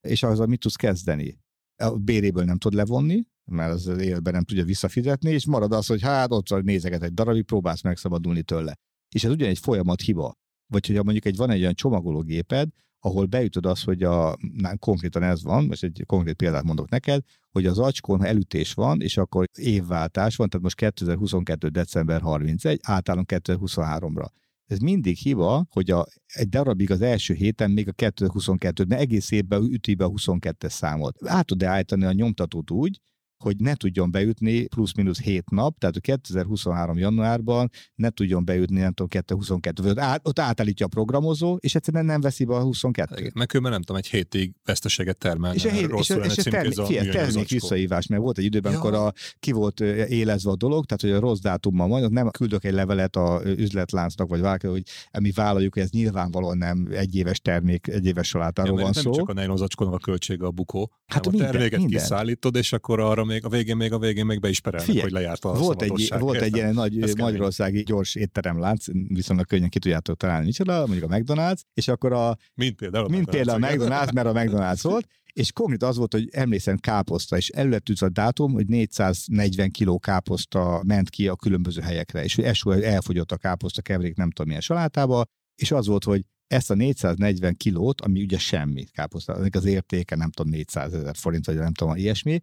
és azzal mit tudsz kezdeni? A béréből nem tud levonni, mert az életben nem tudja visszafizetni, és marad az, hogy hát ott nézeget egy darabig, próbálsz megszabadulni tőle. És ez ugyanegy folyamat hiba. Vagy hogyha mondjuk egy, van egy olyan csomagológéped, ahol beütöd azt, hogy a, konkrétan ez van, most egy konkrét példát mondok neked, hogy az acskon elütés van, és akkor évváltás van, tehát most kétezer-huszonkettő december harmincegy, átállunk kétezer-huszonháromra. Ez mindig hiba, hogy a, egy darabig az első héten még a kétezer-huszonkettő, de egész évben üti be a huszonkettes számot. Át tud állítani a nyomtatót úgy, hogy ne tudjon beütni plusz-minusz hét nap, tehát a kétezer-huszonhárom januárban ne tudjon beütni, nem tudom, kétezer-huszonkettő. Át, ott átállítja a programozó, és egyszerűen nem veszi be a huszonkettőt. Meg ő már nem tudom, egy hétig veszteséget termelne. És, hét, és, a, és a termék, figyel, termék visszaívás, mert volt egy időben, ja. Akkor a, ki volt élezve a dolog, tehát hogy a rossz dátummal majd, nem küldök egy levelet a üzletláncnak, vagy valaki, hogy mi vállaljuk, hogy ez nyilvánvalóan nem egyéves termék, egyéves salátáról ja, van nem szó. Nem csak a nejlonzacskónak a költsége a bukó, hát a minden, terméket minden. Kiszállítod, és akkor arra még a végén még a végén még be is perelnek, hogy lejárt a volt egy, volt egy ilyen nagy magyarországi gyors étteremlánc, viszonylag könnyen ki tudjátok találni, micsoda, mondjuk a McDonald's, és akkor a... Mint például a, mint például a McDonald's, mert a McDonald's volt, és konkrét az volt, hogy emlékszem káposzta, és előttűz a dátum, hogy négyszáznegyven kiló káposzta ment ki a különböző helyekre, és hogy elfogyott a káposzta keverék nem tudom milyen salátába, és az volt, hogy ezt a négyszáznegyven kilót, ami ugye semmi káposzta, az értéke nem tudom négyszázezer forint, vagy nem tudom ilyesmi.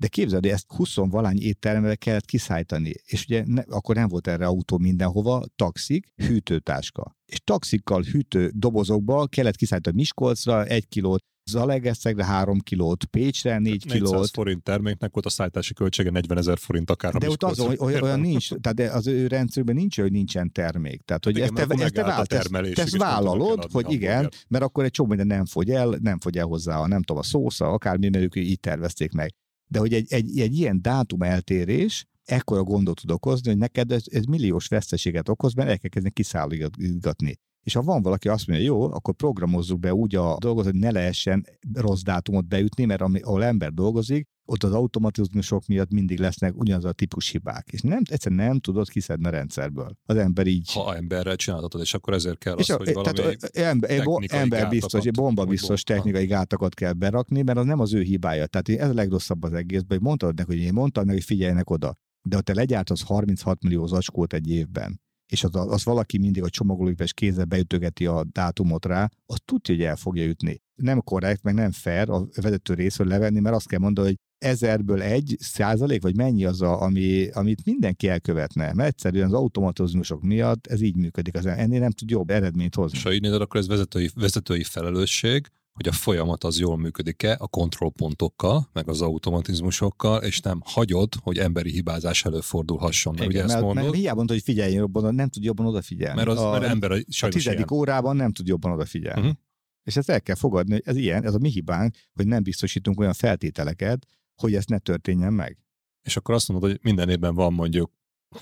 De képzeld, hogy ezt húsz-valahány étteremre kellett kiszállítani, és ugye ne, akkor nem volt erre autó mindenhova, taxik, hűtőtáska. És taxikkal hűtő dobozokba kellett kiszállítani Miskolcra egy kilót, Zalaegerszegre három kilót, Pécsre négy kilót. négyszáz forint terméknek volt a szállítási költsége negyvenezer forint akár. De ott az, olyan, olyan nincs, tehát az ő rendszerben nincs, hogy nincsen termék. Tehát, hogy igen, ezt, te, ezt, te váll, termelés, te ezt vállalod, hogy a igen, a mert akkor egy csomó minden nem fogy el, nem fogy el hozzá, nem tudom, a szósza, akármi, mert ők így tervezték meg. De hogy egy, egy, egy ilyen dátum eltérés ekkora gondot tud okozni, hogy neked ez, ez milliós veszteséget okoz, mert el kell kezdeni kiszállítgatni. És ha van valaki azt mondja, jó, akkor programozzuk be úgy a dolgozat, hogy ne lehessen rossz dátumot beütni, mert ahol ember dolgozik, ott az automatizmusok miatt mindig lesznek ugyanaz a típus hibák. És nem, egyszerűen nem tudod kiszedni a rendszerből. Az ember így... Ha emberrel csinálhatod, és akkor ezért kell az, a, hogy valami ember, ember biztos, bomba biztos technikai gátakat kell berakni, mert az nem az ő hibája. Tehát ez a legrosszabb az egészben, hogy mondtad neki, hogy én mondtam neki, hogy figyeljenek oda. De ha te legyártasz harminchat millió zacskót egy évben, és az, az valaki mindig a csomagológépes kézzel beütögeti a dátumot rá, az tudja, hogy el fogja ütni. Nem korrekt, meg nem fair a vezető részről levenni, mert azt kell mondani, hogy ezerből egy százalék, vagy mennyi az, a, ami, amit mindenki elkövetne? Mert egyszerűen az automatizmusok miatt ez így működik, az ennél nem tud jobb eredményt hozni. És ha így nézed, akkor ez vezetői, vezetői felelősség, hogy a folyamat az jól működik-e a kontrollpontokkal, meg az automatizmusokkal, és nem hagyod, hogy emberi hibázás előfordulhasson. Mert, igen, ugye mert, mondod, mert hiába mondod, hogy figyelj jobban, nem tud jobban odafigyelni. Mert az, a, mert ember sajnos a tizedik ilyen. Órában nem tud jobban odafigyelni. Uh-huh. És ezt el kell fogadni, hogy ez ilyen, ez a mi hibánk, hogy nem biztosítunk olyan feltételeket, hogy ez ne történjen meg. És akkor azt mondod, hogy minden évben van mondjuk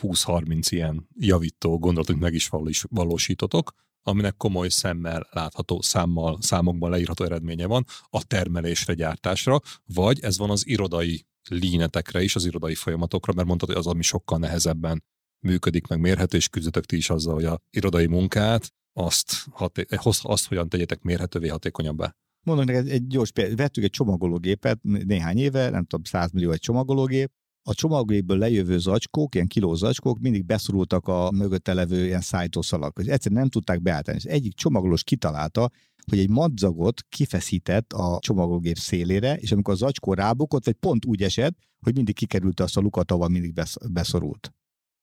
húsz-harminc ilyen javító gondolatot meg is valósítotok, aminek komoly szemmel látható, számmal, számokban leírható eredménye van a termelésre, gyártásra, vagy ez van az irodai línetekre is, az irodai folyamatokra, mert mondtad, hogy az, ami sokkal nehezebben működik, meg mérhető, és küzdötök ti is azzal, hogy az irodai munkát, azt, haté- azt hogyan tegyetek mérhetővé, hatékonyabbá. Mondok neked egy gyors példát, vettük egy csomagológépet néhány éve, nem tudom, száz millió egy csomagológép, a csomagológépből lejövő zacskók, ilyen kiló zacskók mindig beszorultak a mögötte levő ilyen szájtószalak, és egyszerűen nem tudták beállítani. És egyik csomagolós kitalálta, hogy egy madzagot kifeszített a csomagológép szélére, és amikor a zacskó rábukott, vagy pont úgy esett, hogy mindig kikerült azt a lukat, ahol mindig besz- beszorult.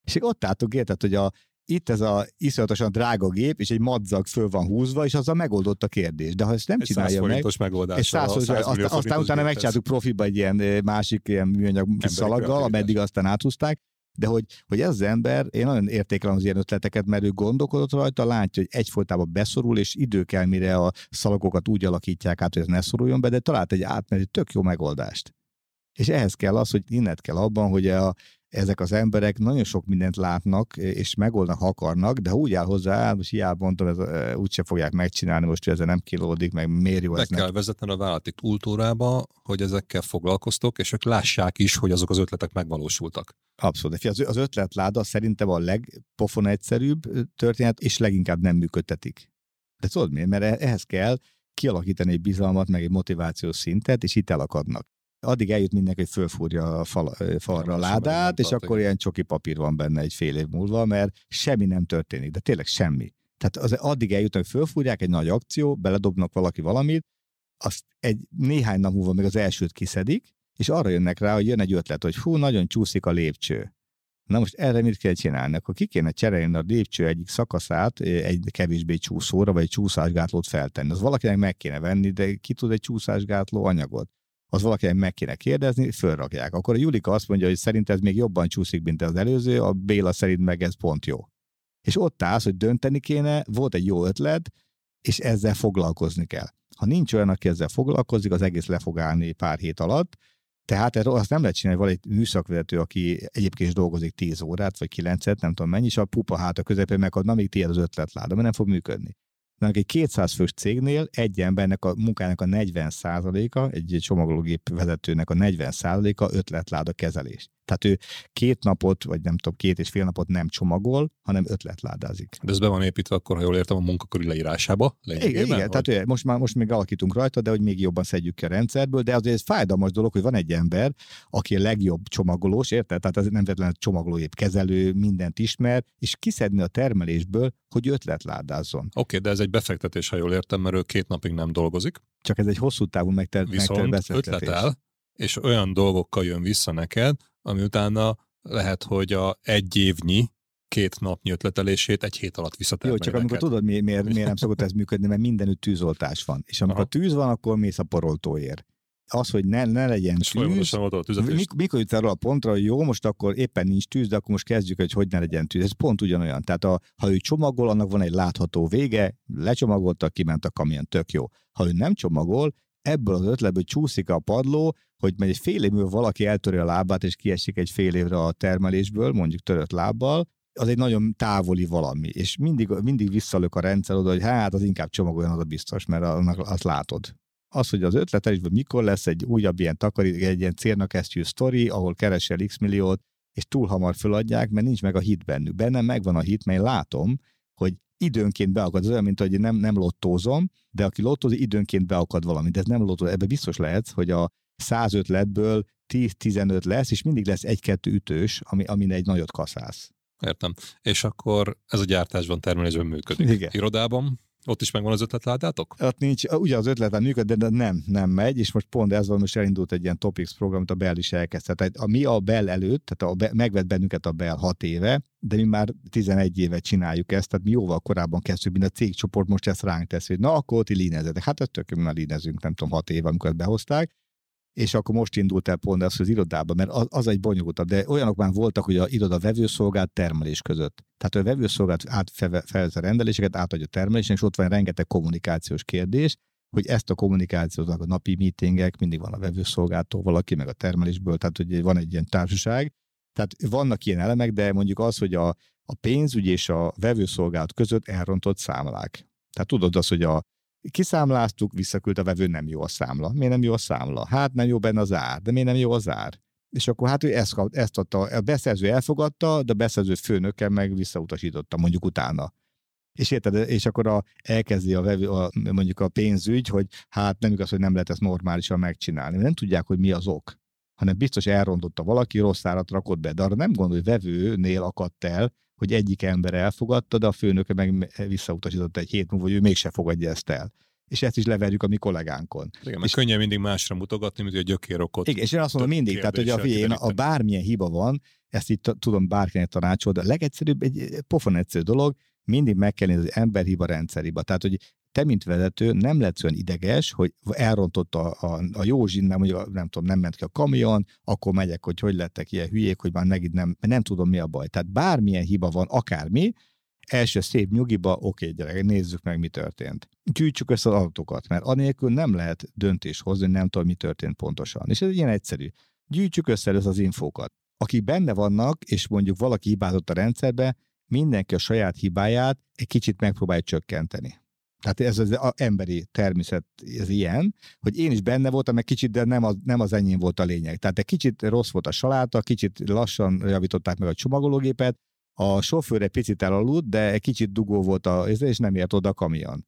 És ott álltuk, érted, hogy a itt ez a iszonyatosan drága gép, és egy madzag föl van húzva, és azzal megoldott a kérdés. De ha ezt nem egy csinálja meg, és száz forintos, aztán utána megcsináltuk profiba egy ilyen másik ilyen műanyag kis szalaggal, ameddig aztán áthúzták. De hogy, hogy ez az ember, én nagyon értékelem az ilyen ötleteket, mert ő gondolkodott rajta, látja, hogy egyfolytában beszorul, és idő kell, mire a szalagokat úgy alakítják át, hogy ez ne szoruljon be, de talált egy átmeneti tök jó megoldást. És ehhez kell az, hogy innent kell abban, hogy a ezek az emberek nagyon sok mindent látnak, és megoldnak, akarnak, de úgy áll hozzá, most hiába mondtam, ez, úgyse fogják megcsinálni most, hogy ezzel nem kilódik, meg miért jó ez. Be kell vezetni a vállalati kultúrába, hogy ezekkel foglalkoztok, és ők lássák is, hogy azok az ötletek megvalósultak. Abszolút. Az, az ötletláda szerintem a legpofon egyszerűbb történet, és leginkább nem működtetik. De tudod miért? Mert ehhez kell kialakítani egy bizalmat, meg egy motivációs szintet, és itt elakadnak. Addig eljut mindenki, hogy fölfúrja a fal, falra a ládát, és akkor ilyen csoki papír van benne egy fél év múlva, mert semmi nem történik, de tényleg semmi. Tehát az, addig eljutnak, hogy fölfúrják egy nagy akció, beledobnak valaki valamit, azt egy néhány nap múlva még az elsőt kiszedik, és arra jönnek rá, hogy jön egy ötlet, hogy hú, nagyon csúszik a lépcső. Na most erre mit kell csinálni? Akkor ki kéne cserélni a lépcső egyik szakaszát egy kevésbé csúszóra, vagy egy csúszásgátlót feltenni. Az valakinek meg kéne venni, de ki tud egy csúszásgátló anyagot? Az valakinek meg kéne kérdezni, fölrakják. Akkor a Julika azt mondja, hogy szerint ez még jobban csúszik, mint az előző, a Béla szerint meg ez pont jó. És ott állsz, hogy dönteni kéne, volt egy jó ötlet, és ezzel foglalkozni kell. Ha nincs olyan, aki ezzel foglalkozik, az egész le fog állni pár hét alatt, tehát erről azt nem lehet csinálni, hogy van egy műszakvezető, aki egyébként is dolgozik tíz órát, vagy kilencet, nem tudom mennyi, és a pupa hát a közepén megad, na még tiéd az ötletláda, mert nem fog működni. Egy kétszáz fős cégnél egy embernek a munkának a negyven százaléka, egy csomagológép vezetőnek a negyven százaléka ötletláda kezelés. Tehát ő két napot, vagy nem tudom, két és fél napot nem csomagol, hanem ötletládázik. De ez be van építve akkor, ha jól értem, a munkaköri leírásába? Igen, igen, vagy? Tehát ő, most, már, most még alakítunk rajta, de hogy még jobban szedjük ki a rendszerből, de azért ez fájdalmas dolog, hogy van egy ember, aki a legjobb csomagolós, érted? Tehát ez nem véletlenül csomagológép kezelő, mindent ismer, és kiszedni a termelésből, hogy ötletládázzon. Oké, okay, de ez egy befektetés, ha jól értem, mert ő két napig nem dolgozik. Csak ez egy hosszú távú megter- Viszont megter- ötletel, és olyan dolgokkal jön vissza neked, ami utána lehet, hogy a egy évnyi, két napnyi ötletelését egy hét alatt visszatermelj. Jó, csak neked. Amikor tudod, mi, miért, miért nem szokott ez működni, mert mindenütt tűzoltás van. És amikor Aha. tűz van, akkor mész a poroltóért. Az, hogy ne, ne legyen és tűz, mik, mikor jut arra a pontra, hogy jó, most akkor éppen nincs tűz, de akkor most kezdjük, hogy hogy ne legyen tűz. Ez pont ugyanolyan. Tehát a, ha ő csomagol, annak van egy látható vége, lecsomagolta, kiment a kamion, tök jó. Ha ő nem csomagol, ebből az ötletből csúszik a padló, hogy egy fél év múlva valaki eltöri a lábát, és kiesik egy fél évre a termelésből, mondjuk törött lábbal, az egy nagyon távoli valami, és mindig, mindig visszalök a rendszer oda, hogy hát az inkább csomagoljon, az a biztos, mert annak azt látod. Az, hogy az ötletelésből mikor lesz egy újabb ilyen takarít, egy ilyen cérnakesztyű sztori, ahol keresel x milliót, és túl hamar föladják, mert nincs meg a hit bennük. Bennem megvan a hit, mert én látom, hogy időnként beakad, az olyan, mint hogy nem, nem lottózom, de aki lottózik, időnként beakad valami, de ez nem lottó, ebbe biztos lehetsz, hogy a száz ötletből tíz-tizenöt lesz, és mindig lesz egy-kettő ütős, ami, amin egy nagyot kaszálsz. Értem. És akkor ez a gyártásban, termelésben működik. Igen. Irodában? Ott is megvan az ötletládátok? Ott nincs, ugyan az ötletlád működik, de nem, nem megy, és most pont ez van, most elindult egy ilyen Topics program, amit a Bell is elkezdte. Tehát a, mi a Bell előtt, tehát a Bell, megvett bennünket a Bell hat éve, de mi már tizenegy éve csináljuk ezt, tehát mi jóval korábban kezdtük, mint a cégcsoport most ezt ránk tesz, hogy na, akkor ti linezzetek. Hát tök, mi már linezünk, nem tudom, hat éve, amikor ezt behozták. És akkor most indult el pont az, hogy az irodában, mert az, az egy bonyolultabb, de olyanok már voltak, hogy az iroda vevőszolgált termelés között. Tehát a vevőszolgált átfelvez a rendeléseket, átadja a termelésnek, és ott van rengeteg kommunikációs kérdés, hogy ezt a kommunikációt, a napi meetingek, mindig van a vevőszolgáltól valaki, meg a termelésből, tehát hogy van egy ilyen társaság. Tehát vannak ilyen elemek, de mondjuk az, hogy a, a pénzügy és a vevőszolgált között elrontott számlák. Tehát tudod azt, hogy a kiszámláztuk, visszaküld a vevő, nem jó a számla. Miért nem jó a számla? Hát nem jó benne az ár, de miért nem jó az ár? És akkor hát ő ezt, ezt adta, a beszerző elfogadta, de a beszerző főnöke meg visszautasította mondjuk utána. És érted, és akkor a, elkezdi a vevő, a, mondjuk a pénzügy, hogy hát nem igaz, hogy nem lehet ezt normálisan megcsinálni. Nem tudják, hogy mi az ok, hanem biztos elrontotta valaki, rossz árat rakott be, de arra nem gondol, hogy vevőnél akadt el, hogy egyik ember elfogadta, de a főnöke meg visszautasította egy hét múlva, hogy ő mégse fogadja ezt el. És ezt is leverjük a mi kollégánkon. Igen, és könnyen mindig másra mutogatni, mint a gyökérokot. Igen, és én azt mondom mindig, tehát hogy a, figyelj, a bármilyen hiba van, ezt itt tudom bárkinek tanácsolni, de a legegyszerűbb, egy pofon egyszerű dolog, mindig meg kell nézni az emberhiba, rendszerhiba. Tehát, hogy te, mint vezető, nem lehetsz olyan ideges, hogy elrontott a, a, a Józsinnál, mondjuk nem tudom, nem ment ki a kamion, akkor megyek, hogy hogy lettek ilyen hülyék, hogy már megint nem, nem tudom, mi a baj. Tehát bármilyen hiba van, akármi, első szép nyugiba, oké, gyerek, nézzük meg, mi történt. Gyűjtsük össze az adatokat, mert anélkül nem lehet döntés hozni, nem tudom, mi történt pontosan. És ez ilyen egyszerű. Gyűjtsük össze először az infókat. Akik benne vannak, és mondjuk valaki hibázott a rendszerbe, mindenki a saját hibáját egy kicsit megpróbálja csökkenteni. Tehát ez az emberi természet, ez ilyen, hogy én is benne voltam egy kicsit, de nem az, nem az enyém volt a lényeg. Tehát egy kicsit rossz volt a saláta, kicsit lassan javították meg a csomagológépet, a sofőr egy picit elaludt, de egy kicsit dugó volt, a, és nem ért oda a kamion.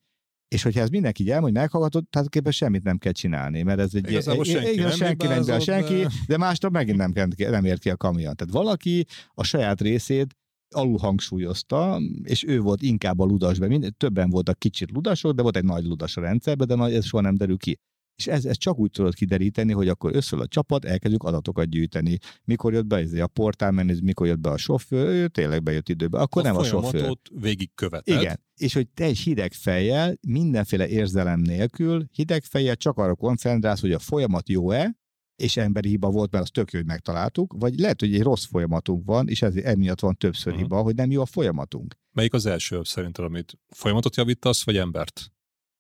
És hogyha ez mindenki gyerm, hogy meghallgatod, tehát képben semmit nem kell csinálni, mert ez egy igazából senki, igen, nem senki, bázott, senki de, de másnap megint nem, nem ért ki a kamion. Tehát valaki a saját részét alul hangsúlyozta, és ő volt inkább a ludas, minden, többen voltak kicsit ludasok, de volt egy nagy ludas a rendszerben, de nagy, ez soha nem derül ki. És ez, ez csak úgy tudod kideríteni, hogy akkor összül a csapat, elkezdjük adatokat gyűjteni. Mikor jött be a portálmenedzser, mikor jött be a sofőr, ő tényleg bejött időbe, akkor a nem a sofőr. A folyamatot végigköveted. Igen, és hogy te is hideg fejjel, mindenféle érzelem nélkül, hideg fejjel csak arra koncentrálsz, hogy a folyamat jó-e, és emberi hiba volt, mert az tök jó, hogy megtaláltuk, vagy lehet, hogy egy rossz folyamatunk van, és ez, emiatt van többször uh-huh. hiba, hogy nem jó a folyamatunk. Melyik az első szerinted, amit folyamatot javítasz, vagy embert?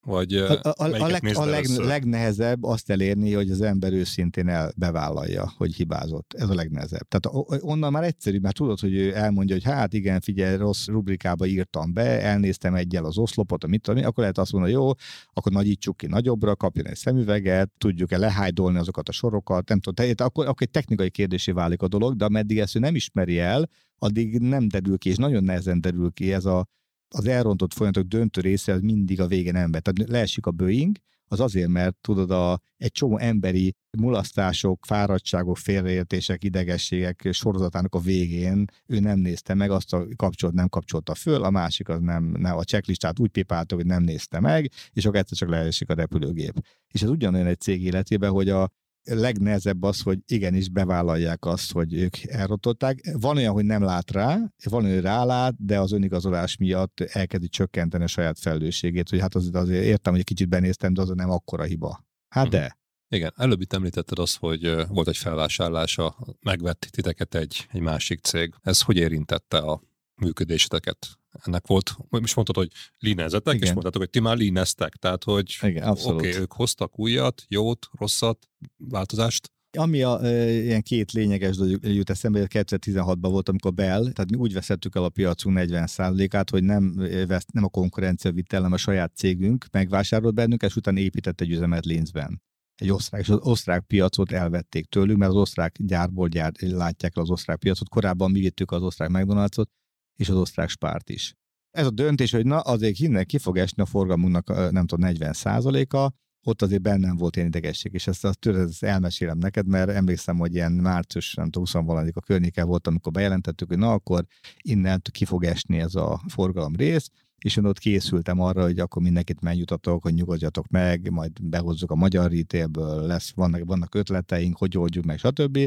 Vagy a a, a, leg, a leg, legnehezebb azt elérni, hogy az ember őszintén elbevállalja, hogy hibázott. Ez a legnehezebb. Tehát onnan már egyszerű, már tudod, hogy ő elmondja, hogy hát igen, figyelj, rossz rubrikába írtam be, elnéztem egyel az oszlopot, amit tudom, akkor lehet azt mondani, jó, akkor nagyítsuk ki nagyobbra, kapjon egy szemüveget, tudjuk-e lehájdolni azokat a sorokat, nem tudom, tehát akkor, akkor egy technikai kérdésé válik a dolog, de ameddig ezt ő nem ismeri el, addig nem derül ki, és nagyon nehezen derül ki ez a az elrontott folyamatok döntő része, az mindig a végén ember. Tehát leesik a Boeing, az azért, mert tudod, a, egy csomó emberi mulasztások, fáradtságok, félreértések, idegességek sorozatának a végén ő nem nézte meg, azt a kapcsolat nem kapcsolta föl, a másik az nem, nem a checklistát úgy pipálta, hogy nem nézte meg, és akkor egyszer csak leesik a repülőgép. És ez ugyanolyan egy cég életében, hogy a legnehezebb az, hogy igenis bevállalják azt, hogy ők elrontották. Van olyan, hogy nem lát rá, van olyan, hogy rálát, de az önigazolás miatt elkezdi csökkenteni a saját felelősségét, hogy hát azért, azért értem, hogy kicsit benéztem, de az nem akkora hiba. Hát de. Hmm. Igen, előbb itt említetted azt, hogy volt egy felvásárlása, megvett titeket egy, egy másik cég. Ez hogy érintette a működéseteket? Ennek volt, most mondtad, hogy linezetek, igen. És mondtátok, hogy ti már lineztek, tehát hogy oké, okay, ők hoztak újat, jót, rosszat, változást. Ami a, e, ilyen két lényeges dolog jut eszembe, kétezer-tizenhatban volt, amikor Bell, tehát mi úgy veszettük el a piacunk negyven százalékát, hogy nem, vesz, nem a konkurencia vitte, hanem a saját cégünk megvásárolt bennünket, és utána épített egy üzemet Linzben. Egy osztrák, és az osztrák piacot elvették tőlünk, mert az osztrák gyárból gyár, látják el az osztrák piacot. Korábban mi vittük az osztrák McDonald's-ot, és az osztrák spárt is. Ez a döntés, hogy na, azért innen ki fog esni a forgalmunknak, nem tudom, negyven százaléka, ott azért bennem volt ilyen idegesség, és ezt, azt, ezt elmesélem neked, mert emlékszem, hogy ilyen március, nem tudom, huszonvaladika környéken volt, amikor bejelentettük, hogy na, akkor innen ki fog esni ez a forgalom rész, és én ott készültem arra, hogy akkor mindenkit megjutatok, hogy nyugodjatok meg, majd behozzuk a magyar retailből, lesz, vannak, vannak ötleteink, hogy oldjuk meg, stb.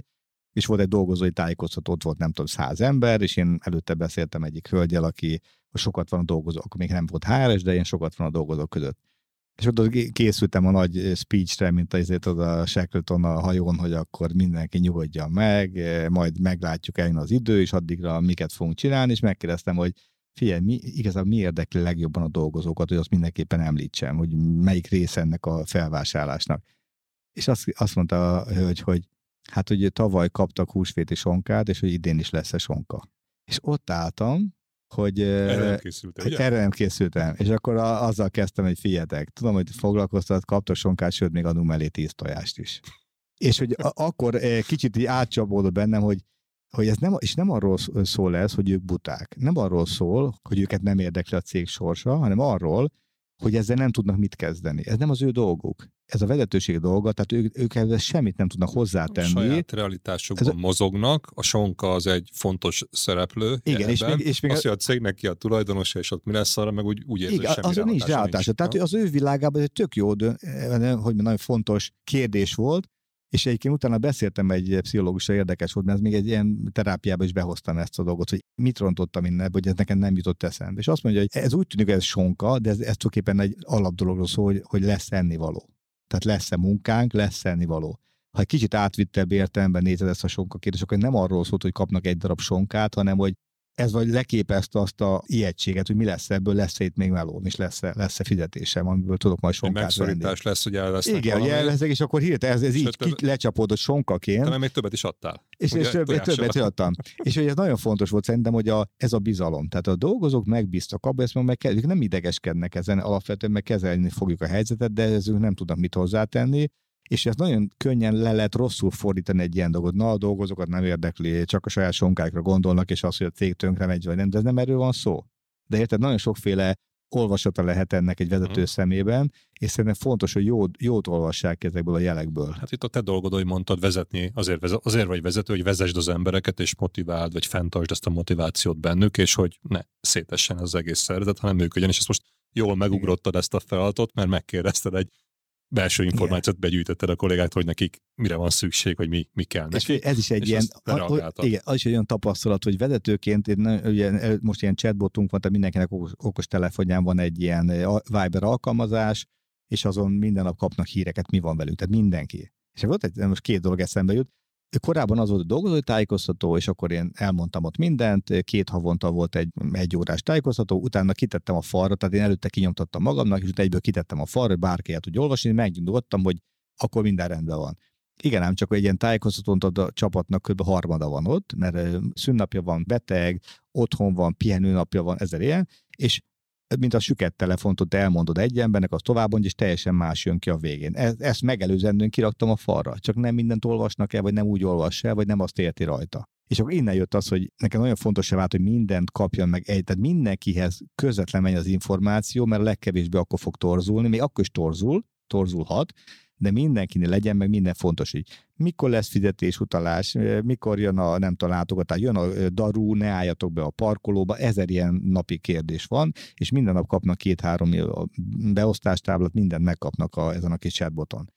És volt egy dolgozói tájékoztató, ott volt nem tudom, száz ember, és én előtte beszéltem egyik hölgyel, aki sokat van a dolgozók, akkor még nem volt há er es, de én sokat van a dolgozók között. És ott készültem a nagy speechre, mint azért az a Shackleton a hajón, hogy akkor mindenki nyugodja meg, majd meglátjuk eljön az idő, és addigra miket fogunk csinálni, és megkérdeztem, hogy figyelj, mi, igazából mi érdekli legjobban a dolgozókat, hogy azt mindenképpen említsem, hogy melyik része ennek a felvásárlásnak. És azt, azt mondta a hölgy, hogy hát, hogy tavaly kaptak húsvéti sonkát, és hogy idén is lesz a sonka. És ott álltam, hogy erre nem készültem. Hogy erre nem készültem. És akkor a, azzal kezdtem, hogy figyeljetek, tudom, hogy foglalkoztat, kaptak sonkát, sőt, még adunk mellé tíz tojást is. És hogy a, akkor kicsit így átcsapódott bennem, hogy hogy ez nem, és nem arról szól ez, hogy ők buták. Nem arról szól, hogy őket nem érdekli a cég sorsa, hanem arról, hogy ezzel nem tudnak mit kezdeni. Ez nem az ő dolguk. Ez a vezetőség dolga, tehát ők, ők ezzel semmit nem tudnak hozzátenni. A saját realitásokban ez... mozognak, a sonka az egy fontos szereplő. Igen, és még, és még... Azt, hogy a cégnek ki a tulajdonosa, és ott mi lesz arra, meg úgy, úgy érző, igen, semmi nincs ráhatása. Tehát az ő világában egy tök jó, hogy nagyon fontos kérdés volt, és egyébként utána beszéltem egy pszichológussal, érdekes volt, mert ez még egy ilyen terápiába is behoztam ezt a dolgot, hogy mit rontottam innen, hogy ez nekem nem jutott eszembe. És azt mondja, hogy ez úgy tűnik, hogy ez sonka, de ez, ez tulajdonképpen egy alapdologról szól, hogy, hogy lesz ennivaló. Tehát lesz-e munkánk, lesz ennivaló. Ha egy kicsit átvittebb értelemben nézed ezt a sonka kérdés, akkor nem arról szólt, hogy kapnak egy darab sonkát, hanem hogy ez vagy leképezte azt a ijegységet, hogy mi lesz ebből, lesz-e itt még melóm, és lesz-e, lesz-e fizetésem, amiből tudok majd sonkát venni. Megszorítás lesz, hogy elvesznek. Igen, hogy elvesznek, és akkor hirtelen ez, ez így több... lecsapódott sonkaként. Te még többet is adtál. És, és többet, többet adtam. És hogy ez nagyon fontos volt szerintem, hogy a, ez a bizalom. Tehát a dolgozók megbíztak abban, ezt meg kell, ők nem idegeskednek ezen, alapvetően meg kezelni fogjuk a helyzetet, de ezünk nem tudnak mit hozzátenni. És ez nagyon könnyen le lehet rosszul fordítani egy ilyen dolgot. Na, a dolgozókat nem érdekli, csak a saját sonkáikra gondolnak, és az, hogy a cég tönkre megy, vagy nem, de ez nem erről van szó. De érted, nagyon sokféle olvasata lehet ennek egy vezető mm. szemében, és szerintem fontos, hogy jót, jót olvassák ezekből a jelekből. Hát itt a te dolgod, hogy mondtad, vezetni, azért, vezet, azért vagy vezető, hogy vezesd az embereket, és motiváld, vagy fenntartsd ezt a motivációt bennük, és hogy ne szétessen az egész szervezet, hanem működjön. És ezt most jól megugrottad ezt a feladatot, mert megkérdezted egy belső információt, igen, begyűjtetted a kollégát, hogy nekik mire van szükség, hogy mi, mi kell neki. És ez is egy és ilyen, a, igen, az is egy olyan tapasztalat, hogy vezetőként, én, ugye, most ilyen chatbotunk van, tehát mindenkinek okos, okos telefonján van egy ilyen Viber alkalmazás, és azon minden nap kapnak híreket, mi van velük, tehát mindenki. És volt egy, most két dolog eszembe jut. Korábban az volt a dolgozói tájékoztató, és akkor én elmondtam ott mindent, két havonta volt egy egyórás tájékoztató, utána kitettem a falra, tehát én előtte kinyomtattam magamnak, és utána egyből kitettem a falra, hogy bárki el tudja olvasni, megnyugodtam, hogy akkor minden rendben van. Igen, ám csak egy ilyen tájékoztatón a csapatnak kb. Harmada van ott, mert szünnapja van, beteg, otthon van, pihenőnapja van, ezer ilyen, és mint a süket telefont, ott elmondod egy embernek, az továbbmondja, és teljesen más jön ki a végén. Ezt megelőzendően kiraktam a falra, csak nem mindent olvasnak el, vagy nem úgy olvass el, vagy nem azt érti rajta. És akkor innen jött az, hogy nekem nagyon fontos vált, hogy mindent kapjon meg egy, tehát mindenkihez közvetlen menj az információ, mert a legkevésbé akkor fog torzulni, még akkor is torzul, torzulhat, de mindenkinél legyen, meg minden fontos így. Mikor lesz fizetésutalás, mikor jön a nem tudom, látogatás, jön a darú, ne álljatok be a parkolóba, ezer ilyen napi kérdés van, és minden nap kapnak két-három beosztástáblát, mindent megkapnak a, ezen a kis chatboton.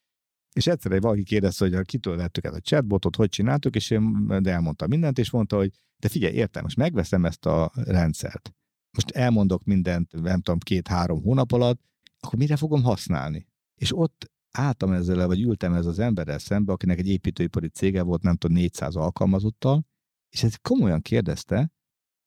És egyszerre valaki kérdezte, hogy kitől vettük ezt a chatbotot, hogy csináltuk, és én elmondtam mindent, és mondta, hogy de figyelj, értem, most megveszem ezt a rendszert. Most elmondok mindent, nem tudom, két-három hónap alatt, akkor mire fogom használni? És ott álltam ezzel, vagy ültem ezzel az emberrel szembe, akinek egy építőipari cége volt, nem tudom, négyszáz alkalmazottal, és ez komolyan kérdezte,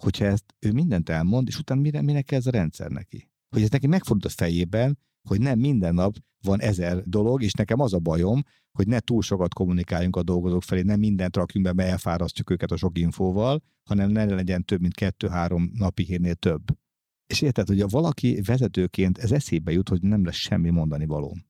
hogyha ezt ő mindent elmond, és utána mire, minek kell ez a rendszer neki? Hogy ez neki megfordult a fejében, hogy nem minden nap van ezer dolog, és nekem az a bajom, hogy ne túl sokat kommunikáljunk a dolgozók felé, nem mindent rakjunk be, mert elfárasztjuk őket a sok infóval, hanem ne legyen több, mint kettő-három napi hírnél több. És érted, hogy ha valaki vezetőként ez eszébe jut, hogy nem lesz semmi mondani valóm.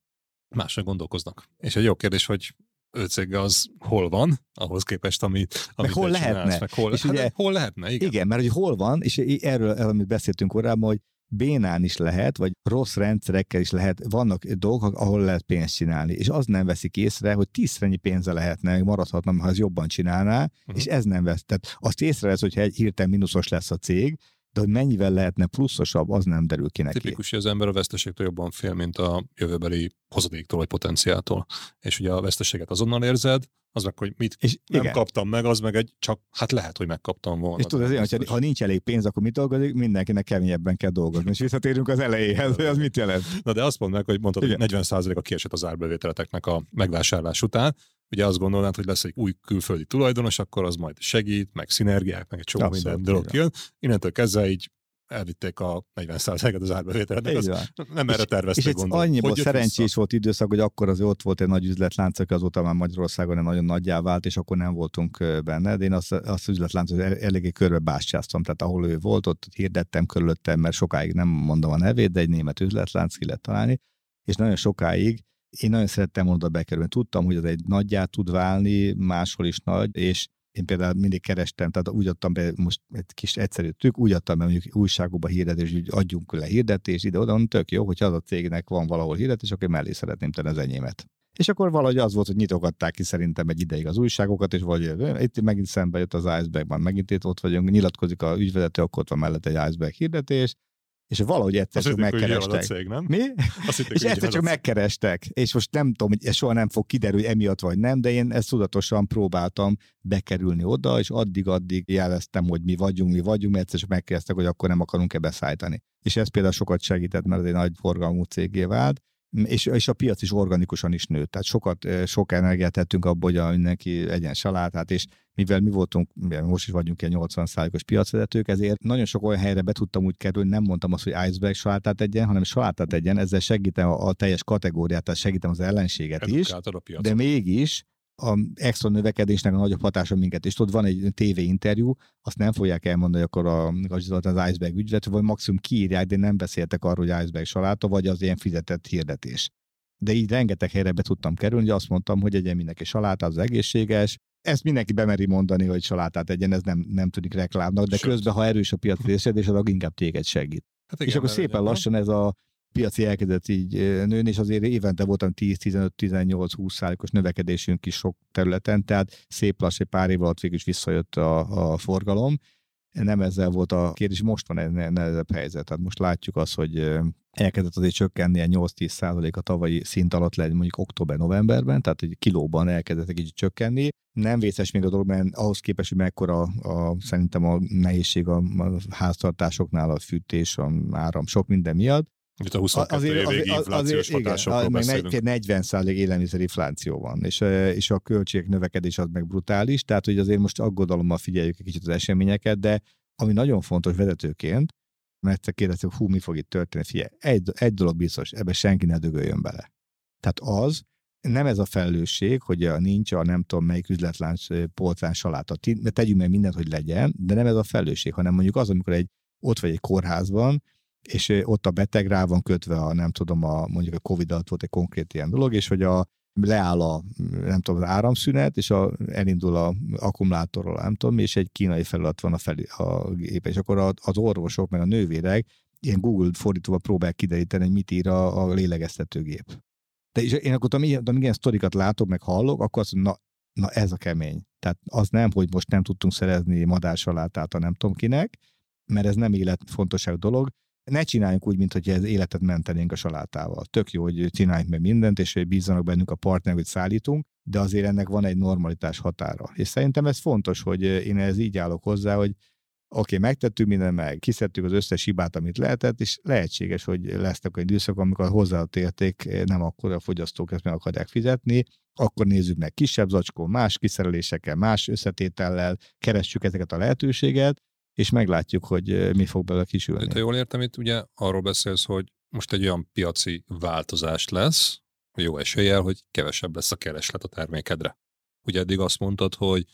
Másra gondolkoznak. És egy jó kérdés, hogy ő cég az hol van, ahhoz képest, amit, amit hol lehetne. Csinálsz, meg hol, és ugye, hát, hol lehetne, igen. Igen, mert hogy hol van, és erről, amit beszéltünk korábban, hogy bénán is lehet, vagy rossz rendszerekkel is lehet, vannak dolgok, ahol lehet pénzt csinálni, és az nem veszik észre, hogy tízszerennyi pénze lehetne, meg maradhatna, ha ez jobban csinálná, uh-huh. és ez nem vesz. Tehát azt észrevesz, hogyha egy hirtelen mínuszos lesz a cég, de hogy mennyivel lehetne pluszosabb, az nem derül ki neki. Tipikus, hogy az ember a veszteségtől jobban fél, mint a jövőbeli hozadéktól vagy potenciáltól. És ugye a veszteséget azonnal érzed, az meg, hogy mit és nem igen. kaptam meg, az meg egy csak, hát lehet, hogy megkaptam volna. És tudod, azért, hogy ha nincs elég pénz, akkor mit dolgozik? Mindenkinek keményebben kell dolgozni. És visszatérünk az elejéhez, hogy az mit jelent. Na de azt mondd meg, hogy mondtad, igen. hogy negyven százaléka kiesett az árbevételeteknek a megvásárlás után. Ugye azt gondolnád, hogy lesz egy új külföldi tulajdonos, akkor az majd segít, meg szinergiák, meg egy csomó minden dolog jön. Innentől kezdve így elvitték a negyven százalékát az árbevételnek, az nem erre terveztek gondolni. És annyiból szerencsés vissza? Volt időszak, hogy akkor azért ott volt egy nagy üzletlánc, aki azóta már Magyarországon nagyon nagyjá vált, és akkor nem voltunk benne, de én azt, azt üzletláncot eléggé körbe bástyáztam, tehát ahol ő volt, ott hirdettem körülöttem, mert sokáig nem mondom a nevét, de egy német üzletlánc ki lehet találni, és nagyon sokáig én nagyon szerettem oda bekerülni. Tudtam, hogy ez egy nagyjá tud válni, máshol is nagy, és én például mindig kerestem, tehát úgy adtam be, most egy kis egyszerű trükk, úgy adtam be mondjuk újságokba hirdetés, hogy adjunk le hirdetést, ide-oda, tök jó, hogyha az a cégnek van valahol hirdetés, akkor mellé szeretném tenni az enyémet. És akkor valahogy az volt, hogy nyitogatták ki szerintem egy ideig az újságokat, és valahogy itt megint szembe jött az Eisbergban, megint itt ott vagyunk, nyilatkozik a ügyvezető, akkor ott van mellett egy Eisberg hirdetés, és valahogy egyszer csak megkerestek. Cég, nem? Mi? Hitték, és egyszer csak megkerestek. És most nem tudom, hogy soha nem fog kiderülni, emiatt vagy nem, de én ezt tudatosan próbáltam bekerülni oda, és addig-addig jeleztem, hogy mi vagyunk, mi vagyunk, mert egyszer csak megkérdeztek, hogy akkor nem akarunk-e beszállítani. És ez például sokat segített, mert ez egy nagy forgalmú cégé vált, és, és a piac is organikusan is nőtt. Tehát sokat, sok energiát tettünk abba, hogy mindenki egyen salátát, és mivel mi voltunk, most is vagyunk ilyen nyolcvan százalékos piacvezetők, ezért nagyon sok olyan helyre be tudtam úgy kerülni, nem mondtam azt, hogy Eisberg salátát egyen, hanem salátát egyen, ezzel segítem a teljes kategóriát, tehát segítem az ellenséget Edukáltad is, de mégis a extra növekedésnek a nagyobb hatása minket. És tudod, van egy tévéinterjú, azt nem fogják elmondani, akkor a, az Eisberg ügyvezető, vagy maximum kiírják, de nem beszéltek arról, hogy Eisberg saláta, vagy az ilyen fizetett hirdetés. De így rengeteg helyre be tudtam kerülni, azt mondtam, hogy egyen mindenki salátát, az egészséges. Ezt mindenki bemeri mondani, hogy salátát egyen, ez nem, nem tűnik reklámnak, de Sőt. közben, ha erős a piaci részedés, az inkább téged segít. Hát igen, és akkor szépen nem lassan nem? ez a piaci elkezdett így nőni, és azért évente voltam tíz, tizenöt, tizennyolc, húsz százalékos növekedésünk is sok területen, tehát szép lassan pár év alatt végül is visszajött a, a forgalom. Nem ezzel volt a kérdés, most van egy nehezebb helyzet, tehát most látjuk azt, hogy elkezdett azért csökkenni a nyolc-tíz százalék a tavalyi szint alatt legyen mondjuk október-novemberben, tehát egy kilóban elkezdett egy kicsit csökkenni. Nem vészes még a dolog, mert ahhoz képest, hogy mekkora a, a, szerintem a nehézség a, a háztartásoknál, a fűtés, a áram, sok minden miatt. Itt a huszonkettő év végi inflációs hatásokról beszélünk. negyven százalék élelmiszerinfláció van, és, és a költségek növekedés az meg brutális, tehát hogy azért most aggodalommal figyeljük egy kicsit az eseményeket, de ami nagyon fontos vezetőként, mert egyszer kérdeztük, hú, mi fog itt történni, figyelj, egy, egy dolog biztos, ebbe senki ne dögöljön bele. Tehát az, nem ez a felelősség, hogy a nincs a nem tudom melyik üzletlánc polcán saláta, tegyünk meg mindent, hogy legyen, de nem ez a felelősség, hanem mondjuk az, amikor egy, ott vagy egy kórházban, és ott a beteg rá van kötve a, nem tudom, a, mondjuk a Covid alatt volt egy konkrét ilyen dolog, és hogy a, leáll a, nem tudom, az áramszünet, és a, elindul a akkumulátorról, nem tudom, és egy kínai felirat van a, fel, a gépe, és akkor a, az orvosok, meg a nővérek ilyen Google fordítóval próbálják kideríteni, hogy mit ír a, a lélegeztetőgép. De és én akkor, amikor ilyen, ilyen sztorikat látok, meg hallok, akkor azt mondom, na, na ez a kemény. Tehát az nem, hogy most nem tudtunk szerezni madársalátát a nem tudom kinek, mert ez nem életfontosságú dolog. Ne csináljunk úgy, mintha ez életet mentenénk a salátával. Tök jó, hogy csináljunk meg mindent, és bízzanak bennünk a partnerek, hogy szállítunk, de azért ennek van egy normalitás határa. És szerintem ez fontos, hogy én ez így állok hozzá, hogy oké, okay, megtettük mindent meg, kiszedtük az összes hibát, amit lehetett, és lehetséges, hogy lesznek olyan időszak, amikor hozzáadott érték, nem akkor a fogyasztók ezt meg akarják fizetni, akkor nézzük meg kisebb zacskó, más kiszerelésekkel, más összetétellel, keressük ezeket a lehetőséget, és meglátjuk, hogy mi fog belőle kisülni. Ha jól értem, itt ugye arról beszélsz, hogy most egy olyan piaci változás lesz, jó eséllyel, hogy kevesebb lesz a kereslet a termékedre. Ugye eddig azt mondtad, hogy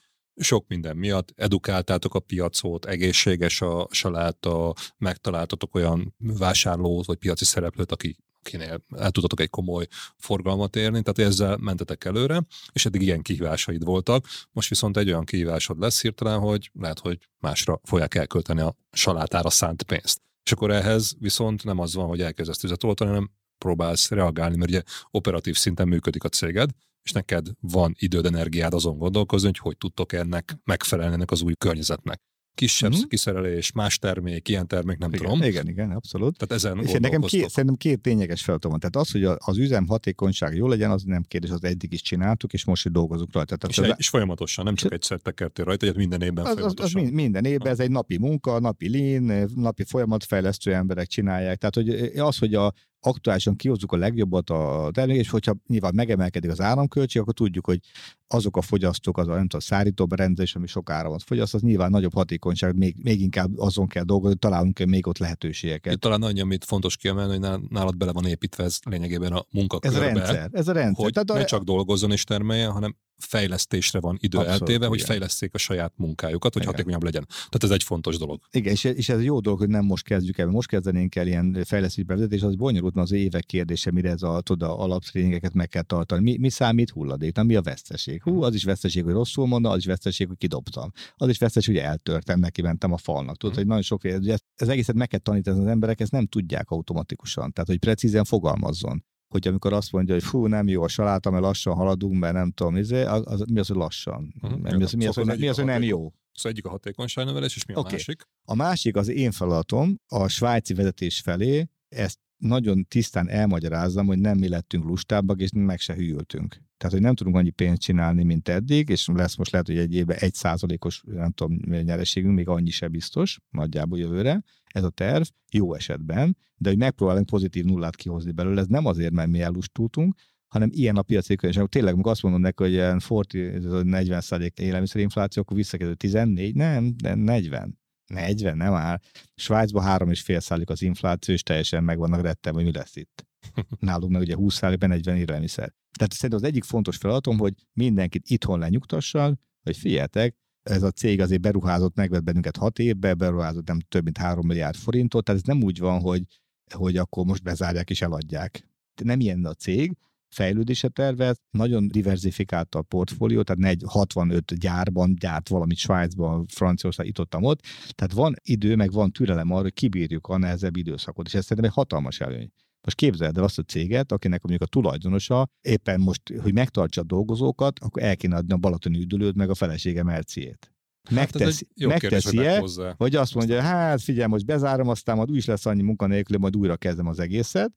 sok minden miatt edukáltátok a piacot, egészséges a saláta, megtaláltatok olyan vásárlót vagy piaci szereplőt, aki, akinél el tudtatok egy komoly forgalmat érni, tehát ezzel mentetek előre, és eddig ilyen kihívásaid voltak. Most viszont egy olyan kihívásod lesz hirtelen, hogy lehet, hogy másra fogják elkölteni a salátára szánt pénzt. És akkor ehhez viszont nem az van, hogy elkezdesz tüzet oltani, hanem próbálsz reagálni, mert ugye operatív szinten működik a céged, és neked van időd, energiád azon gondolkozni, hogy hogy tudtok ennek megfelelni ennek az új környezetnek. kisebb mm-hmm. kiszerelés, más termék, ilyen termék, nem igen, tudom. Igen, igen, abszolút. Tehát ezen és nekem két, szerintem két tényleges feladatom van. Tehát az, hogy az üzem hatékonyság jó legyen, az nem kérdés, az eddig is csináltuk, és most is dolgozunk rajta. És, az... és folyamatosan, nem csak egyszer tekertél rajta, egyet minden évben az, folyamatosan. Az, az minden évben, ez egy napi munka, napi lean, napi folyamatfejlesztő emberek csinálják. Tehát hogy az, hogy a aktuálisan kihozzuk a legjobbat a terméket, és hogyha nyilván megemelkedik az áramköltség, akkor tudjuk, hogy azok a fogyasztók, az a, nem tudom, szárítóberendezés, ami sok áramot fogyaszt, az nyilván nagyobb hatékonyság, még, még inkább azon kell dolgozni, találunk még ott lehetőségeket. Itt talán annyi, amit fontos kiemelni, hogy nálad bele van építve ez lényegében a munkakörbe. Ez rendszer, ez a rendszer. Hogy tehát a... ne csak dolgozzon és termeljen, hanem fejlesztésre van idő abszolút, eltéve, igen. Hogy fejlesszék a saját munkájukat, hogy igen. Hatékonyabb legyen. Tehát ez egy fontos dolog. Igen, és, és ez jó dolog, hogy nem most kezdjük el, most kezdenénk el ilyen fejlesztés bevezetés, az bonyolult az évek kérdése, mire ez a tudod, alaptréningeket meg kell tartani. Mi, mi számít hulladék? Na, mi a veszteség? Hú, az is veszteség, hogy rosszul mondom, az is veszteség, hogy kidobtam. Az is veszteség, hogy eltörtem, neki mentem a falnak. Tudod, mm. hogy nagyon sok ez, ez egészet meg kell tanítani az emberek, ezt nem tudják automatikusan. Tehát, hogy precízen fogalmazzon. Hogy amikor azt mondja, hogy fú, nem jó a saláta, mert lassan haladunk, mert nem tudom, az, az, mi az, hogy lassan? Uh-huh. Mi az, mi az, szóval az, mi az hogy nem jó? Szóval egyik a hatékonyságnövelés, és mi a okay. másik? A másik az én feladatom, a svájci vezetés felé ezt nagyon tisztán elmagyarázzam, hogy nem mi lettünk lustábbak, és meg se hűltünk. Tehát, hogy nem tudunk annyi pénzt csinálni, mint eddig, és lesz most lehet, hogy egy évben egy százalékos, nem tudom, nyereségünk, még annyi se biztos, nagyjából jövőre. Ez a terv, jó esetben, de hogy megpróbálunk pozitív nullát kihozni belőle, ez nem azért, mert mi ellustultunk, hanem ilyen a piaci környezet. Tényleg, amikor azt mondom neki, hogy ilyen negyven százalék élelmiszerinfláció, akkor visszakérdezi, tizennégy, nem, de negyven. negyven, nem áll. Svájcban három egész öt százalék az infláció, és teljesen meg vannak rettem, hogy mi lesz itt. Nálunk meg ugye húsz százalékban negyven élelmiszer. Tehát szerintem az egyik fontos feladatom, hogy mindenkit itthon lenyugtassal, hogy figyeljetek, ez a cég azért beruházott, megvett bennünket hat évbe, beruházott nem több mint három milliárd forintot, tehát ez nem úgy van, hogy, hogy akkor most bezárják és eladják. Nem ilyen a cég, fejlődése tervez, nagyon diverzifikálta a portfólió, tehát hatvanöt gyárban gyárt valamit Svájcban, Franciaország, itt ott, ott, tehát van idő, meg van türelem arra, hogy kibírjuk a nehezebb időszakot, és ez szerintem egy hatalmas előny. Most képzeld el azt a céget, akinek mondjuk a tulajdonosa éppen most, hogy megtartsa a dolgozókat, akkor el kéne adni a balatoni üdülőt, meg a felesége merciét. Megteszi, hát megteszi-e, vagy azt mondja, hát figyelj, most bezárom, aztán majd úgy is lesz annyi munkanélkül, majd újra kezdem az egészet,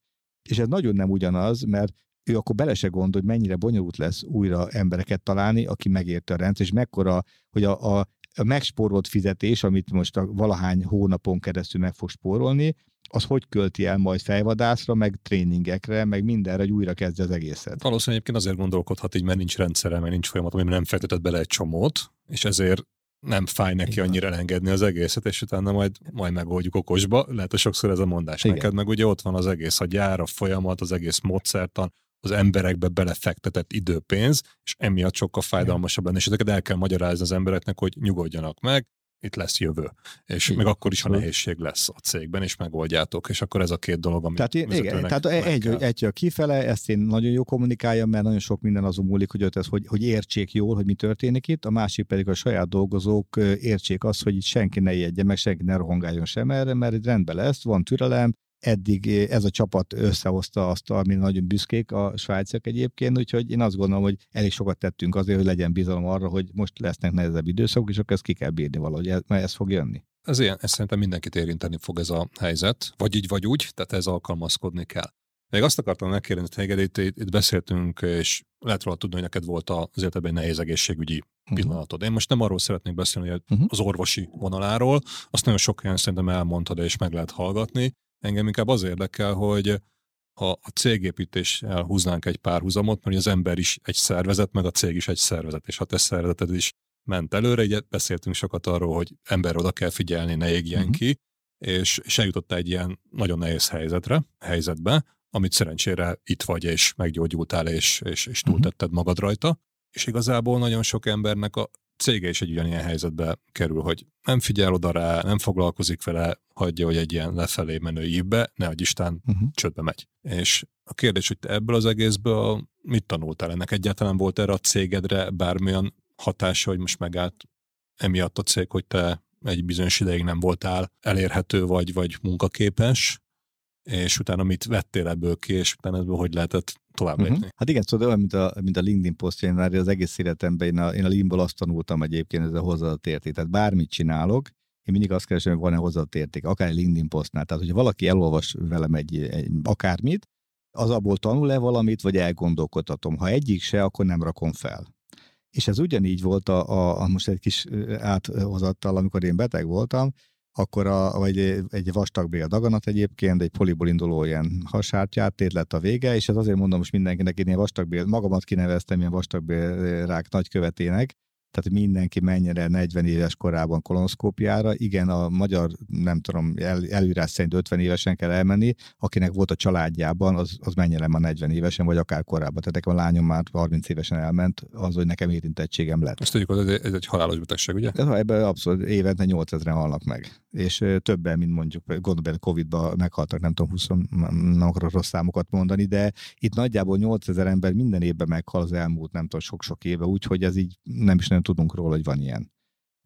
és ez nagyon nem ugyanaz, mert ő akkor bele se gondol, hogy mennyire bonyolult lesz újra embereket találni, aki megérte a rendszer, és mekkora, hogy a, a, a megspórolt fizetés, amit most a valahány hónapon keresztül meg fog spórolni, az hogy költi el majd fejvadászra, meg tréningekre, meg mindenre, hogy újra kezdje az egészet. Valószínűleg egyébként azért gondolkodhat így, mert nincs rendszere, mert nincs folyamat, amiben nem fektetett bele egy csomót, és ezért nem fáj neki igen. annyira elengedni az egészet, és utána majd, majd megoldjuk okosba. Lehet, hogy sokszor ez a mondás igen. neked, meg ugye ott van az egész a gyár, a folyamat, az egész módszertan, az emberekbe belefektetett időpénz, és emiatt sokkal fájdalmasabb lenne, és ezeket el kell magyarázni az embereknek, hogy nyugodjanak meg, itt lesz jövő. És igen, még akkor is, ha nehézség lesz a cégben, és megoldjátok, és akkor ez a két dolog, amit tehát én, igen, tehát egy, egy a kifele, ezt én nagyon jó kommunikáljam, mert nagyon sok minden azon múlik, hogy, ez, hogy, hogy értsék jól, hogy mi történik itt, a másik pedig a saját dolgozók értsék azt, hogy itt senki ne ijedje, meg senki ne rohangáljon sem erre, mert itt rendben lesz, van türelem, eddig ez a csapat összehozta azt, ami nagyon büszkék a svájciak egyébként, úgyhogy én azt gondolom, hogy elég sokat tettünk azért, hogy legyen bizalom arra, hogy most lesznek nehezebb időszakok, és akkor ezt ki kell bírni valahogy, mert ez fog jönni. Ez ilyen, ez szerintem mindenkit érinteni fog ez a helyzet, vagy így, vagy úgy, tehát ez alkalmazkodni kell. Még azt akartam megkérni téged, itt, itt beszéltünk, és lehet róla tudni, hogy neked volt az életedben egy nehéz egészségügyi pillanatod. Én most nem arról szeretnék beszélni, hogy az orvosi vonaláról, azt nagyon sok helyen szerintem elmondtad, és meg lehet hallgatni. Engem inkább az érdekel, hogy ha a cégépítéssel húznánk egy párhuzamot, mert az ember is egy szervezet, meg a cég is egy szervezet, és ha te szervezeted is ment előre, így beszéltünk sokat arról, hogy ember oda kell figyelni, ne égjen uh-huh. ki, és eljutottál egy ilyen nagyon nehéz helyzetre, helyzetbe, amit szerencsére itt vagy, és meggyógyultál, és, és, és túltetted uh-huh. magad rajta, és igazából nagyon sok embernek a cége is egy ugyanilyen helyzetbe kerül, hogy nem figyel oda rá, nem foglalkozik vele, hagyja, hogy egy ilyen lefelé menő ívbe, nehogy Isten uh-huh. csődbe megy. És a kérdés, hogy te ebből az egészből mit tanultál? Ennek egyáltalán volt erre a cégedre bármilyen hatása, hogy most megállt emiatt a cég, hogy te egy bizonyos ideig nem voltál elérhető vagy, vagy munkaképes, és utána mit vettél ebből ki, és utána ebből hogy lehetett tovább lépni? Uh-huh. Hát igen, szóval olyan, mint a, mint a LinkedIn posztja, már az egész életemben én a, én a LinkedInból azt tanultam egyébként, ezzel hozzáadott érték. Tehát bármit csinálok, Én mindig azt keresem, hogy van-e hozzáadott érték, akár egy LinkedIn posztnál. Tehát, hogyha valaki elolvas velem egy, egy akármit, az abból tanul-e valamit, vagy elgondolkodhatom. Ha egyik se, akkor nem rakom fel. És ez ugyanígy volt a, a, a most egy kis áthozattal, amikor én beteg voltam, akkor a, vagy egy vastagbél daganat egyébként, egy poliból induló ilyen hasártyát, tét lett a vége, és ez azért mondom most mindenkinek, én ilyen vastagbél, magamat kineveztem ilyen vastagbélrák nagykövetének, tehát mindenki menjen el negyven éves korában kolonoszkópiára. Igen, a magyar, nem tudom, el, előírás szerint ötven évesen kell elmenni, akinek volt a családjában, az, az menjen el ma negyven évesen, vagy akár korábban. Tehát nekem a lányom már harminc évesen elment, az, hogy nekem érintettségem lett. Azt tudjuk, hogy ez egy halálos betegség, ugye? De, ha ebben abszolút évente nyolcezren halnak meg. És többen, mint mondjuk, gondolom, Covid-ban meghaltak, nem tudom, húsz, nem akarok rossz számokat mondani, de itt nagyjából nyolcezer ember minden évben meghal az elmúlt, nem tudom, sok-sok éve, úgyhogy ez így nem is nem tudunk róla, hogy van ilyen.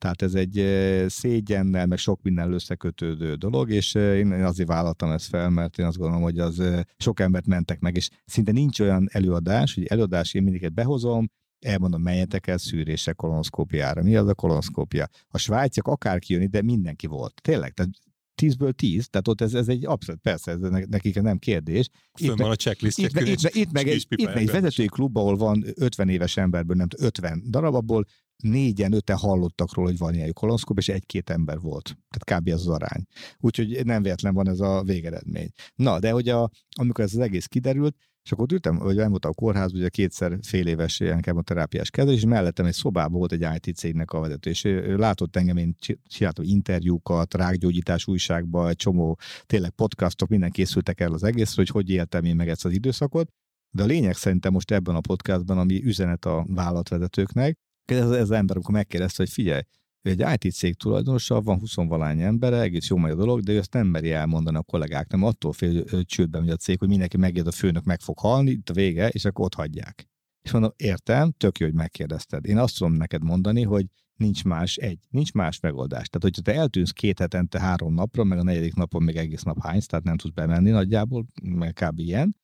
Tehát ez egy szégyennel, meg sok minden összekötődő dolog, és én azért vállaltam ezt fel, mert én azt gondolom, hogy az sok embert mentek meg, és szinte nincs olyan előadás, hogy előadás, én mindig behozom, elmondom, menjetek el szűrésre, kolonoszkópiára. Mi az a kolonoszkópia? A svájciak akárki jön ide, mindenki volt. Tényleg, tehát tízből tíz, tehát ott ez, ez egy abszolút, persze, ez nekik nem kérdés. Itt meg, van a checklistje. Itt, itt, itt meg egy, itt meg egy vezetői klub, ahol van ötven éves emberből, nem ötven darab, abból négyen, öten hallottak róla, hogy van ilyen kolonoszkóp, és egy-két ember volt. Tehát kb. Ez az arány. Úgyhogy nem véletlen van ez a végeredmény. Na, de hogy a, amikor ez az egész kiderült, és akkor ott ültem, vagy elmondtam a kórházba, ugye kétszer fél éves ilyen kemoterápiás kezelés, és mellettem egy szobában volt egy i té cégnek a vezető, és ő látott engem, én csináltam interjúkat, rákgyógyítás újságban, egy csomó, tényleg podcastok, minden készültek el az egészről, hogy hogy éltem én meg ezt az időszakot. De a lényeg szerintem most ebben a podcastban, ami üzenet a vállalatvezetőknek, ez az ember, amikor megkérdezte, hogy figyelj, egy i té cég tulajdonosa, van huszonvalány embere, egész jó megy a dolog, de ő ezt nem meri elmondani a kollégák, nem attól fél, hogy csődbe megy a cég, hogy mindenki megijed, a főnök meg fog halni, itt a vége, és akkor ott hagyják. És mondom, értem, tök jó, hogy megkérdezted. Én azt tudom neked mondani, hogy nincs más egy, nincs más megoldás. Tehát, hogyha te eltűnsz két hetente három napra, meg a negyedik napon még egész nap hánysz, tehát nem tudsz bemenni nagyjából, meg kb. Ilyen,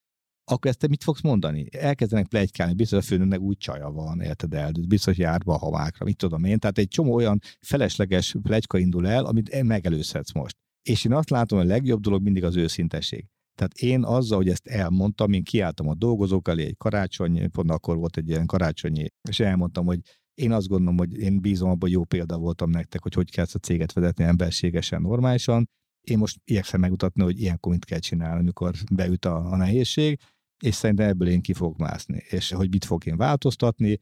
akkor ezt te mit fogsz mondani? Elkezdenek pletykálni, biztos a főnöknek úgy csaja van, érted el, biztos jár be a havákra, mit tudom én. Tehát egy csomó olyan felesleges pletyka indul el, amit megelőzhetsz most. És én azt látom, hogy a legjobb dolog mindig az őszintesség. Tehát én azzal, hogy ezt elmondtam, én kiálltam a dolgozók elé egy karácsony, pont akkor volt egy ilyen karácsonyi, és elmondtam, hogy én azt gondolom, hogy én bízom abban, jó példa voltam nektek, hogy hogy kell ezt a céget vezetni emberségesen, normálisan. Én most igyekszem megmutatni, hogy ilyenkor mit kell csinálni, amikor beüt a, a nehézség, és szerintem ebből én ki fogok mászni, és hogy mit fogok én változtatni,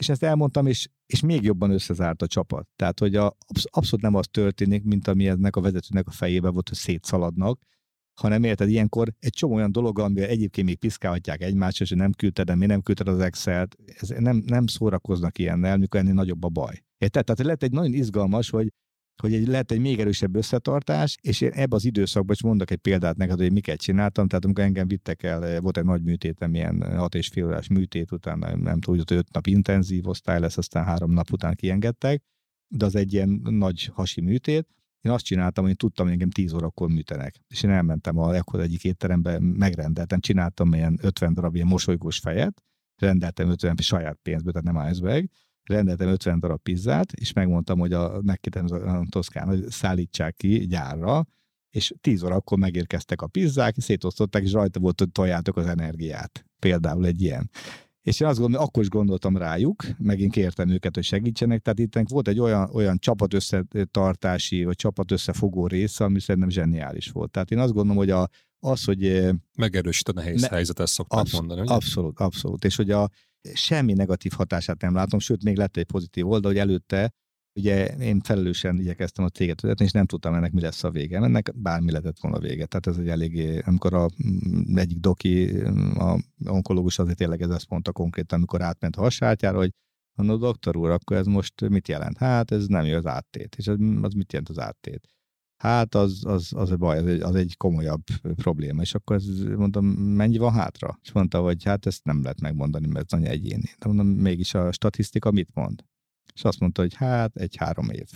és ezt elmondtam, és, és még jobban összezárt a csapat. Tehát, hogy a, abszolút nem az történik, mint ami ennek a vezetőnek a fejében volt, hogy szétszaladnak, hanem érted, ilyenkor egy csomó olyan dolog, amivel egyébként még piszkálhatják egymást, és nem küldted, mi nem küldted az Excel-t, ez nem, nem szórakoznak ilyennel, mikor ennél nagyobb a baj. Érted? Tehát lehet egy nagyon izgalmas, hogy hogy egy, lehet egy még erősebb összetartás, és én ebben az időszakban is mondok egy példát neked, hogy miket csináltam, tehát amikor engem vittek el, volt egy nagy műtétem, ilyen hat és fél órás műtét, utána nem tudom, hogy öt nap intenzív osztály lesz, aztán három nap után kiengedtek, de az egy ilyen nagy hasi műtét. Én azt csináltam, hogy én tudtam, hogy engem tíz órakor műtenek, és én elmentem a ekkor egyik étterembe, megrendeltem, csináltam ilyen ötven darab ilyen mosolygós fejet, rendeltem ötven saját pénzből, tehát nem Eisberg, rendeltem ötven darab pizzát, és megmondtam, hogy a, megkértem a Toszkán, hogy szállítsák ki gyárra, és tíz órakor megérkeztek a pizzák, szétosztották, és rajta volt, hogy toljátok az energiát. Például egy ilyen. És én azt gondolom, akkor is gondoltam rájuk, megint kértem őket, hogy segítsenek, tehát itt volt egy olyan, olyan csapatösszetartási, vagy csapatösszefogó része, ami szerintem zseniális volt. Tehát én azt gondolom, hogy a, az, hogy... Megerősít a nehéz ne, helyzet, ezt szokták absz- mondani. Ugye? Abszolút, abszolút. És hogy a semmi negatív hatását nem látom, sőt, még lett egy pozitív oldal, hogy előtte ugye én felelősen igyekeztem a céget vezetni, és nem tudtam ennek mi lesz a vége. Ennek bármi lehetett volna vége. Tehát ez egy eléggé, amikor a egyik doki, a onkológus azért tényleg ez azt mondta konkrétan, amikor átment a hasártyára, hogy no, doktor úr, akkor ez most mit jelent? Hát ez nem jó, az áttét. És az, az mit jelent az áttét? Hát az, az, az a baj, az egy, az egy komolyabb probléma. És akkor ezt mondtam, mennyi van hátra? És mondta, hogy hát ezt nem lehet megmondani, mert ez nagyon egyéni. De mondom, mégis a statisztika mit mond? És azt mondta, hogy hát egy három év.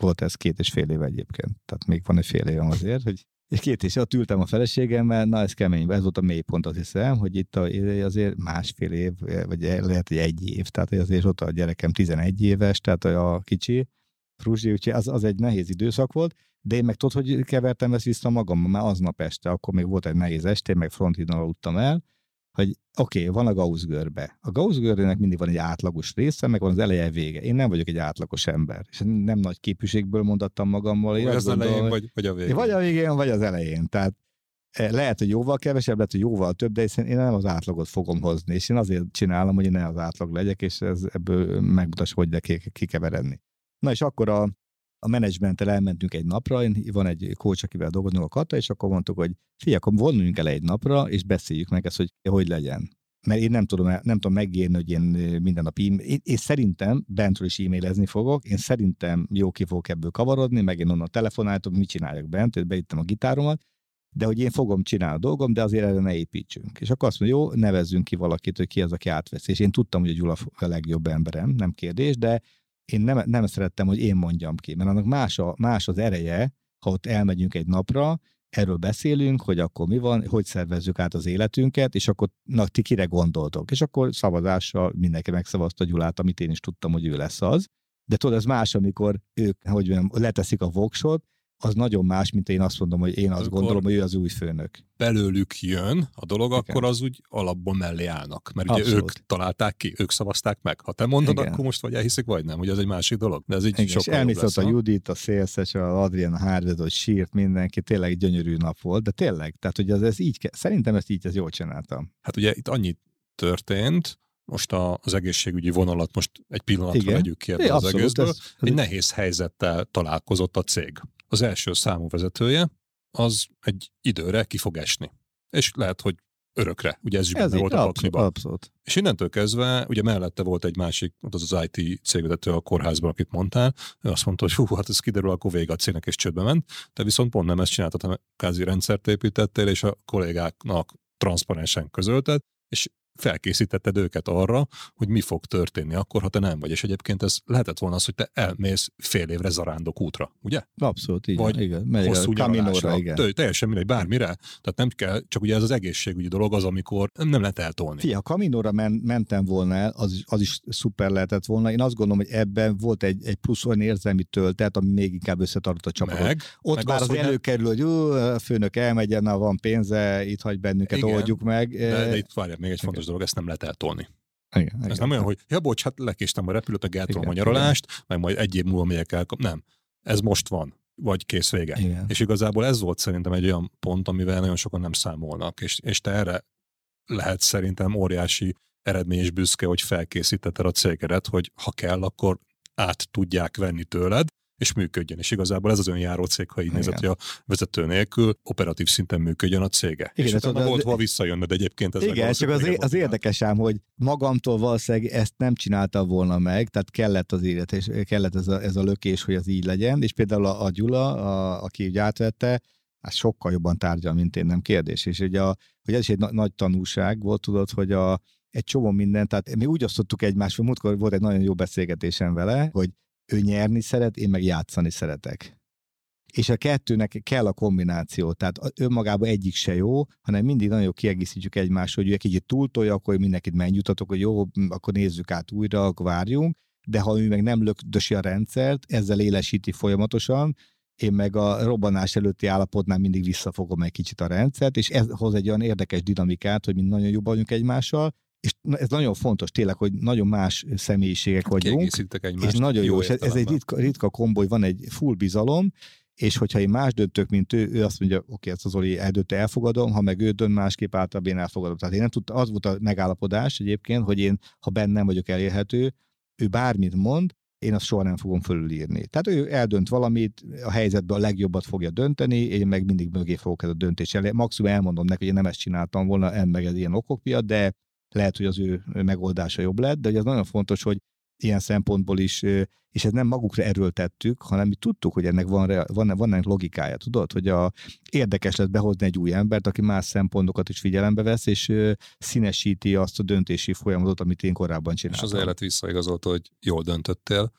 Volt ez két és fél év egyébként. Tehát még van egy fél évem azért, hogy két és ott ültem a feleségemmel, na ez kemény, ez volt a mélypont, azt hiszem, hogy itt azért másfél év, vagy lehet, hogy egy év. Tehát azért ott a gyerekem tizenegy éves, tehát a kicsi, Fruzsi, úgyhogy az, az egy nehéz időszak volt, de én meg tudod, hogy kevertem ezt vissza magammal, már aznap este, akkor még volt egy nehéz este, meg fronthídon aludtam el, hogy oké, okay, van a Gauss-görbe. A Gauss-görbének mindig van egy átlagos része, meg van az eleje vége. Én nem vagyok egy átlagos ember, és nem nagy képűségből mondattam magammal. Vagy az gondolom, elején, vagy, vagy a végén. Vagy a végén, vagy az elején. Tehát lehet, hogy jóval kevesebb, lehet, hogy jóval több, de hiszen én nem az átlagot fogom hozni, és én azért csinálom, hogy én ne az átlag legyek, és ez ebből megmutass, hogy le kikeveredni. Na és akkor a, a menedzsmenttel elmentünk egy napra, van egy coach, akivel dolgozunk, a Kata, és akkor mondtuk, hogy figyelj, akkor vonuljunk el egy napra, és beszéljük meg ezt, hogy hogy legyen. Mert én nem tudom, nem tudom megírni, hogy én minden nap e-mail, én, én szerintem bentről is e-mailezni fogok, én szerintem jó ki fogok ebből kavarodni, meg én onnan telefonáltam, mit csináljak bent, én beittem a gitáromat, de hogy én fogom csinálni a dolgom, de azért erre ne építsünk. És akkor azt mondja, jó, nevezzünk ki valakit, hogy ki az, aki átveszi. És én tudtam, hogy a Gyula a legjobb emberem, nem kérdés, de én nem, nem szerettem, hogy én mondjam ki, mert annak más, a, más az ereje, ha ott elmegyünk egy napra, erről beszélünk, hogy akkor mi van, hogy szervezzük át az életünket, és akkor na, ti kire gondoltok. És akkor szavazással mindenki megszavazta Gyulát, amit én is tudtam, hogy ő lesz az. De tudod, ez más, amikor ők, hogy mondjam, leteszik a voksot, az nagyon más, mint én azt mondom, hogy én azt akkor gondolom, hogy ő az új főnök. Belőlük jön a dolog, igen, akkor az úgy alapból mellé állnak. Mert abszolút, ugye ők találták ki, ők szavazták meg. Ha te mondod, igen, akkor most vagy elhiszik, vagy nem, hogy ez egy másik dolog. De ez így igen, sokkal jobb lesz, a ha? Judit, a Szélszes, a Adrián, a Hárved, hogy sírt mindenki, tényleg gyönyörű nap volt, de tényleg, tehát hogy ez, ez így, szerintem ezt így, ezt jól csináltam. Hát ugye itt annyi történt, most a, az egészségügyi vonalat most egy pillanatra vegyük ki ebből az egészből. Ez, egy nehéz helyzettel találkozott a cég. Az első számú vezetője, az egy időre ki fog esni. És lehet, hogy örökre. Ugye ez, ez így volt a pakliban. Abszolút. És innentől kezdve, ugye mellette volt egy másik, az az i té cégvezető a kórházban, akit mondtál, ő azt mondta, hogy hú, hát ez kiderül, akkor vége a cégnek és csődbe ment. Te viszont pont nem ezt csináltad, hanem kázi rendszert építettél, és a kollégáknak transzparensen közölted, és felkészítetted őket arra, hogy mi fog történni akkor, ha te nem vagy. És egyébként ez lehetett volna az, hogy te elmész fél évre zarándok útra, ugye? Abszolút, így. Vagy igen, hosszú nyaralásra, igen. Teljesen mindegy, bármire. Tehát nem kell, csak ugye ez az egészségügyi dolog az, amikor nem lehet eltolni. Fia, ha Caminóra men- mentem volna el, az, az is szuper lehetett volna. Én azt gondolom, hogy ebben volt egy, egy plusz olyan érzelmi töltet, ami még inkább összetartott a csapatot. Meg, Ott meg már az, az előkerül, hogy ú, a főnök elmegyen, na, van pénze, itt hagy bennünket, igen, oldjuk meg. De, de itt várjál, még egy fontos dolog, ezt nem lehet eltolni. Igen, ez igen, nem olyan, hogy ja, bocs, hát lekéstem a repülőt, meg eltolom a nyaralást, meg majd egy év múlva megyek el. Nem, ez most van, vagy kész, vége. Igen. És igazából ez volt szerintem egy olyan pont, amivel nagyon sokan nem számolnak, és, és te erre lehet szerintem óriási eredmény és büszke, hogy felkészítetted a cégedet, hogy ha kell, akkor át tudják venni tőled, és működjön. És igazából ez az önjáró cég, ha így nézett, hogy a vezető nélkül operatív szinten működjön a cége. Igen, és ez utána volt, hol visszajönnöd egyébként. Ez igen, csak az, é- az érdekes ám, hogy magamtól valószínűleg ezt nem csinálta volna meg, tehát kellett az élet, és kellett ez a, ez a lökés, hogy az így legyen, és például a, a Gyula, a, aki úgy átvette, hát sokkal jobban tárgyal, mint én, nem kérdés. És ugye a, hogy ez is egy na- nagy tanulság volt, tudod, hogy a, egy csomó minden, tehát mi úgy osztottuk egymást, múltkor volt egy nagyon jó beszélgetésem vele, hogy ő nyerni szeret, én meg játszani szeretek. És a kettőnek kell a kombináció, tehát önmagában egyik se jó, hanem mindig nagyon kiegészítjük egymást, hogy ő egy kicsit túltolja, akkor mindenkit megnyugtatok, hogy jó, akkor nézzük át újra, akkor várjunk, de ha ő meg nem lökdösi a rendszert, ezzel élesíti folyamatosan, én meg a robbanás előtti állapotnál mindig visszafogom egy kicsit a rendszert, és ez hoz egy olyan érdekes dinamikát, hogy mind nagyon jobban vagyunk egymással, és ez nagyon fontos tényleg, hogy nagyon más személyiségek vagyunk, és nagyon jó, jó és ez egy ritka, ritka kombó, van egy full bizalom, és hogyha én más döntök, mint ő, ő azt mondja, oké, okay, ezt az Zoli eldönt, elfogadom, ha meg ő dönt másképp, általában én elfogadom. Tehát én nem tudtam, az volt a megállapodás egyébként, hogy én, ha bennem vagyok elérhető, ő bármit mond, én azt soha nem fogom fölülírni. Tehát ő eldönt valamit, a helyzetben a legjobbat fogja dönteni, én meg mindig mögé fogok ez a döntés elé. Maximum elmondom neki, hogy én nem ezt csináltam volna, en meg ez ilyen okok miatt, de lehet, hogy az ő megoldása jobb lett, de ugye az nagyon fontos, hogy ilyen szempontból is, és ez nem magukra erőltettük, hanem mi tudtuk, hogy ennek van, van, van ennek logikája, tudod, hogy a, érdekes lesz behozni egy új embert, aki más szempontokat is figyelembe vesz, és színesíti azt a döntési folyamatot, amit én korábban csináltam. És az élet visszaigazolta, hogy jól döntöttél,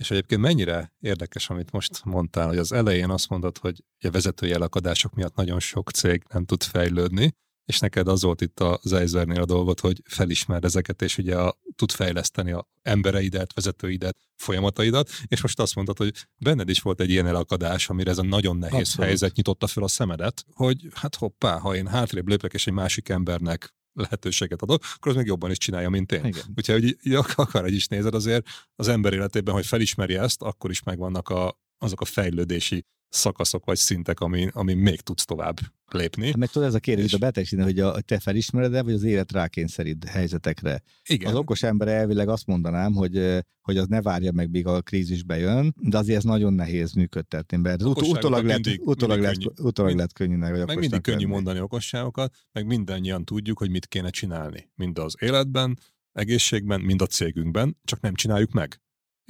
és egyébként mennyire érdekes, amit most mondtál, hogy az elején azt mondod, hogy a vezetői elakadások miatt nagyon sok cég nem tud fejlődni, és neked az volt itt az Eisbergnél a dolgot, hogy felismerd ezeket, és ugye a, tud fejleszteni a embereidet, vezetőidet, folyamataidat, és most azt mondtad, hogy benned is volt egy ilyen elakadás, amire ez a nagyon nehéz Abszolút. helyzet nyitotta fel a szemedet, hogy hát hoppá, ha én hátrébb lépek, és egy másik embernek lehetőséget adok, akkor az még jobban is csinálja, mint én. Igen. Úgyhogy akárhogy is nézed, azért az ember életében, hogy felismeri ezt, akkor is megvannak a, azok a fejlődési szakaszok vagy szintek, ami, ami még tudsz tovább lépni. Hát meg tudod, ez a kérdés, és... a betegség, hogy a, te felismered-e, vagy az élet rákényszerít helyzetekre. Igen. Az okos ember elvileg azt mondanám, hogy, hogy az ne várja meg, míg a krízis bejön, de azért ez nagyon nehéz működtetni, mert ut- utólag lett, mindig, utólag mindig lett, könnyű, utólag mind, lett könnyűnek, vagy meg mindig könnyű lenni. Mondani okosságokat, meg mindannyian tudjuk, hogy mit kéne csinálni. Mind az életben, egészségben, mind a cégünkben, csak nem csináljuk meg.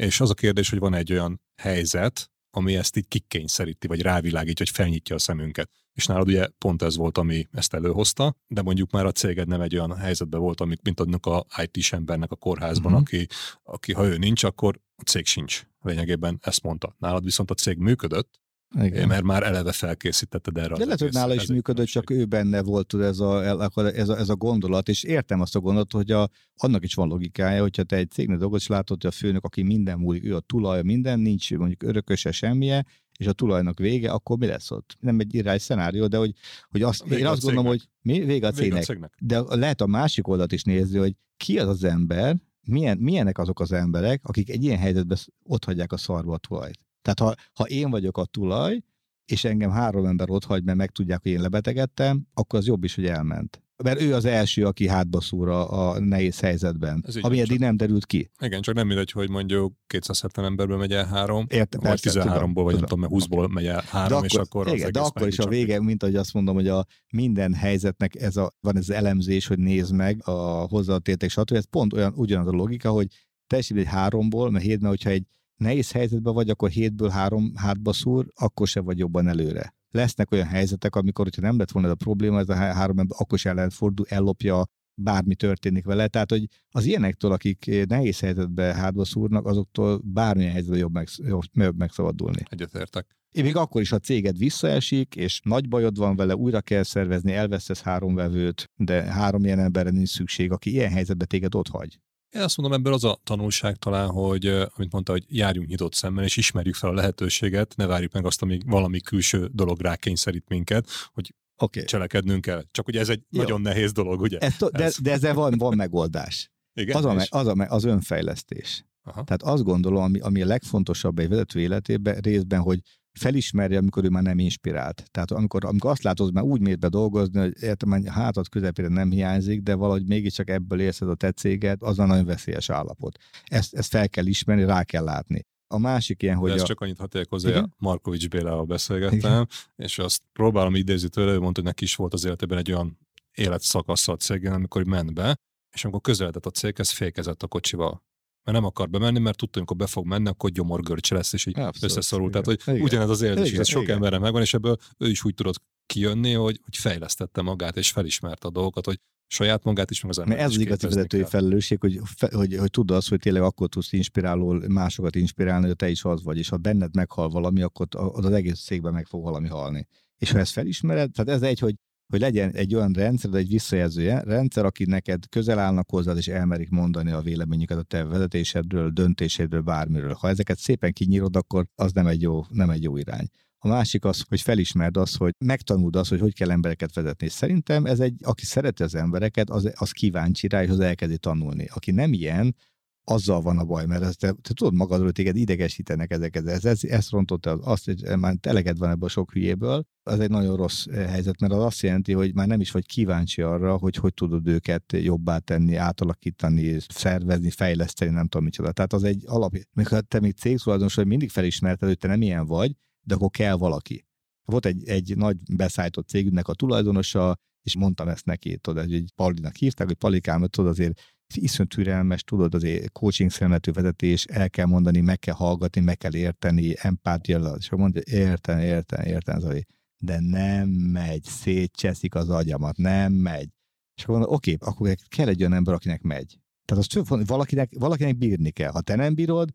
És az a kérdés, hogy van egy olyan helyzet, ami ezt így kikényszeríti, vagy rávilágítja, vagy felnyitja a szemünket. És nálad ugye pont ez volt, ami ezt előhozta, de mondjuk már a céged nem egy olyan helyzetben volt, amik, mint annak a í té-s embernek a kórházban, uh-huh. aki, aki ha ő nincs, akkor a cég sincs. Lényegében ezt mondta. Nálad viszont a cég működött, igen. Mert már eleve felkészítetted erre. De lehet, hogy nála is működött, csak ő benne volt ez a, ez, a, ez a gondolat, és értem azt a gondolatot, hogy a, annak is van logikája, hogyha te egy cégnél dolgozol, látod, hogy a főnök, aki minden múlik, ő a tulaj, minden, nincs mondjuk örököse semmije, és a tulajnak vége, akkor mi lesz ott? Nem egy irány szenárió, de hogy, hogy azt, én azt gondolom, hogy mi? Vége a cégnek. De lehet a másik oldalt is nézni, hogy ki az az ember, milyen, milyenek azok az emberek, akik egy ilyen helyzetben ott hagyják a szarba a tulajt. Tehát ha, ha én vagyok a tulaj, és engem három ember otthagy, mert megtudják, hogy én lebetegedtem, akkor az jobb is, hogy elment. Mert ő az első, aki hátba szúr a, a nehéz helyzetben, ami eddig nem derült ki. Igen, csak nem mindegy, hogy mondjuk kétszázhetven emberből megy el három, értem, vagy persze, tizenháromból, tudom, vagy nem tudom, mert húszból okay. megy el három, de és akkor, akkor az igen, de akkor is a vége, mint ahogy azt mondom, hogy a minden helyzetnek ez a, van ez az elemzés, hogy nézd meg, a hozzátétek, stb. Ez pont olyan, ugyanaz a logika, hogy teljesen egy háromból, mert hétben, hogyha egy nehéz helyzetben vagy, akkor hétből három hátba szúr, akkor se vagy jobban előre. Lesznek olyan helyzetek, amikor, hogyha nem lett volna ez a probléma, ez a három ember akkor se ellenfordul, ellopja, bármi történik vele. Tehát, hogy az ilyenektől, akik nehéz helyzetben hátba szúrnak, azoktól bármilyen helyzetben jobb, meg, jobb megszabadulni. Egyetértek. Én még akkor is, ha céged visszaesik, és nagy bajod van vele, újra kell szervezni, elvesztesz három vevőt, de három ilyen emberre nincs szükség, aki ilyen helyzetben téged otthagy. Én azt mondom, ebből az a tanulság talán, hogy amit mondta, hogy járjunk nyitott szemmel, és ismerjük fel a lehetőséget, ne várjuk meg azt, amíg valami külső dolog rákényszerít minket, hogy okay. cselekednünk kell. Csak ugye ez egy jó. nagyon nehéz dolog, ugye? Ezt, de, ez. de ezzel van, van megoldás. Igen? Az, a me, az, a me, az önfejlesztés. Aha. Tehát azt gondolom, ami, ami a legfontosabb egy vezető életében részben, hogy felismerje, amikor ő már nem inspirált. Tehát amikor, amikor azt látod, már úgy mész be dolgozni, hogy értem, hátad közepére nem hiányzik, de valahogy mégiscsak ebből érzed a te céged, az a nagyon veszélyes állapot. Ezt, ezt fel kell ismerni, rá kell látni. A másik ilyen, hogy... De ez a... csak annyit hatélyek hozzá, Markovics Bélával beszélgettem, igen? És azt próbálom idézni tőle, ő mondta, hogy neki is volt az életében egy olyan életszakasza a cégen, amikor ment be, és amikor közeledett a céghez, fékezett a kocsival. Mert nem akar bemenni, mert tudta, amikor be fog menni, akkor gyomorgörcse lesz, és így abszolút, összeszorul. Igen. Tehát, hogy igen. ugyanez az érzés, igen. ez sok igen. emberre megvan, és ebből ő is úgy tudott kijönni, hogy, hogy fejlesztette magát, és felismerte a dolgokat, hogy saját magát is, meg az embert. Ez az igazi vezetői felelősség, hogy, hogy, hogy tudod azt, hogy tényleg akkor tudsz inspiráló, másokat inspirálni, hogy te is az vagy, és ha benned meghal valami, akkor az egész székben meg fog valami halni. És ha ezt felismered, tehát ez egy, hogy hogy legyen egy olyan rendszer, de egy visszajelző rendszer, aki neked közel állnak hozzád, és elmerik mondani a véleményüket a te vezetésedről, döntésedről, bármiről. Ha ezeket szépen kinyírod, akkor az nem egy jó, nem egy jó irány. A másik az, hogy felismerd azt, hogy megtanuld azt, hogy hogy kell embereket vezetni. És szerintem ez egy, aki szereti az embereket, az, az kíváncsi rá, és az elkezdi tanulni. Aki nem ilyen, azzal van a baj, mert ezt, te, te tudod magadról, hogy téged idegesítenek ezeket. Ez, ez, ezt rontotta az, azt, hogy már eleged van ebből a sok hülyéből. Az egy nagyon rossz helyzet, mert az azt jelenti, hogy már nem is vagy kíváncsi arra, hogy hogy tudod őket jobbá tenni, átalakítani, szervezni, fejleszteni, nem tudom micsoda. Tehát az egy alap. Mikor te még cégtulajdonos vagy, mindig felismerted, hogy te nem ilyen vagy, de akkor kell valaki. Volt egy, egy nagy beszállított cégünknek a tulajdonosa, és mondtam ezt neki, tudod, hogy Paulinak hívták, hogy Palikám, tudod, azért iszonyú türelmes, tudod, azért coaching szemletű vezetés, el kell mondani, meg kell hallgatni, meg kell érteni, empátia, és mondja, értem, értem, értem, Zoli, de nem megy, szétcseszik az agyamat, nem megy. És akkor mondom, oké, akkor kell egy olyan ember, akinek megy. Tehát az több, hogy valakinek, valakinek bírni kell. Ha te nem bírod,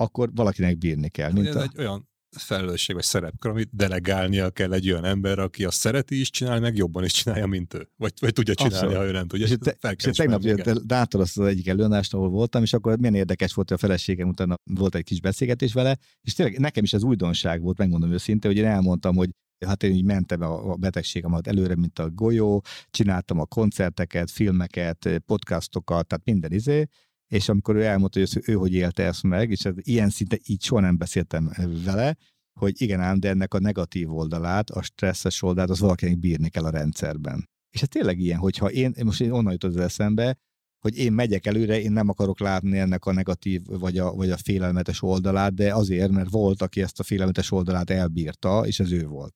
akkor valakinek bírni kell. Mint ez a... egy olyan felelősség vagy szerepkör, amit delegálnia kell egy olyan ember, aki azt szereti is csinálni, meg jobban is csinálja, mint ő. Vagy, vagy tudja csinálni, abszolút. Ha ő nem tudja. És te, és és tegnap látod azt az egyik előadást, ahol voltam, és akkor milyen érdekes volt, hogy a feleségem utána volt egy kis beszélgetés vele, és tényleg nekem is ez újdonság volt, megmondom őszintén, hogy én elmondtam, hogy hát én így mentem a betegségemet előre, mint a golyó, csináltam a koncerteket, filmeket, podcastokat, tehát minden izé, és amikor ő elmondta, hogy ő hogy élte ezt meg, és ez ilyen szinte így soha nem beszéltem vele, hogy igen ám, de ennek a negatív oldalát, a stresszes oldalát, az valakinek bírni kell a rendszerben. És ez tényleg ilyen, hogyha én, most én onnan jutott az eszembe, hogy én megyek előre, én nem akarok látni ennek a negatív vagy a, vagy a félelmetes oldalát, de azért, mert volt, aki ezt a félelmetes oldalát elbírta, és ez ő volt.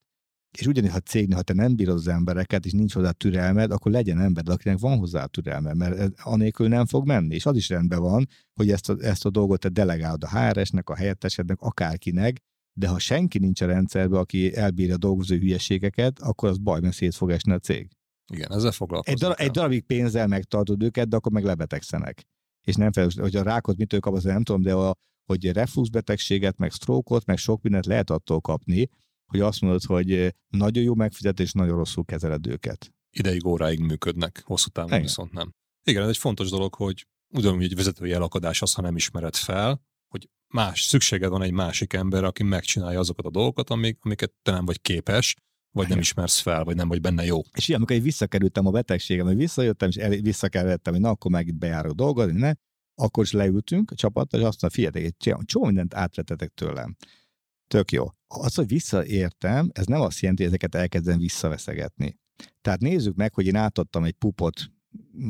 És ugyanis, ha cégnél, ha te nem bírod az embereket, és nincs hozzá türelmed, akkor legyen ember, akinek van hozzá türelme, mert anélkül nem fog menni. És az is rendben van, hogy ezt a, ezt a dolgot te delegálod a há er esnek, a helyettesednek, akárkinek, de ha senki nincs a rendszerben, aki elbírja a dolgozó hülyeségeket, akkor az baj, mert szét fog esni a cég. Igen, ezzel foglalkozni. Egy, darab, egy darabig pénzzel megtartod őket, de akkor meg lebetegszenek. És nem felelős, hogy a rákot mitől kap, az nem tudom, de a, hogy refluxbetegséget, meg sztrókot, meg sok mindent lehet attól kapni, hogy azt mondod, hogy nagyon jó megfizetés, nagyon rosszul kezeled őket. Ideig, óráig működnek, hosszú távon viszont nem. Igen, ez egy fontos dolog, hogy ugyanúgy egy vezetői elakadás az, ha nem ismered fel, hogy más, szükséged van egy másik ember, aki megcsinálja azokat a dolgokat, amik, amiket te nem vagy képes, vagy nem ismersz fel, vagy nem vagy benne jó. És ilyen, amikor én visszakerültem a betegségem, hogy visszajöttem, és el, visszakerültem, hogy na, akkor meg itt bejárok dolgozni, ne? Akkor is leültünk a csapattal, és azt mondta, figyeljetek, csomó mindent átvettetek tőlem. Tök jó. Az, hogy visszaértem, ez nem azt jelenti, hogy ezeket elkezdem visszaveszegetni. Tehát nézzük meg, hogy én átadtam egy pupot,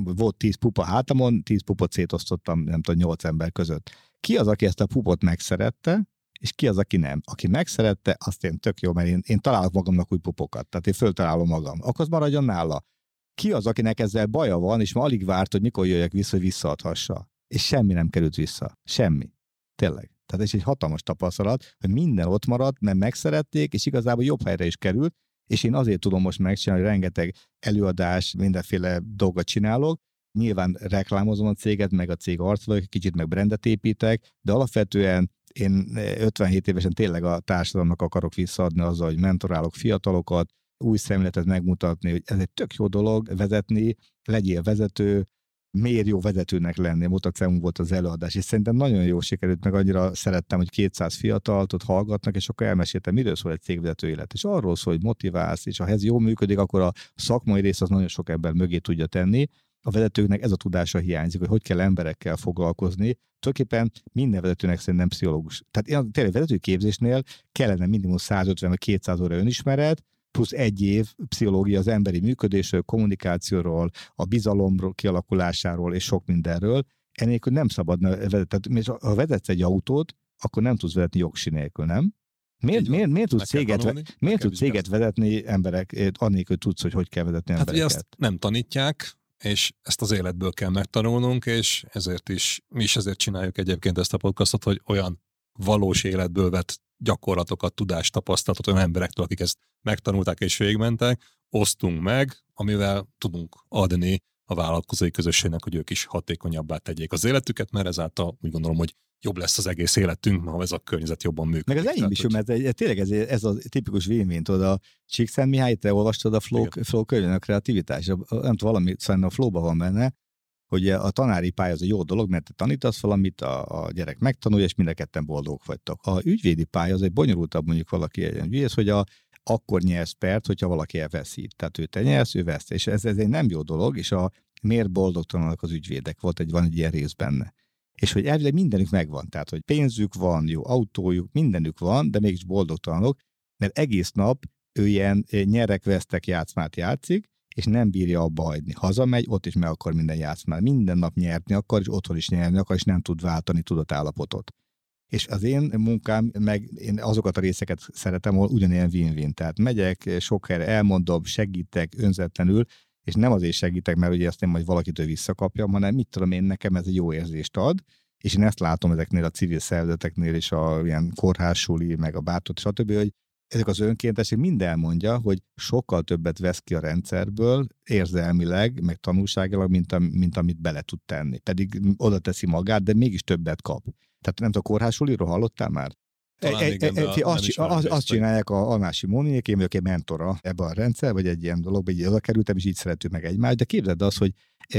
volt tíz pupa hátamon, tíz pupot szétosztottam, nem tudom, nyolc ember között. Ki az, aki ezt a pupot megszerette, és ki az, aki nem? Aki megszerette, azt én tök jó, mert én, én találok magamnak új pupokat, tehát én föltalálom magam. Akkor az maradjon nála. Ki az, akinek ezzel baja van, és ma alig várt, hogy mikor jöjjek vissza, hogy visszaadhassa. És semmi nem került vissza. Semmi. Tényleg. Tehát ez egy hatalmas tapasztalat, hogy minden ott maradt, mert megszerették, és igazából jobb helyre is került, és én azért tudom most megcsinálni, hogy rengeteg előadás, mindenféle dolgot csinálok. Nyilván reklámozom a céget, meg a cég arcba, kicsit meg brandet építek, de alapvetően én ötvenhét évesen tényleg a társadalomnak akarok visszaadni azzal, hogy mentorálok fiatalokat, új szemléletet megmutatni, hogy ez egy tök jó dolog vezetni, legyél vezető, miért jó vezetőnek lenni, Mutaceum volt az előadás, és szerintem nagyon jó sikerült, meg annyira szerettem, hogy kétszáz fiatalt ott hallgatnak, és akkor elmeséltem, miről szól egy cégvezető élet, és arról szól, hogy motiválsz, és ha ez jól működik, akkor a szakmai rész az nagyon sok ember mögé tudja tenni. A vezetőknek ez a tudása hiányzik, hogy hogy kell emberekkel foglalkozni. Tulajdonképpen minden vezetőnek szerintem pszichológus. Tehát én tényleg vezetői képzésnél kellene minimum száz ötven vagy kétszáz óra önismeret, plusz egy év pszichológia az emberi működésről, kommunikációról, a bizalomról, kialakulásáról és sok mindenről. Enélkül nem szabadna vezetni. Ha vezetsz egy autót, akkor nem tudsz vezetni jogsi nélkül, nem? Miért, miért, miért tudsz céget, miért tudsz céget vezetni emberek, annélkül tudsz, hogy hogy kell vezetni embereket? Hát ezt nem tanítják, és ezt az életből kell megtanulnunk, és ezért is, mi is ezért csináljuk egyébként ezt a podcastot, hogy olyan valós életből vett gyakorlatokat, tudást, tapasztalatot olyan emberektől, akik ezt megtanulták és végigmentek, osztunk meg, amivel tudunk adni a vállalkozói közösségnek, hogy ők is hatékonyabbá tegyék az életüket, mert ezáltal úgy gondolom, hogy jobb lesz az egész életünk, ha ez a környezet jobban működik. Meg az enyém is, mert ez, tényleg ez, ez a tipikus win-win, tudod, a Csíkszent Mihály, te olvastad a Flow, flow könyvön, a kreativitás, nem tudom, valami szerintem a Flow-ban van benne, hogy a tanári pálya az egy jó dolog, mert te tanítasz valamit, a, a gyerek megtanulja, és mind a ketten boldogok vagytok. A ügyvédi pálya az egy bonyolultabb, mondjuk valaki egy ügyvész, hogy a, akkor nyersz pert, hogyha valaki elveszít. Tehát ő te nyersz, ő vesz. És ez, ez egy nem jó dolog, és a miért boldogtalanok az ügyvédek? Volt egy, van egy ilyen rész benne. És hogy elvileg mindenük megvan. Tehát, hogy pénzük van, jó autójuk, mindenük van, de mégis boldogtalanok, mert egész nap ő ilyen nyerek-vesztek játszmát játszik, és nem bírja abba hagyni. Hazamegy, ott is meg akar minden játszmát. Minden nap nyerni akar, és otthon is nyerni akar, és nem tud váltani tudatállapotot. És az én munkám, meg én azokat a részeket szeretem, ahol ugyanilyen win-win. Tehát megyek, sok helyre elmondom, segítek önzetlenül, és nem azért segítek, mert ugye azt én majd valakitől visszakapjam, hanem mit tudom én, nekem ez egy jó érzést ad, és én ezt látom ezeknél a civil szervezeteknél, és a ilyen kórházsuli, meg a bátot, stb., hogy ezek az önkéntesek mind elmondja, hogy sokkal többet vesz ki a rendszerből érzelmileg, meg tanulságilag, mint, a, mint amit bele tud tenni. Pedig oda teszi magát, de mégis többet kap. Tehát nem tudom, a kórházsuliról hallottál már? Azt csinálják a Almási Móniék, én vagyok egy mentora ebben a rendszerben, vagy egy ilyen dologban, így oda kerültem, és így szerettük meg egymást, de képzeld azt, hogy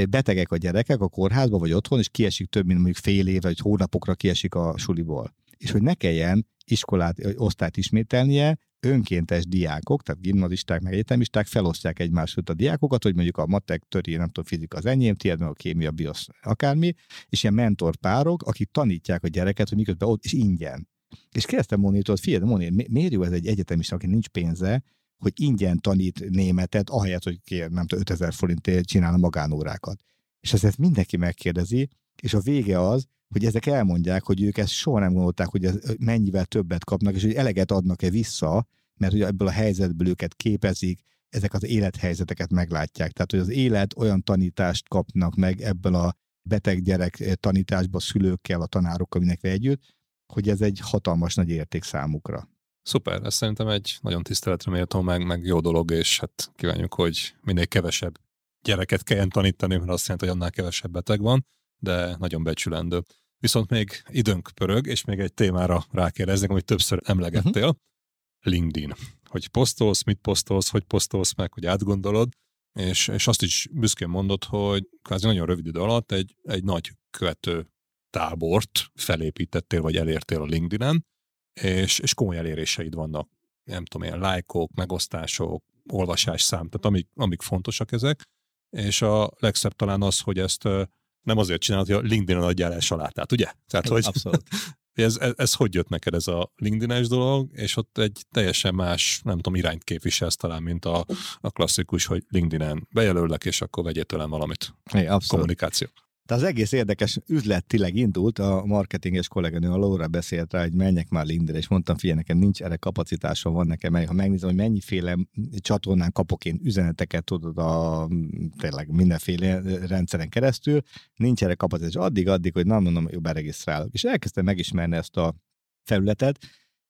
betegek a gyerekek a kórházban, vagy otthon, és kiesik több, mint mondjuk fél éve, vagy hónapokra kiesik a suliból. És hogy ne kelljen iskolát, osztályt ismételnie, önkéntes diákok, tehát gimnazisták, meg egyetemisták felosztják egymáshoz a diákokat, hogy mondjuk a matek, töri, nem tudom, fizika az enyém, tiéd meg a kémia, biosz, akármi, és ilyen mentorpárok, akik tanítják a gyereket, hogy miközben ott, és ingyen. És kezdtem mondani, hogy figyelj, Moni, miért jó ez egy egyetemista, aki nincs pénze, hogy ingyen tanít németet, ahelyett, hogy kér, nem tudom, ötezer forintért csinálna magánórákat. És ezt mindenki megkérdezi, és a vége az, hogy ezek elmondják, hogy ők ezt soha nem gondolták, hogy ez mennyivel többet kapnak, és hogy eleget adnak-e vissza, mert hogy ebből a helyzetből őket képezik, ezek az élethelyzeteket meglátják. Tehát, hogy az élet olyan tanítást kapnak meg ebből a beteg gyerek tanításba szülőkkel, a tanárokkal, mindenki együtt, hogy ez egy hatalmas nagy érték számukra. Szuper, ez szerintem egy nagyon tiszteletre méltó, meg, meg jó dolog, és hát kívánjuk, hogy minél kevesebb gyereket kelljen tanítani, mert azt jelenti, hogy annál kevesebb beteg van, de nagyon becsülendő. Viszont még időnk pörög, és még egy témára rákérdeznek, amit többször emlegettél. Uh-huh. LinkedIn. Hogy posztolsz, mit posztolsz, hogy posztolsz meg, hogy átgondolod, és, és azt is büszkén mondod, hogy kvázi nagyon rövid idő alatt egy, egy nagy követő tábort felépítettél, vagy elértél a LinkedIn-en, és, és komoly eléréseid vannak. Nem tudom, ilyen lájkok, megosztások, olvasásszám, tehát amik, amik fontosak ezek, és a legszebb talán az, hogy ezt nem azért csinálod, hogy a LinkedIn-en adjál el salátát, ugye? Tehát, hogy abszolút. ez, ez, ez hogy jött neked ez a LinkedIn-es dolog, és ott egy teljesen más, nem tudom, irányt képviselsz talán, mint a, a klasszikus, hogy LinkedIn-en bejelöllek, és akkor vegyél tőlem valamit. É, kommunikáció. De az egész érdekes üzlettileg indult, a marketinges kolléganő, a Laura beszélt rá, hogy menjek már LinkedIn-re, és mondtam, figyelj, nekem nincs erre kapacitásom, van nekem, ha megnézem, hogy mennyiféle csatornán kapok én üzeneteket, tudod, a, tényleg mindenféle rendszeren keresztül, nincs erre kapacitás, addig-addig, hogy nem mondom, jó, beregisztrálok. És elkezdtem megismerni ezt a felületet,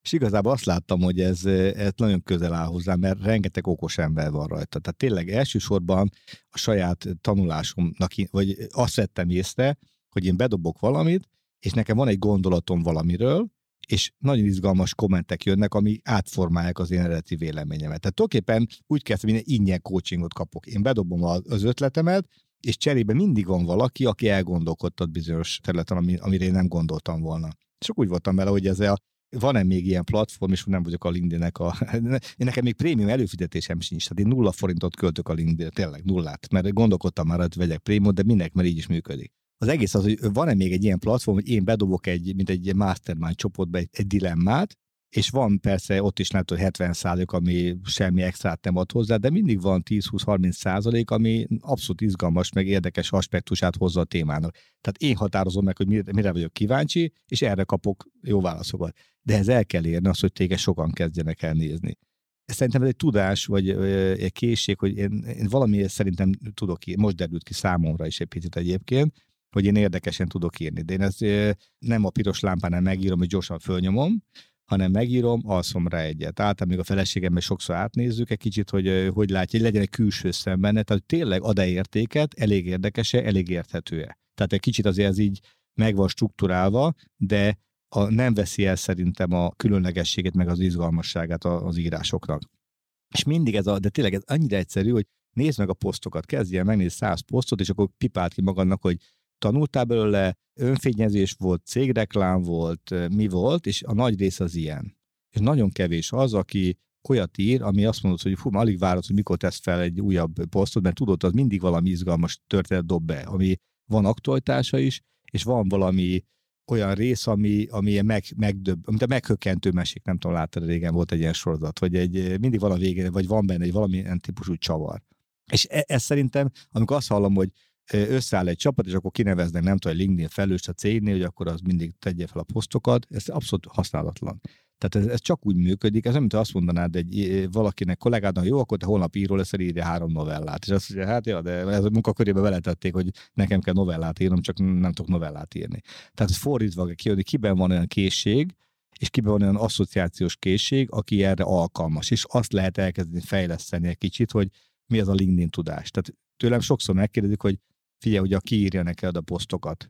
és igazából azt láttam, hogy ez, ez nagyon közel áll hozzám, mert rengeteg okos ember van rajta. Tehát tényleg elsősorban a saját tanulásomnak, vagy azt vettem észre, hogy én bedobok valamit, és nekem van egy gondolatom valamiről, és nagyon izgalmas kommentek jönnek, ami átformálják az én eredeti véleményemet. Tehát tulajdonképpen úgy kezdtem, hogy ingyen coachingot kapok. Én bedobom az ötletemet, és cserébe mindig van valaki, aki elgondolkodtat bizonyos területen, amire én nem gondoltam volna. Csak úgy voltam vele, hogy ez a van-e még ilyen platform, és nem vagyok a LinkedIn-nek a... Én nekem még prémium előfizetésem sincs, tehát én nulla forintot költök a LinkedIn-re, tényleg nullát, mert gondolkodtam már, hogy vegyek prémiumot, de minek, mert így is működik. Az egész az, hogy van-e még egy ilyen platform, hogy én bedobok egy, mint egy mastermind csoportba egy, egy dilemmát, és van persze ott is látod hetven százalék, ami semmi extrát nem ad hozzá, de mindig van tíz-húsz-harminc százalék, ami abszolút izgalmas, meg érdekes aspektusát hozza a témának. Tehát én határozom meg, hogy mire, mire vagyok kíváncsi, és erre kapok jó válaszokat. De ez el kell érni azt, hogy téged sokan kezdjenek el nézni. Szerintem ez egy tudás, vagy egy készség, hogy én, én valamiért szerintem tudok írni. Most derült ki számomra is egy picit egyébként, hogy én érdekesen tudok írni. De én ezt nem a piros lámpánál megírom, hogy gyorsan fölnyomom, hanem megírom, alszom rá egyet. Általában még a feleségemmel sokszor átnézzük egy kicsit, hogy hogy látja, hogy legyen egy külső szem benne, tehát tényleg ad-e értéket, elég érdekes-e, elég érthető-e. Tehát egy kicsit azért ez így meg van strukturálva, de a, nem veszi el szerintem a különlegességét, meg az izgalmasságát az írásoknak. És mindig ez a, de tényleg ez annyira egyszerű, hogy nézd meg a posztokat, kezdj el, megnézd száz posztot, és akkor pipáld ki magadnak, hogy tanultál belőle, önfényezés volt, cégreklám volt, mi volt, és a nagy rész az ilyen. És nagyon kevés az, aki olyat ír, ami azt mondod, hogy hú, alig várod, hogy mikor tesz fel egy újabb posztot, mert tudod, az mindig valami izgalmas történet dob be, ami van aktualitása is, és van valami olyan rész, ami, ami meg, megdöbb, amit a meghökkentő mesék, nem tudom, láttad, régen volt egy ilyen sorozat, vagy egy, mindig van a végén, vagy van benne egy valamilyen típusú csavar. És e, ez szerintem, amikor azt hallom, hogy összeáll egy csapat, és akkor kineveznek, nem tudom, LinkedIn felőst a cégnél, hogy akkor az mindig tegye fel a posztokat, ez abszolút használatlan. Tehát ez, ez csak úgy működik, ez nem, mint azt mondanád egy, valakinek kollégádnak, jó, akkor te holnap író leszel, írja három novellát. És azt mondja, hát ja, de ez a munkakörében beletették, hogy nekem kell novellát írnom, csak nem tudok novellát írni. Tehát fordítva kell kijönni, kiben van olyan készség, és kiben van olyan asszociációs készség, aki erre alkalmas. És azt lehet elkezdeni fejleszteni egy kicsit, hogy mi az a LinkedIn tudás. Tehát tőlem sokszor megkérdezik, hogy figyelj, hogy a kiírja neked a posztokat.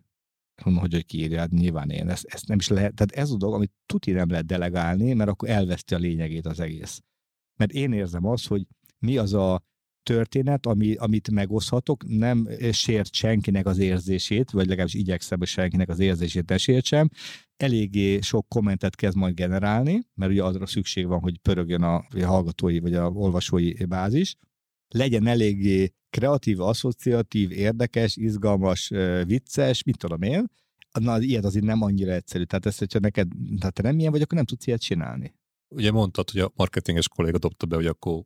Honnan, hogy, hogy kiírja, nyilván én. Ezt, ezt nem is lehet, tehát ez a dolog, amit tuti nem lehet delegálni, mert akkor elveszti a lényegét az egész. Mert én érzem azt, hogy mi az a történet, ami, amit megoszhatok, nem sért senkinek az érzését, vagy legalábbis igyekszem, hogy senkinek az érzését ne sértsem. Eléggé sok kommentet kezd majd generálni, mert ugye arra szükség van, hogy pörögjön a hallgatói vagy a olvasói bázis. Legyen eléggé kreatív, asszociatív, érdekes, izgalmas, vicces, mit tudom én. Na, ilyet azért nem annyira egyszerű. Tehát ezt, hogyha neked, tehát te nem ilyen vagy, akkor nem tudsz ilyet csinálni. Ugye mondtad, hogy a marketinges kolléga dobta be, hogy akkor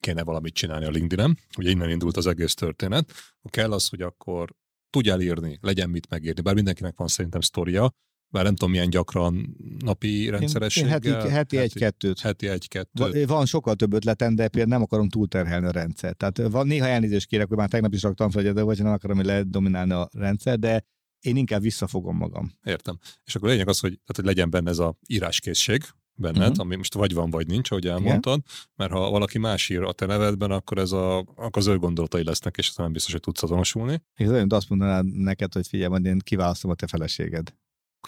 kéne valamit csinálni a LinkedIn-en. Ugye innen indult az egész történet. Kell az, hogy akkor tudjál írni, legyen mit megírni. Bár mindenkinek van szerintem sztoria, bár nem tudom milyen gyakran napi rendszerességgel. Heti, heti, heti egy-kettőt. Heti egy-kettőt. Van sokkal több ötletem, de például nem akarom túlterhelni a rendszert. Tehát van, néha elnézést kérek, hogy már tegnap is raktam fel, de vagy nem akarom, hogy ledominálni a rendszer, de én inkább visszafogom magam. Értem. És akkor lényeg az, hogy, tehát, hogy legyen benne ez a íráskészség, benned, uh-huh. ami most vagy van, vagy nincs, ahogy elmondtad, igen. Mert ha valaki más ír a te nevedben, akkor, ez a, akkor az ő gondolatai lesznek, és aztán nem biztos, hogy tudsz azonosulni. És olyan, de azt mondanám neked, hogy figyelj, majd én kiválasztom a te feleséged.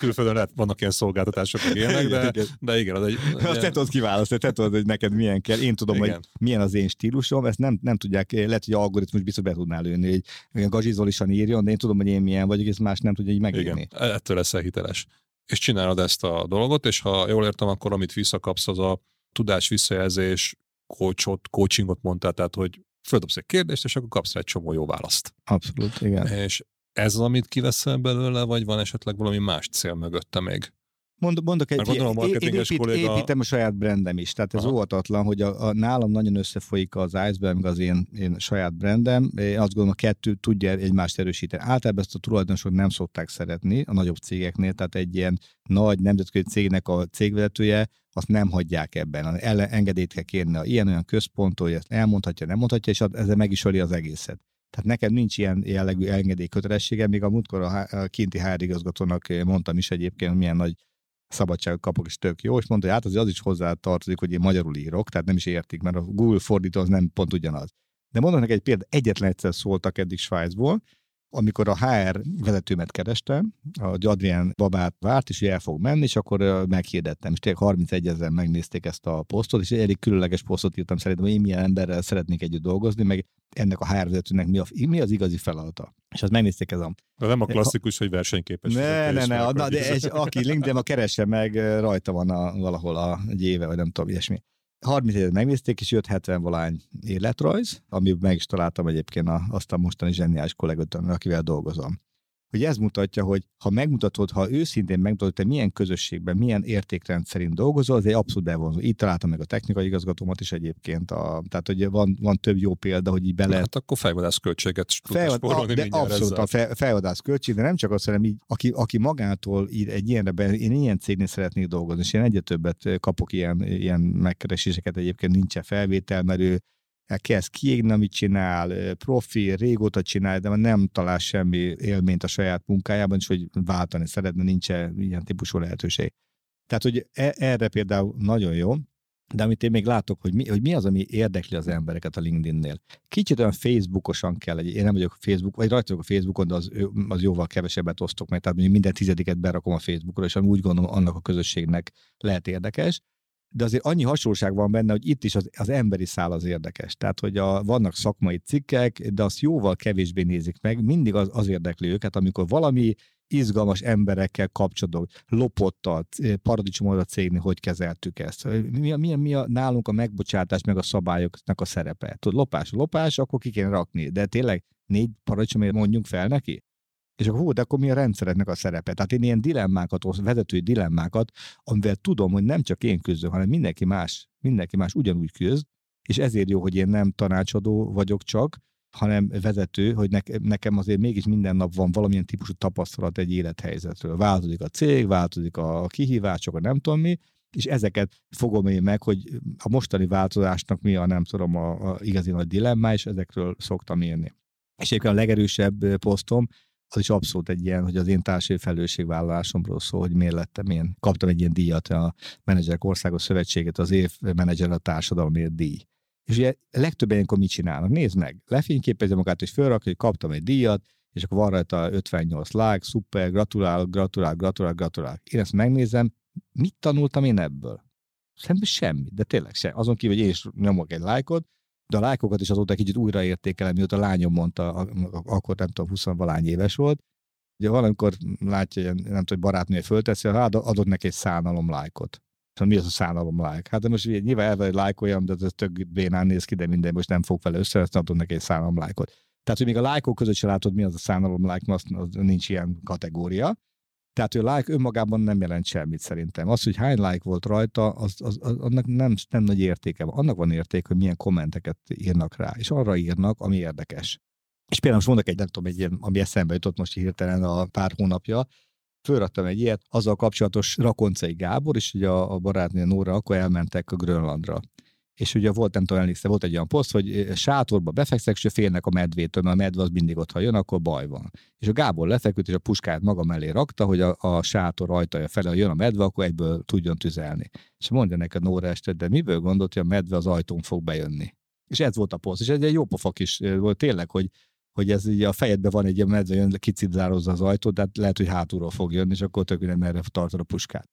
Külföldön lehet, vannak ilyen szolgáltatások, hogy élnek, de, de igen. Az egy, az azt te tudod kiválasztani, te tudod, hogy neked milyen kell. Én tudom, igen. Hogy milyen az én stílusom, ezt nem, nem tudják, lehet, hogy algoritmus biztos be tudnál lőni, hogy a Gazsi Zolisan írjon, de én tudom, hogy én milyen vagyok, és más nem tudja így megírni. Igen. Ettől leszel hiteles. És csinálod ezt a dolgot, és ha jól értem, akkor amit visszakapsz, az a tudás visszajelzés, coachot, coachingot mondtál, tehát, hogy földobsz egy kérdést, és akkor kapsz rá egy csomó jó választ. Abszolút, igen. És ez az, amit kiveszel belőle, vagy van esetleg valami más cél mögötte még? Mond, mondok egy, gondolom, a marketinges épít, kolléga... építem a saját brandem is, tehát ez aha. Óvatatlan, hogy a, a, nálam nagyon összefolyik az Eisberg, meg az én, én saját brandem, én azt gondolom, a kettő tudja egymást erősíteni. Általában ezt a tulajdonosok nem szokták szeretni a nagyobb cégeknél, tehát egy ilyen nagy nemzetközi cégnek a cégvezetője, azt nem hagyják ebben. Ellen, engedélyt kell kérni a ilyen-olyan központtól, hogy ezt elmondhatja, nem mondhatja, és ezzel meg is öli az egészet. Tehát nekem nincs ilyen jellegű engedélykötelességem, még a múltkor a, a kinti há er igazgatónak mondtam is egyébként, milyen nagy szabadságot kapok, és tök jó, és mondta, hogy hát az, az is hozzá tartozik, hogy én magyarul írok, tehát nem is értik, mert a Google fordító az nem pont ugyanaz. De mondom neki egy példát, egyetlen egyszer szóltak eddig Svájcból, amikor a há er vezetőmet kerestem, a Adrián babát várt, és el fog menni, és akkor meghirdettem, és tényleg harmincegyezren megnézték ezt a posztot, és elég különleges posztot írtam szerintem, hogy én milyen emberrel szeretnék együtt dolgozni, meg ennek a há er vezetőnek mi, a, mi az igazi feladata. És azt megnézték ez a... De nem a klasszikus, a... hogy versenyképes. Ne, ne, ne, na, de és aki LinkedIn, a keresse meg, rajta van a, valahol a, egy éve, vagy nem tudom, ilyesmi. harminc évet megnézték, és jött hetven-valány életrajz, amit meg is találtam egyébként azt a mostani zseniális kollégát, akivel dolgozom. Ugye ez mutatja, hogy ha megmutatod, ha őszintén megmutatod, te milyen közösségben, milyen értékrend szerint dolgozol, az egy abszolút bevonzó. Így találtam meg a technikai igazgatómat is egyébként. A, tehát, hogy van, van több jó példa, hogy így bele... Hát akkor fejvadászköltséget tudsz spórolni mindjárt ezzel. Abszolút a fe, fejvadászköltség, de nem csak azt, hanem így, aki, aki magától így egy ilyenre, be, én ilyen cégnél szeretnék dolgozni, és én egyre többet kapok ilyen, ilyen megkereséseket, egyébként nincsen felvétel, mert ő kezd kiégni, amit csinál, profi, régóta csinál, de nem talál semmi élményt a saját munkájában, és hogy váltani szeretne, nincs ilyen típusú lehetőség. Tehát, hogy erre például nagyon jó, de amit én még látok, hogy mi, hogy mi az, ami érdekli az embereket a LinkedIn-nél. Kicsit olyan Facebookosan kell, én nem vagyok Facebook, vagy rajta vagyok a Facebookon, de az, az jóval kevesebbet osztok meg, tehát mondjuk minden tizediket berakom a Facebookra, és ami úgy gondolom, annak a közösségnek lehet érdekes. De azért annyi hasonlóság van benne, hogy itt is az, az emberi szál az érdekes. Tehát, hogy a, vannak szakmai cikkek, de azt jóval kevésbé nézik meg, mindig az, az érdekli őket, amikor valami izgalmas emberekkel kapcsolatban, lopottal, paradicsomot a cégnél, hogy kezeltük ezt. Mi a, mi, a, mi a nálunk a megbocsátás, meg a szabályoknak a szerepe? Tudod, lopás, lopás, akkor ki kell rakni. De tényleg négy paradicsomért mondjunk fel neki? És akkor hú, de akkor mi a rendszereknek a szerepe? Tehát én ilyen dilemmákat, vezetői dilemmákat, amivel tudom, hogy nem csak én küzdöm, hanem mindenki más, mindenki más ugyanúgy küzd, és ezért jó, hogy én nem tanácsadó vagyok csak, hanem vezető, hogy nekem azért mégis minden nap van valamilyen típusú tapasztalat egy élethelyzetről. Változik a cég, változik a kihívások, a nem tudom mi, és ezeket fogom én meg, hogy a mostani változásnak mi a nem tudom, a, a igazi nagy dilemmá, és ezekről szoktam írni. És egyébként a legerősebb posztom, az is abszolút egy ilyen, hogy az én társadalmi felelősségvállalásomról szól, hogy miért lettem én. Kaptam egy ilyen díjat, a Menedzserek Országos Szövetséget, az év menedzser a társadalomért díj. És ugye legtöbben ilyenkor mit csinálnak? Nézd meg, lefényképezi magát, és felrakja, hogy kaptam egy díjat, és akkor van rajta ötvennyolc like, szuper, gratulálok, gratulálok, gratulálok, gratulálok. Én ezt megnézem, mit tanultam én ebből? Semmi, semmi, de tényleg sem. Azon kívül, hogy én is nyomok egy lájkot, de a lájkokat is azóta kicsit újraértékelem, mióta a lányom mondta, akkor nem tudom, húsz-valahány éves volt. Ugye valamikor látja, nem tudom, hogy barátnője fölteszi, hát adod neki egy szánalom lájkot. Mi az a szánalom lájk? Hát de most nyilván elve, hogy lájkoljam, de ez tök bénán néz ki, de minden most nem fog vele össze, ezt adod neki egy szánalom lájkot. Tehát, hogy még a lájkok között se látod, mi az a szánalom lájk, az, az nincs ilyen kategória. Tehát, hogy a lájk önmagában nem jelent semmit szerintem. Az, hogy hány lájk volt rajta, az, az, az, annak nem, nem nagy értéke van. Annak van értéke, hogy milyen kommenteket írnak rá, és arra írnak, ami érdekes. És például most mondok egy, nem tudom, egy ilyen, ami eszembe jutott most hirtelen a pár hónapja, fölraktam egy ilyet, azzal kapcsolatos Rakoncai Gábor, és ugye a, a barátnő Nóra, akkor elmentek a Grönlandra. És ugye volt, nem tudom, elnéztem, volt egy olyan poszt, hogy sátorba befekszek, és félnek a medvétől, mert a medve az mindig ott, ha jön, akkor baj van. És a Gábor lefeküdt, és a puskát maga mellé rakta, hogy a, a sátor ajtaja fele, ha jön a medve, akkor egyből tudjon tüzelni. És mondja neked Nóra este, de miből gondolt, hogy a medve az ajtón fog bejönni? És ez volt a poszt, és ez egy jó pofa kis volt tényleg, hogy hogy ez így a fejedben van egy ilyen medve, jön, kicipzározza az ajtót, de lehet, hogy hátulról fog jönni, és akkor tök nem merre tartod a puskát.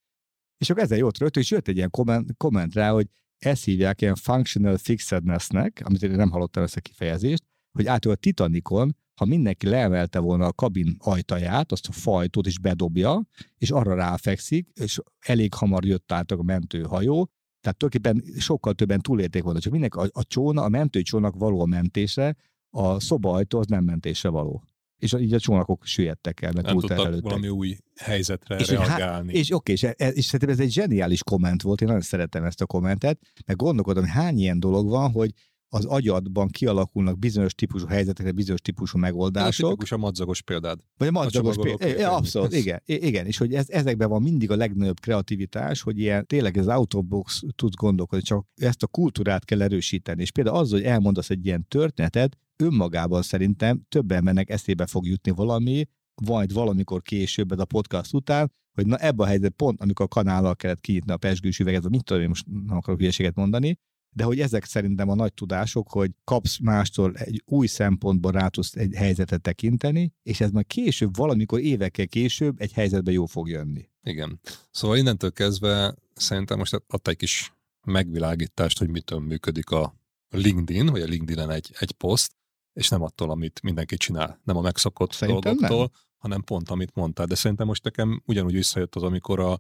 És akkor ezzel jót rögtön, és jött egy ilyen komment, komment rá, hogy ezt hívják ilyen functional fixednessnek, amit én nem hallottam ezt a kifejezést, hogy által a Titanicon, ha mindenki leemelte volna a kabin ajtaját, azt a fajtót is bedobja, és arra ráfekszik, és elég hamar jött át a mentőhajó, tehát tulajdonképpen sokkal többen túlélték volna, csak mindenki a, a csóna, a mentőcsónak való a mentésre, a szobaajtó az nem mentése való. És így a csónakok süllyedtek el, mert túlterhelődtek. Nem valami új helyzetre és reagálni. És, és oké, és, és szerintem ez egy zseniális komment volt, én nagyon szeretem ezt a kommentet, mert gondolkodom, hogy hány ilyen dolog van, hogy az agyadban kialakulnak bizonyos típusú helyzetekre, bizonyos típusú megoldások. A tipikus a madzagos példád. Vagy a madzagos példád. Abszolút, igen, igen. És hogy ez, ezekben van mindig a legnagyobb kreativitás, hogy ilyen tényleg az out of box tudsz gondolkodni, csak ezt a kultúrát kell erősíteni. És például az, hogy elmondasz egy ilyen történetet, önmagában szerintem több embernek eszébe fog jutni valami, vagy valamikor később ez a podcast után, hogy na ebben a helyzetben pont, amikor a kanállal kellett kinyitni a pezsgős üveget, vagy mit tudom, én most nem akarok hülyeséget mondani, de hogy ezek szerintem a nagy tudások, hogy kapsz mástól egy új szempontból rá tudsz egy helyzetet tekinteni, és ez majd később, valamikor évekkel később egy helyzetben jó fog jönni. Igen. Szóval innentől kezdve szerintem most adta egy kis megvilágítást, hogy mitől működik a LinkedIn, vagy a LinkedIn-en egy, egy poszt, és nem attól, amit mindenki csinál, nem a megszokott szerintem dolgoktól, nem, hanem pont, amit mondtál. De szerintem most nekem ugyanúgy visszajött az, amikor a, a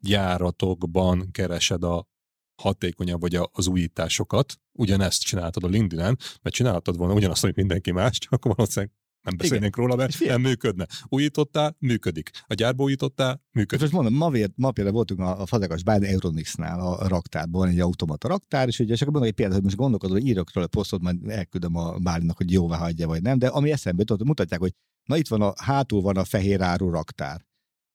gyáratokban keresed a hatékonyabb vagy az újításokat, ugyanezt csináltad a LinkedIn-en, mert csináltad volna ugyanazt, amit mindenki más, csak akkor valószínűleg nem beszélnénk róla, mert nem működne. Újítottál, működik. A gyárba újítottál, működik. Most mondom, ma, vért, ma például voltunk a, a Fazekas Bálint Euronics-nál a raktárban, van egy automata raktár, és ugye csak mondom egy példát, hogy most gondolkodom, hogy írok róla posztot, majd elküldöm a Bálintnak, hogy jóvá hagyja vagy nem, de ami eszembe jutott, mutatják, hogy na itt van a, hátul van a fehéráru raktár.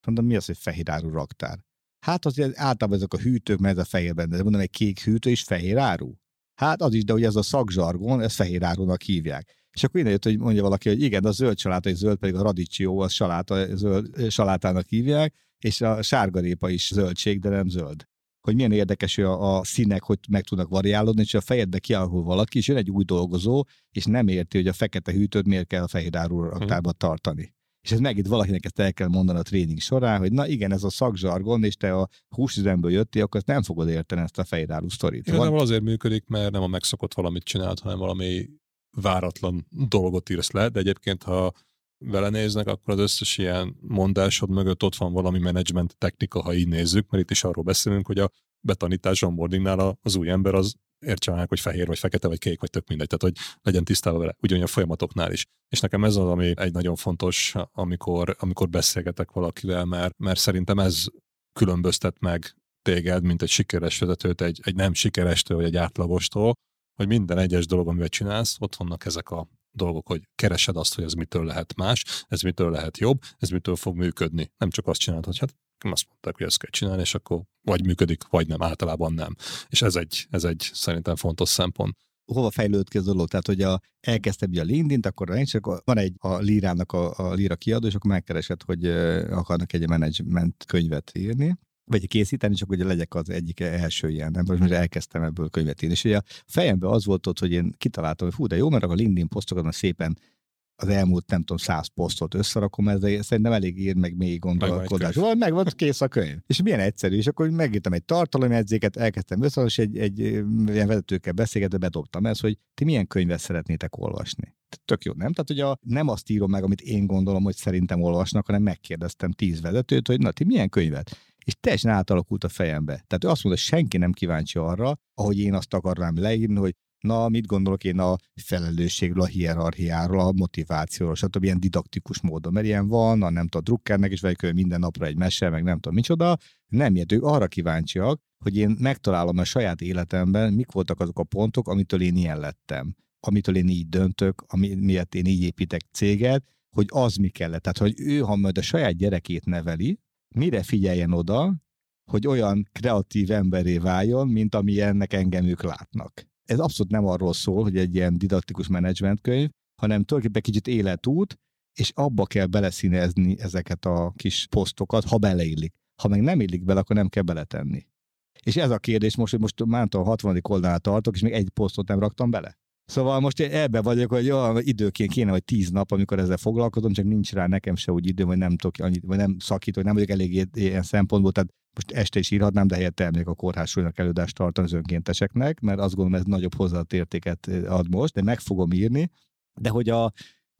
Mondom, mi az, hogy fehéráru raktár? Hát azért általában ezek a hűtők, mert ez a fehérben, de mondom, egy kék hűtő és fehér áru. Hát az is, de ugye ez a szakzsargon, ezt fehér árunak hívják. És akkor innen jött, hogy mondja valaki, hogy igen, a zöld saláta és zöld, pedig a radicsió, az saláta, zöld salátának hívják, és a sárgarépa is zöldség, de nem zöld. Hogy milyen érdekes, hogy a, a színek, hogy meg tudnak variálódni, és a fejedbe kialakul valaki, és jön egy új dolgozó, és nem érti, hogy a fekete hűtőt miért kell a fehér áru raktárban tartani. És ez megint valakinek ezt el kell mondani a tréning során, hogy na igen, ez a szakzsargon, és te a húsüzemből jöttél, akkor ezt nem fogod érteni ezt a fejrárú sztorit. Van... Azért működik, mert nem a megszokott valamit csinált, hanem valami váratlan dolgot írsz le, de egyébként, ha vele néznek, akkor az összes ilyen mondásod mögött ott van valami menedzsment technika, ha így nézzük, mert itt is arról beszélünk, hogy a betanítás onboardingnál az új ember az értsenek, hogy fehér, vagy fekete, vagy kék, vagy tök mindegy, tehát hogy legyen tisztában vele, ugyanúgy a folyamatoknál is. És nekem ez az, ami egy nagyon fontos, amikor, amikor beszélgetek valakivel, mert, mert szerintem ez különböztet meg téged, mint egy sikeres vezetőt, egy, egy nem sikerestől, vagy egy átlagostól, hogy minden egyes dolog, amivel csinálsz, ott vannak ezek a dolgok, hogy keresed azt, hogy ez mitől lehet más, ez mitől lehet jobb, ez mitől fog működni. Nem csak azt csinálod, hogy hát azt mondták, hogy ezt kell csinálni, és akkor vagy működik, vagy nem, általában nem. És ez egy, ez egy szerintem fontos szempont. Hova fejlődött ki az dolog? Tehát, hogy a, elkezdtem ugye a LinkedIn-t, akkor van egy a lírának a, a líra kiadó, és akkor megkeresett, hogy akarnak egy menedzsment könyvet írni, vagy készíteni, csak ugye legyek az egyik első ilyen, nem? Most elkezdtem ebből könyvet írni. És ugye a fejemben az volt ott, hogy én kitaláltam, hogy hú, de jó, mert a LinkedIn posztokat szépen az elmúlt, nem tudom, száz posztot összerakom, ez szerintem elég ír, meg mély gondolkodás. Meg, meg van, kész a könyv. És milyen egyszerű. És akkor megírtam egy tartalomjegyzéket, elkezdtem össze, és egy, egy ilyen vezetőkkel beszélgetve bedobtam ezt, hogy ti milyen könyvet szeretnétek olvasni. Tök jó, nem? Tehát, hogy a, nem azt írom meg, amit én gondolom, hogy szerintem olvasnak, hanem megkérdeztem tíz vezetőt, hogy na, ti milyen könyvet? És teljesen átalakult a fejembe. Tehát ő azt mondta, hogy senki nem kíváncsi arra, ahogy én azt akarnám leírni, hogy na, mit gondolok én a felelősségről, a hierarchiáról, a motivációról, stb. Ilyen didaktikus módon, mert ilyen van, a nem tudom, drukkernek is vagyok, minden napra egy mese, meg nem tudom micsoda. Nem ilyet, ők arra kíváncsiak, hogy én megtalálom a saját életemben, mik voltak azok a pontok, amitől én ilyen lettem, amitől én így döntök, ami miatt én így építek céget, hogy az mi kellett. Tehát, hogy ő, ha majd a saját gyerekét neveli, mire figyeljen oda, hogy olyan kreatív emberré váljon, mint amilyennek engem ők látnak. Ez abszolút nem arról szól, hogy egy ilyen didaktikus menedzsmentkönyv, hanem tulajdonképpen kicsit életút, és abba kell beleszínezni ezeket a kis posztokat, ha beleillik. Ha meg nem illik bele, akkor nem kell beletenni. És ez a kérdés most, hogy most már a hatvanadik oldalán tartok, és még egy posztot nem raktam bele. Szóval most ebben vagyok, hogy jó, időként kéne, vagy tíz nap, amikor ezzel foglalkozom, csak nincs rá nekem se úgy időm, vagy nem tudok annyit, vagy nem szakítok, nem vagyok elég ilyen szempontból, tehát most este is írhatnám, de helyett elmegyek a kórházsúlynak előadást tartani az önkénteseknek, mert azt gondolom, ez nagyobb hozzáadott értéket ad most, de meg fogom írni, de hogy, a,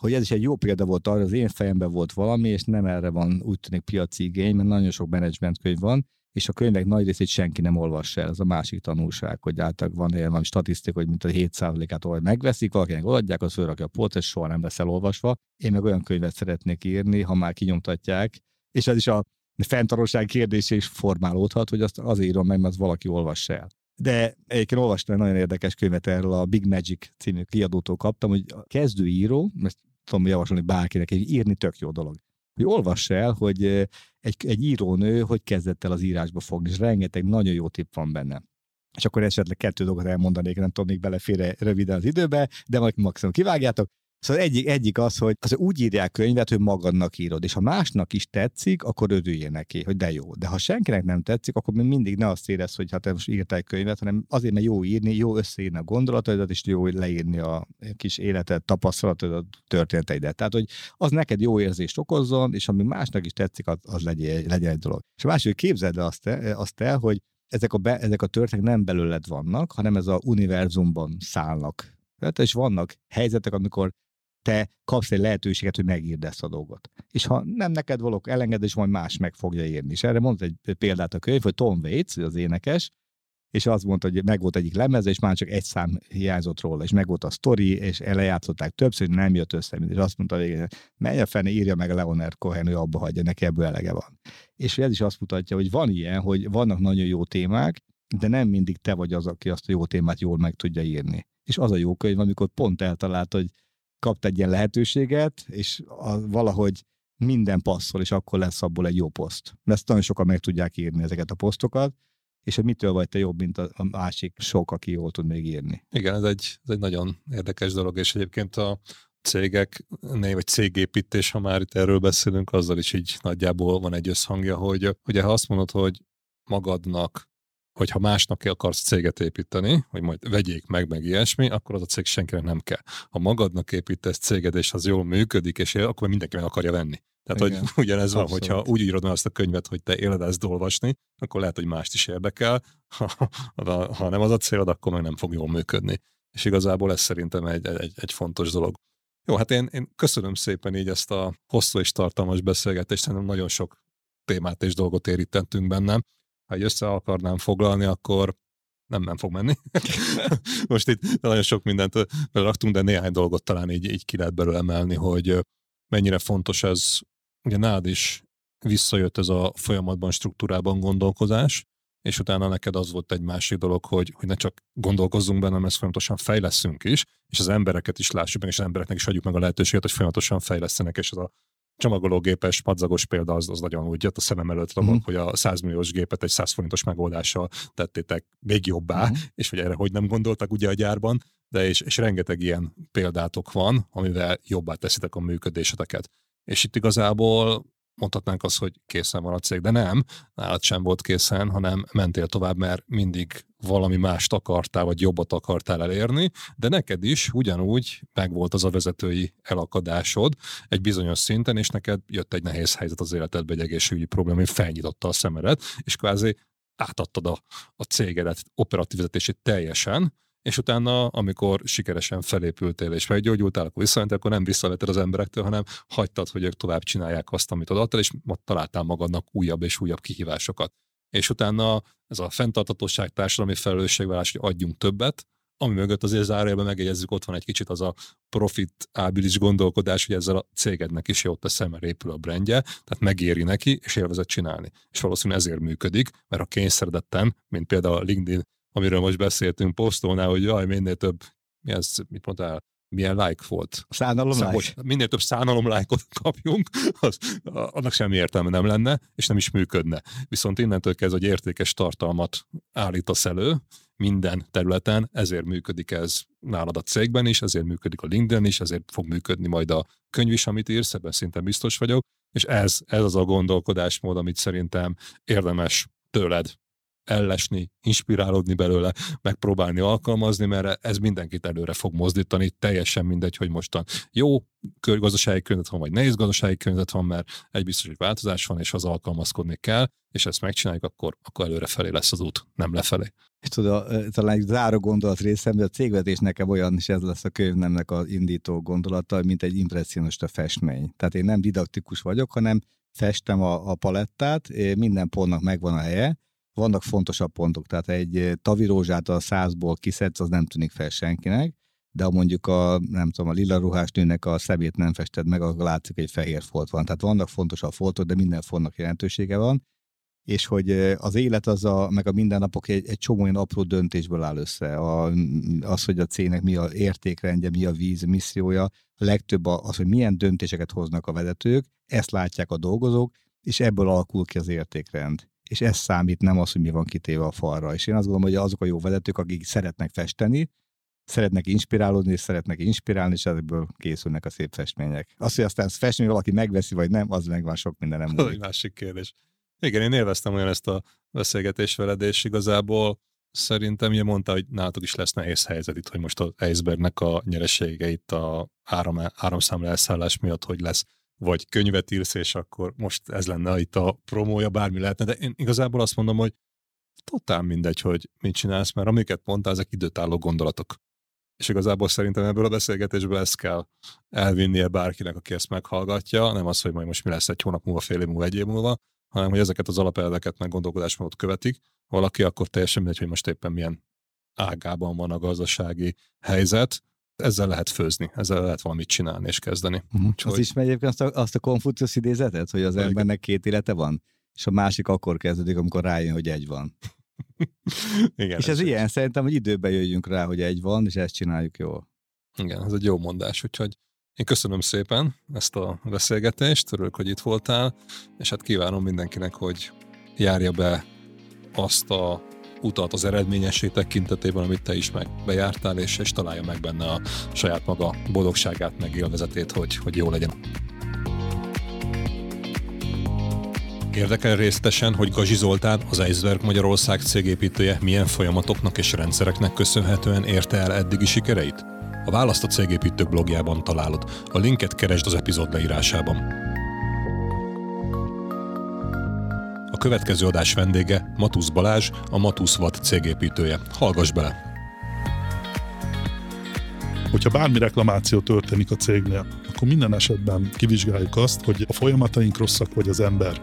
hogy ez is egy jó példa volt arra, az én fejemben volt valami, és nem erre van úgy tűnik piaci igény, mert nagyon sok menedzsmentkönyv van, és a könyvek nagy részét senki nem olvassa el. Ez a másik tanulság, hogy általában van valami statisztika, hogy mint a hét százalékát olyan megveszik, valakinek odaadják, az fölrakja a polcra, és soha nem lesz elolvasva. Én meg olyan könyvet szeretnék írni, ha már kinyomtatják, és ez is a fenntartóság kérdése is formálódhat, hogy azt azért írom meg, mert valaki olvassa el. De egyébként olvastam egy nagyon érdekes könyvet erről, a Big Magic című kiadótól kaptam, hogy a kezdőíró, ezt tudom javasolni bárkinek, hogy írni tök jó dolog. Hogy olvass el, hogy egy, egy írónő hogy kezdett el az írásba fogni, és rengeteg nagyon jó tipp van benne. És akkor esetleg kettő dolgot elmondanék, nem tudom, még belefér röviden az időbe, de majd maximum kivágjátok. Szóval egyik, egyik az, hogy az úgy írják könyvet, hogy magadnak írod, és ha másnak is tetszik, akkor örüljél neki, hogy de jó. De ha senkinek nem tetszik, akkor még mindig ne azt érezd, hogy hát te most írtál egy könyvet, hanem azért, mert jó írni, jó összeírni a gondolataidat, és jó leírni a kis életed, tapasztalataidat, történeteidet. Tehát, hogy az neked jó érzést okozzon, és ami másnak is tetszik, az, az legyen, legyen egy dolog. És a másik, hogy képzeld azt, azt el, hogy ezek a, be, ezek a történetek nem belőled vannak, hanem ez a univerzumban szállnak. Tehát, és vannak helyzetek, amikor te kapsz egy lehetőséget, hogy megírd ezt a dolgot. És ha nem neked valók elenged, és majd más meg fogja írni. És erre mondta egy példát a könyv, hogy Tom Waits, az énekes, és azt mondta, hogy megvolt egyik lemeze, és már csak egy szám hiányzott róla, és megvolt a sztori, és elejátszották többször, nem jött össze, és azt mondta végül, hogy menj a fene, írja meg a Leonard Cohen, hogy abba hagyja, neki ebből elege van. És ez is azt mutatja, hogy van ilyen, hogy vannak nagyon jó témák, de nem mindig te vagy az, aki azt a jó témát jól meg tudja írni. És az a jó könyv, amikor pont eltalált, hogy kapt egy ilyen lehetőséget, és a, valahogy minden passzol, és akkor lesz abból egy jó poszt. De ezt nagyon sokan meg tudják írni ezeket a posztokat, és hogy mitől vagy te jobb, mint a, a másik sok, aki jól tud még írni. Igen, ez egy, ez egy nagyon érdekes dolog, és egyébként a cégeknél, vagy cégépítés, ha már itt erről beszélünk, azzal is így nagyjából van egy összhangja, hogy ugye ha azt mondod, hogy magadnak, hogyha másnak akarsz céget építeni, hogy majd vegyék meg, meg ilyesmi, akkor az a cég senkinek nem kell. Ha magadnak építesz céged, és az jól működik, és él, akkor mindenki meg akarja venni. Tehát, igen, hogy ugyanez abszolút van, hogyha úgy írod meg azt a könyvet, hogy te éled ezt olvasni, akkor lehet, hogy mást is érdekel, ha, ha, ha nem az a célod, akkor meg nem fog jól működni. És igazából ez szerintem egy, egy, egy fontos dolog. Jó, hát én, én köszönöm szépen így ezt a hosszú és tartalmas beszélgetést, szerintem nagyon sok témát és dolgot érintettünk bennem. Ha így össze akarnám foglalni, akkor nem, nem fog menni. Most itt nagyon sok mindent raktunk, de néhány dolgot talán így, így ki lehet belőle emelni, hogy mennyire fontos ez. Ugye nálad is visszajött ez a folyamatban, struktúrában gondolkozás, és utána neked az volt egy másik dolog, hogy, hogy ne csak gondolkozzunk benne, mert folyamatosan fejleszünk is, és az embereket is lássuk meg, és az embereknek is adjuk meg a lehetőséget, hogy folyamatosan fejlesztenek, és ez a csomagológépes, padzagos példa az, az nagyon úgy jött a szemem előtt, logok, uh-huh. hogy a száz milliós gépet egy száz forintos megoldással tettétek még jobbá, uh-huh. és hogy erre hogy nem gondoltak ugye a gyárban, de és, és rengeteg ilyen példátok van, amivel jobbá teszitek a működéseteket. És itt igazából mondhatnánk azt, hogy készen van a cég, de nem, nálad sem volt készen, hanem mentél tovább, mert mindig valami mást akartál, vagy jobbat akartál elérni, de neked is ugyanúgy megvolt az a vezetői elakadásod egy bizonyos szinten, és neked jött egy nehéz helyzet az életedbe, egy egészségügyi probléma, ami felnyitotta a szemedet, és kvázi átadtad a, a cégedet, operatív vezetését teljesen, és utána, amikor sikeresen felépültél és meggyógyultál, akkor visszamentél, akkor nem visszavetted az emberektől, hanem hagytad, hogy ők tovább csinálják azt, amit odaadtál, és találtál magadnak újabb és újabb kihívásokat. És utána ez a fenntarthatóság, társadalmi felelősségvállalás, hogy adjunk többet, ami mögött azért zárójelben megjegyezzük, ott van egy kicsit az a profitábilis gondolkodás, hogy ezzel a cégednek is jót tesz, mert épül a brandje, tehát megéri neki, és élvezet csinálni. És valószínűleg ezért működik, mert a kényszeredetten, mint például a LinkedIn, amiről most beszéltünk, posztolnál, hogy jaj, minél több, mi ez, mit mondtál, milyen like volt. Szánalom-like. Minél több szánalom-like-ot kapjunk, az, annak semmi értelme nem lenne, és nem is működne. Viszont innentől kezdve, hogy értékes tartalmat állítasz elő minden területen, ezért működik ez nálad a cégben is, ezért működik a LinkedIn is, ezért fog működni majd a könyv is, amit írsz, ebben szinte biztos vagyok, és ez, ez az a gondolkodásmód, amit szerintem érdemes tőled ellesni, inspirálódni belőle, megpróbálni alkalmazni, mert ez mindenkit előre fog mozdítani, teljesen mindegy, hogy mostan jó körgazdasági környezet van, vagy nehéz gazdasági környezet van, mert egy biztos, hogy változás van, és az alkalmazkodni kell, és ezt megcsináljuk, akkor, akkor előrefelé lesz az út, nem lefelé. És tudod, talán egy záró gondolat részem, de a cégvetés nekem olyan, és ez lesz a könyvemnek az indító gondolata, mint egy impresszionista festmény. Tehát én nem didaktikus vagyok, hanem festem a, a palettát, minden pontnak megvan a helye. Vannak fontosabb pontok, tehát egy tavirózsát a százból kiszedsz, az nem tűnik fel senkinek, de ha mondjuk a, nem tudom, a lila ruhás nőnek a szemét nem fested meg, akkor látszik, egy fehér folt van. Tehát vannak fontosabb foltok, de minden fontnak jelentősége van, és hogy az élet, az a, meg a mindennapok egy, egy csomó olyan apró döntésből áll össze. A, az, hogy a cégnek mi a értékrendje, mi a víz, missziója, a legtöbb az, hogy milyen döntéseket hoznak a vezetők, ezt látják a dolgozók, és ebből alakul ki az értékrend. És ez számít, nem az, hogy mi van kitéve a falra. És én azt gondolom, hogy azok a jó vezetők, akik szeretnek festeni, szeretnek inspirálódni, és szeretnek inspirálni, és ezekből készülnek a szép festmények. Az, hogy aztán festmény valaki megveszi, vagy nem, az megvan, sok minden nem múlik. Egy másik kérdés. Igen, én élveztem olyan ezt a beszélgetést veled, és igazából szerintem, ugye mondta, hogy nálatok is lesz nehéz helyzet itt, hogy most az Eisbergnek a nyeresége itt a áram, áramszámla elszállás miatt, hogy lesz vagy könyvet írsz, és akkor most ez lenne itt a promója, bármi lehetne, de én igazából azt mondom, hogy totál mindegy, hogy mit csinálsz, mert amiket mondtál, ezek időtálló gondolatok. És igazából szerintem ebből a beszélgetésből ezt kell elvinnie bárkinek, aki ezt meghallgatja, nem az, hogy majd most mi lesz egy hónap múlva, fél év múlva, egy év múlva, hanem hogy ezeket az alapelveket meg gondolkodásmódot követik valaki, akkor teljesen mindegy, hogy most éppen milyen ágában van a gazdasági helyzet, ezzel lehet főzni, ezzel lehet valamit csinálni és kezdeni. Uh-huh. Úgyhogy... Az ismeri egyébként azt a, azt a Confucius idézetet, hogy az Elég. embernek két élete van, és a másik akkor kezdődik, amikor rájön, hogy egy van. Igen, és ez ilyen, is. Szerintem, hogy időben jöjjünk rá, hogy egy van, és ezt csináljuk jól. Igen, ez egy jó mondás, úgyhogy én köszönöm szépen ezt a beszélgetést, örülök, hogy itt voltál, és hát kívánom mindenkinek, hogy járja be azt a utat az eredményesség tekintetében, amit te is meg bejártál, és, és találja meg benne a saját maga boldogságát, meg élvezetét, hogy, hogy jó legyen. Érdekel részletesen, hogy Gazsi Zoltán, az Eisberg Magyarország cégépítője milyen folyamatoknak és rendszereknek köszönhetően érte el eddigi sikereit? A választ a Cégépítők blogjában találod. A linket keresd az epizód leírásában. A következő adás vendége Matusz Balázs, a Matusz Vad cégépítője. Hallgass bele! Hogyha bármi reklamáció történik a cégnél, akkor minden esetben kivizsgáljuk azt, hogy a folyamataink rosszak, vagy az ember.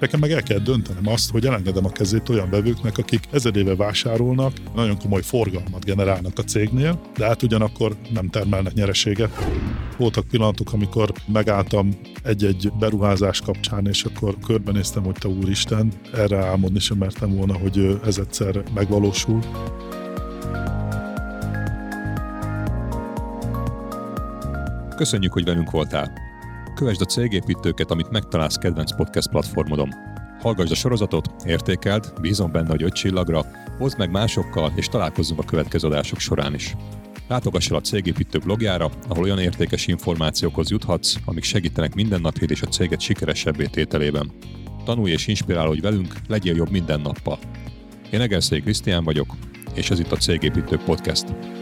Nekem meg el kell döntenem azt, hogy elengedem a kezét olyan vevőknek, akik ezer éve vásárolnak, nagyon komoly forgalmat generálnak a cégnél, de hát ugyanakkor nem termelnek nyereséget. Voltak pillanatok, amikor megálltam egy-egy beruházás kapcsán, és akkor körbenéztem, hogy te úristen, erre álmodni sem mertem volna, hogy ez egyszer megvalósul. Köszönjük, hogy velünk voltál! Kövesd a Cégépítőket, amit megtalálsz kedvenc podcast platformodon. Hallgasd a sorozatot, értékeld, bízom benne, hogy öt csillagra, hozd meg másokkal, és találkozzunk a következő adások során is. Látogass el a Cégépítő blogjára, ahol olyan értékes információkhoz juthatsz, amik segítenek mindennapjét és a céget sikeresebbé tételében. Tanulj és inspirálódj velünk, legyél jobb minden nappal. Én Egerszegi Krisztián vagyok, és ez itt a Cégépítő Podcast.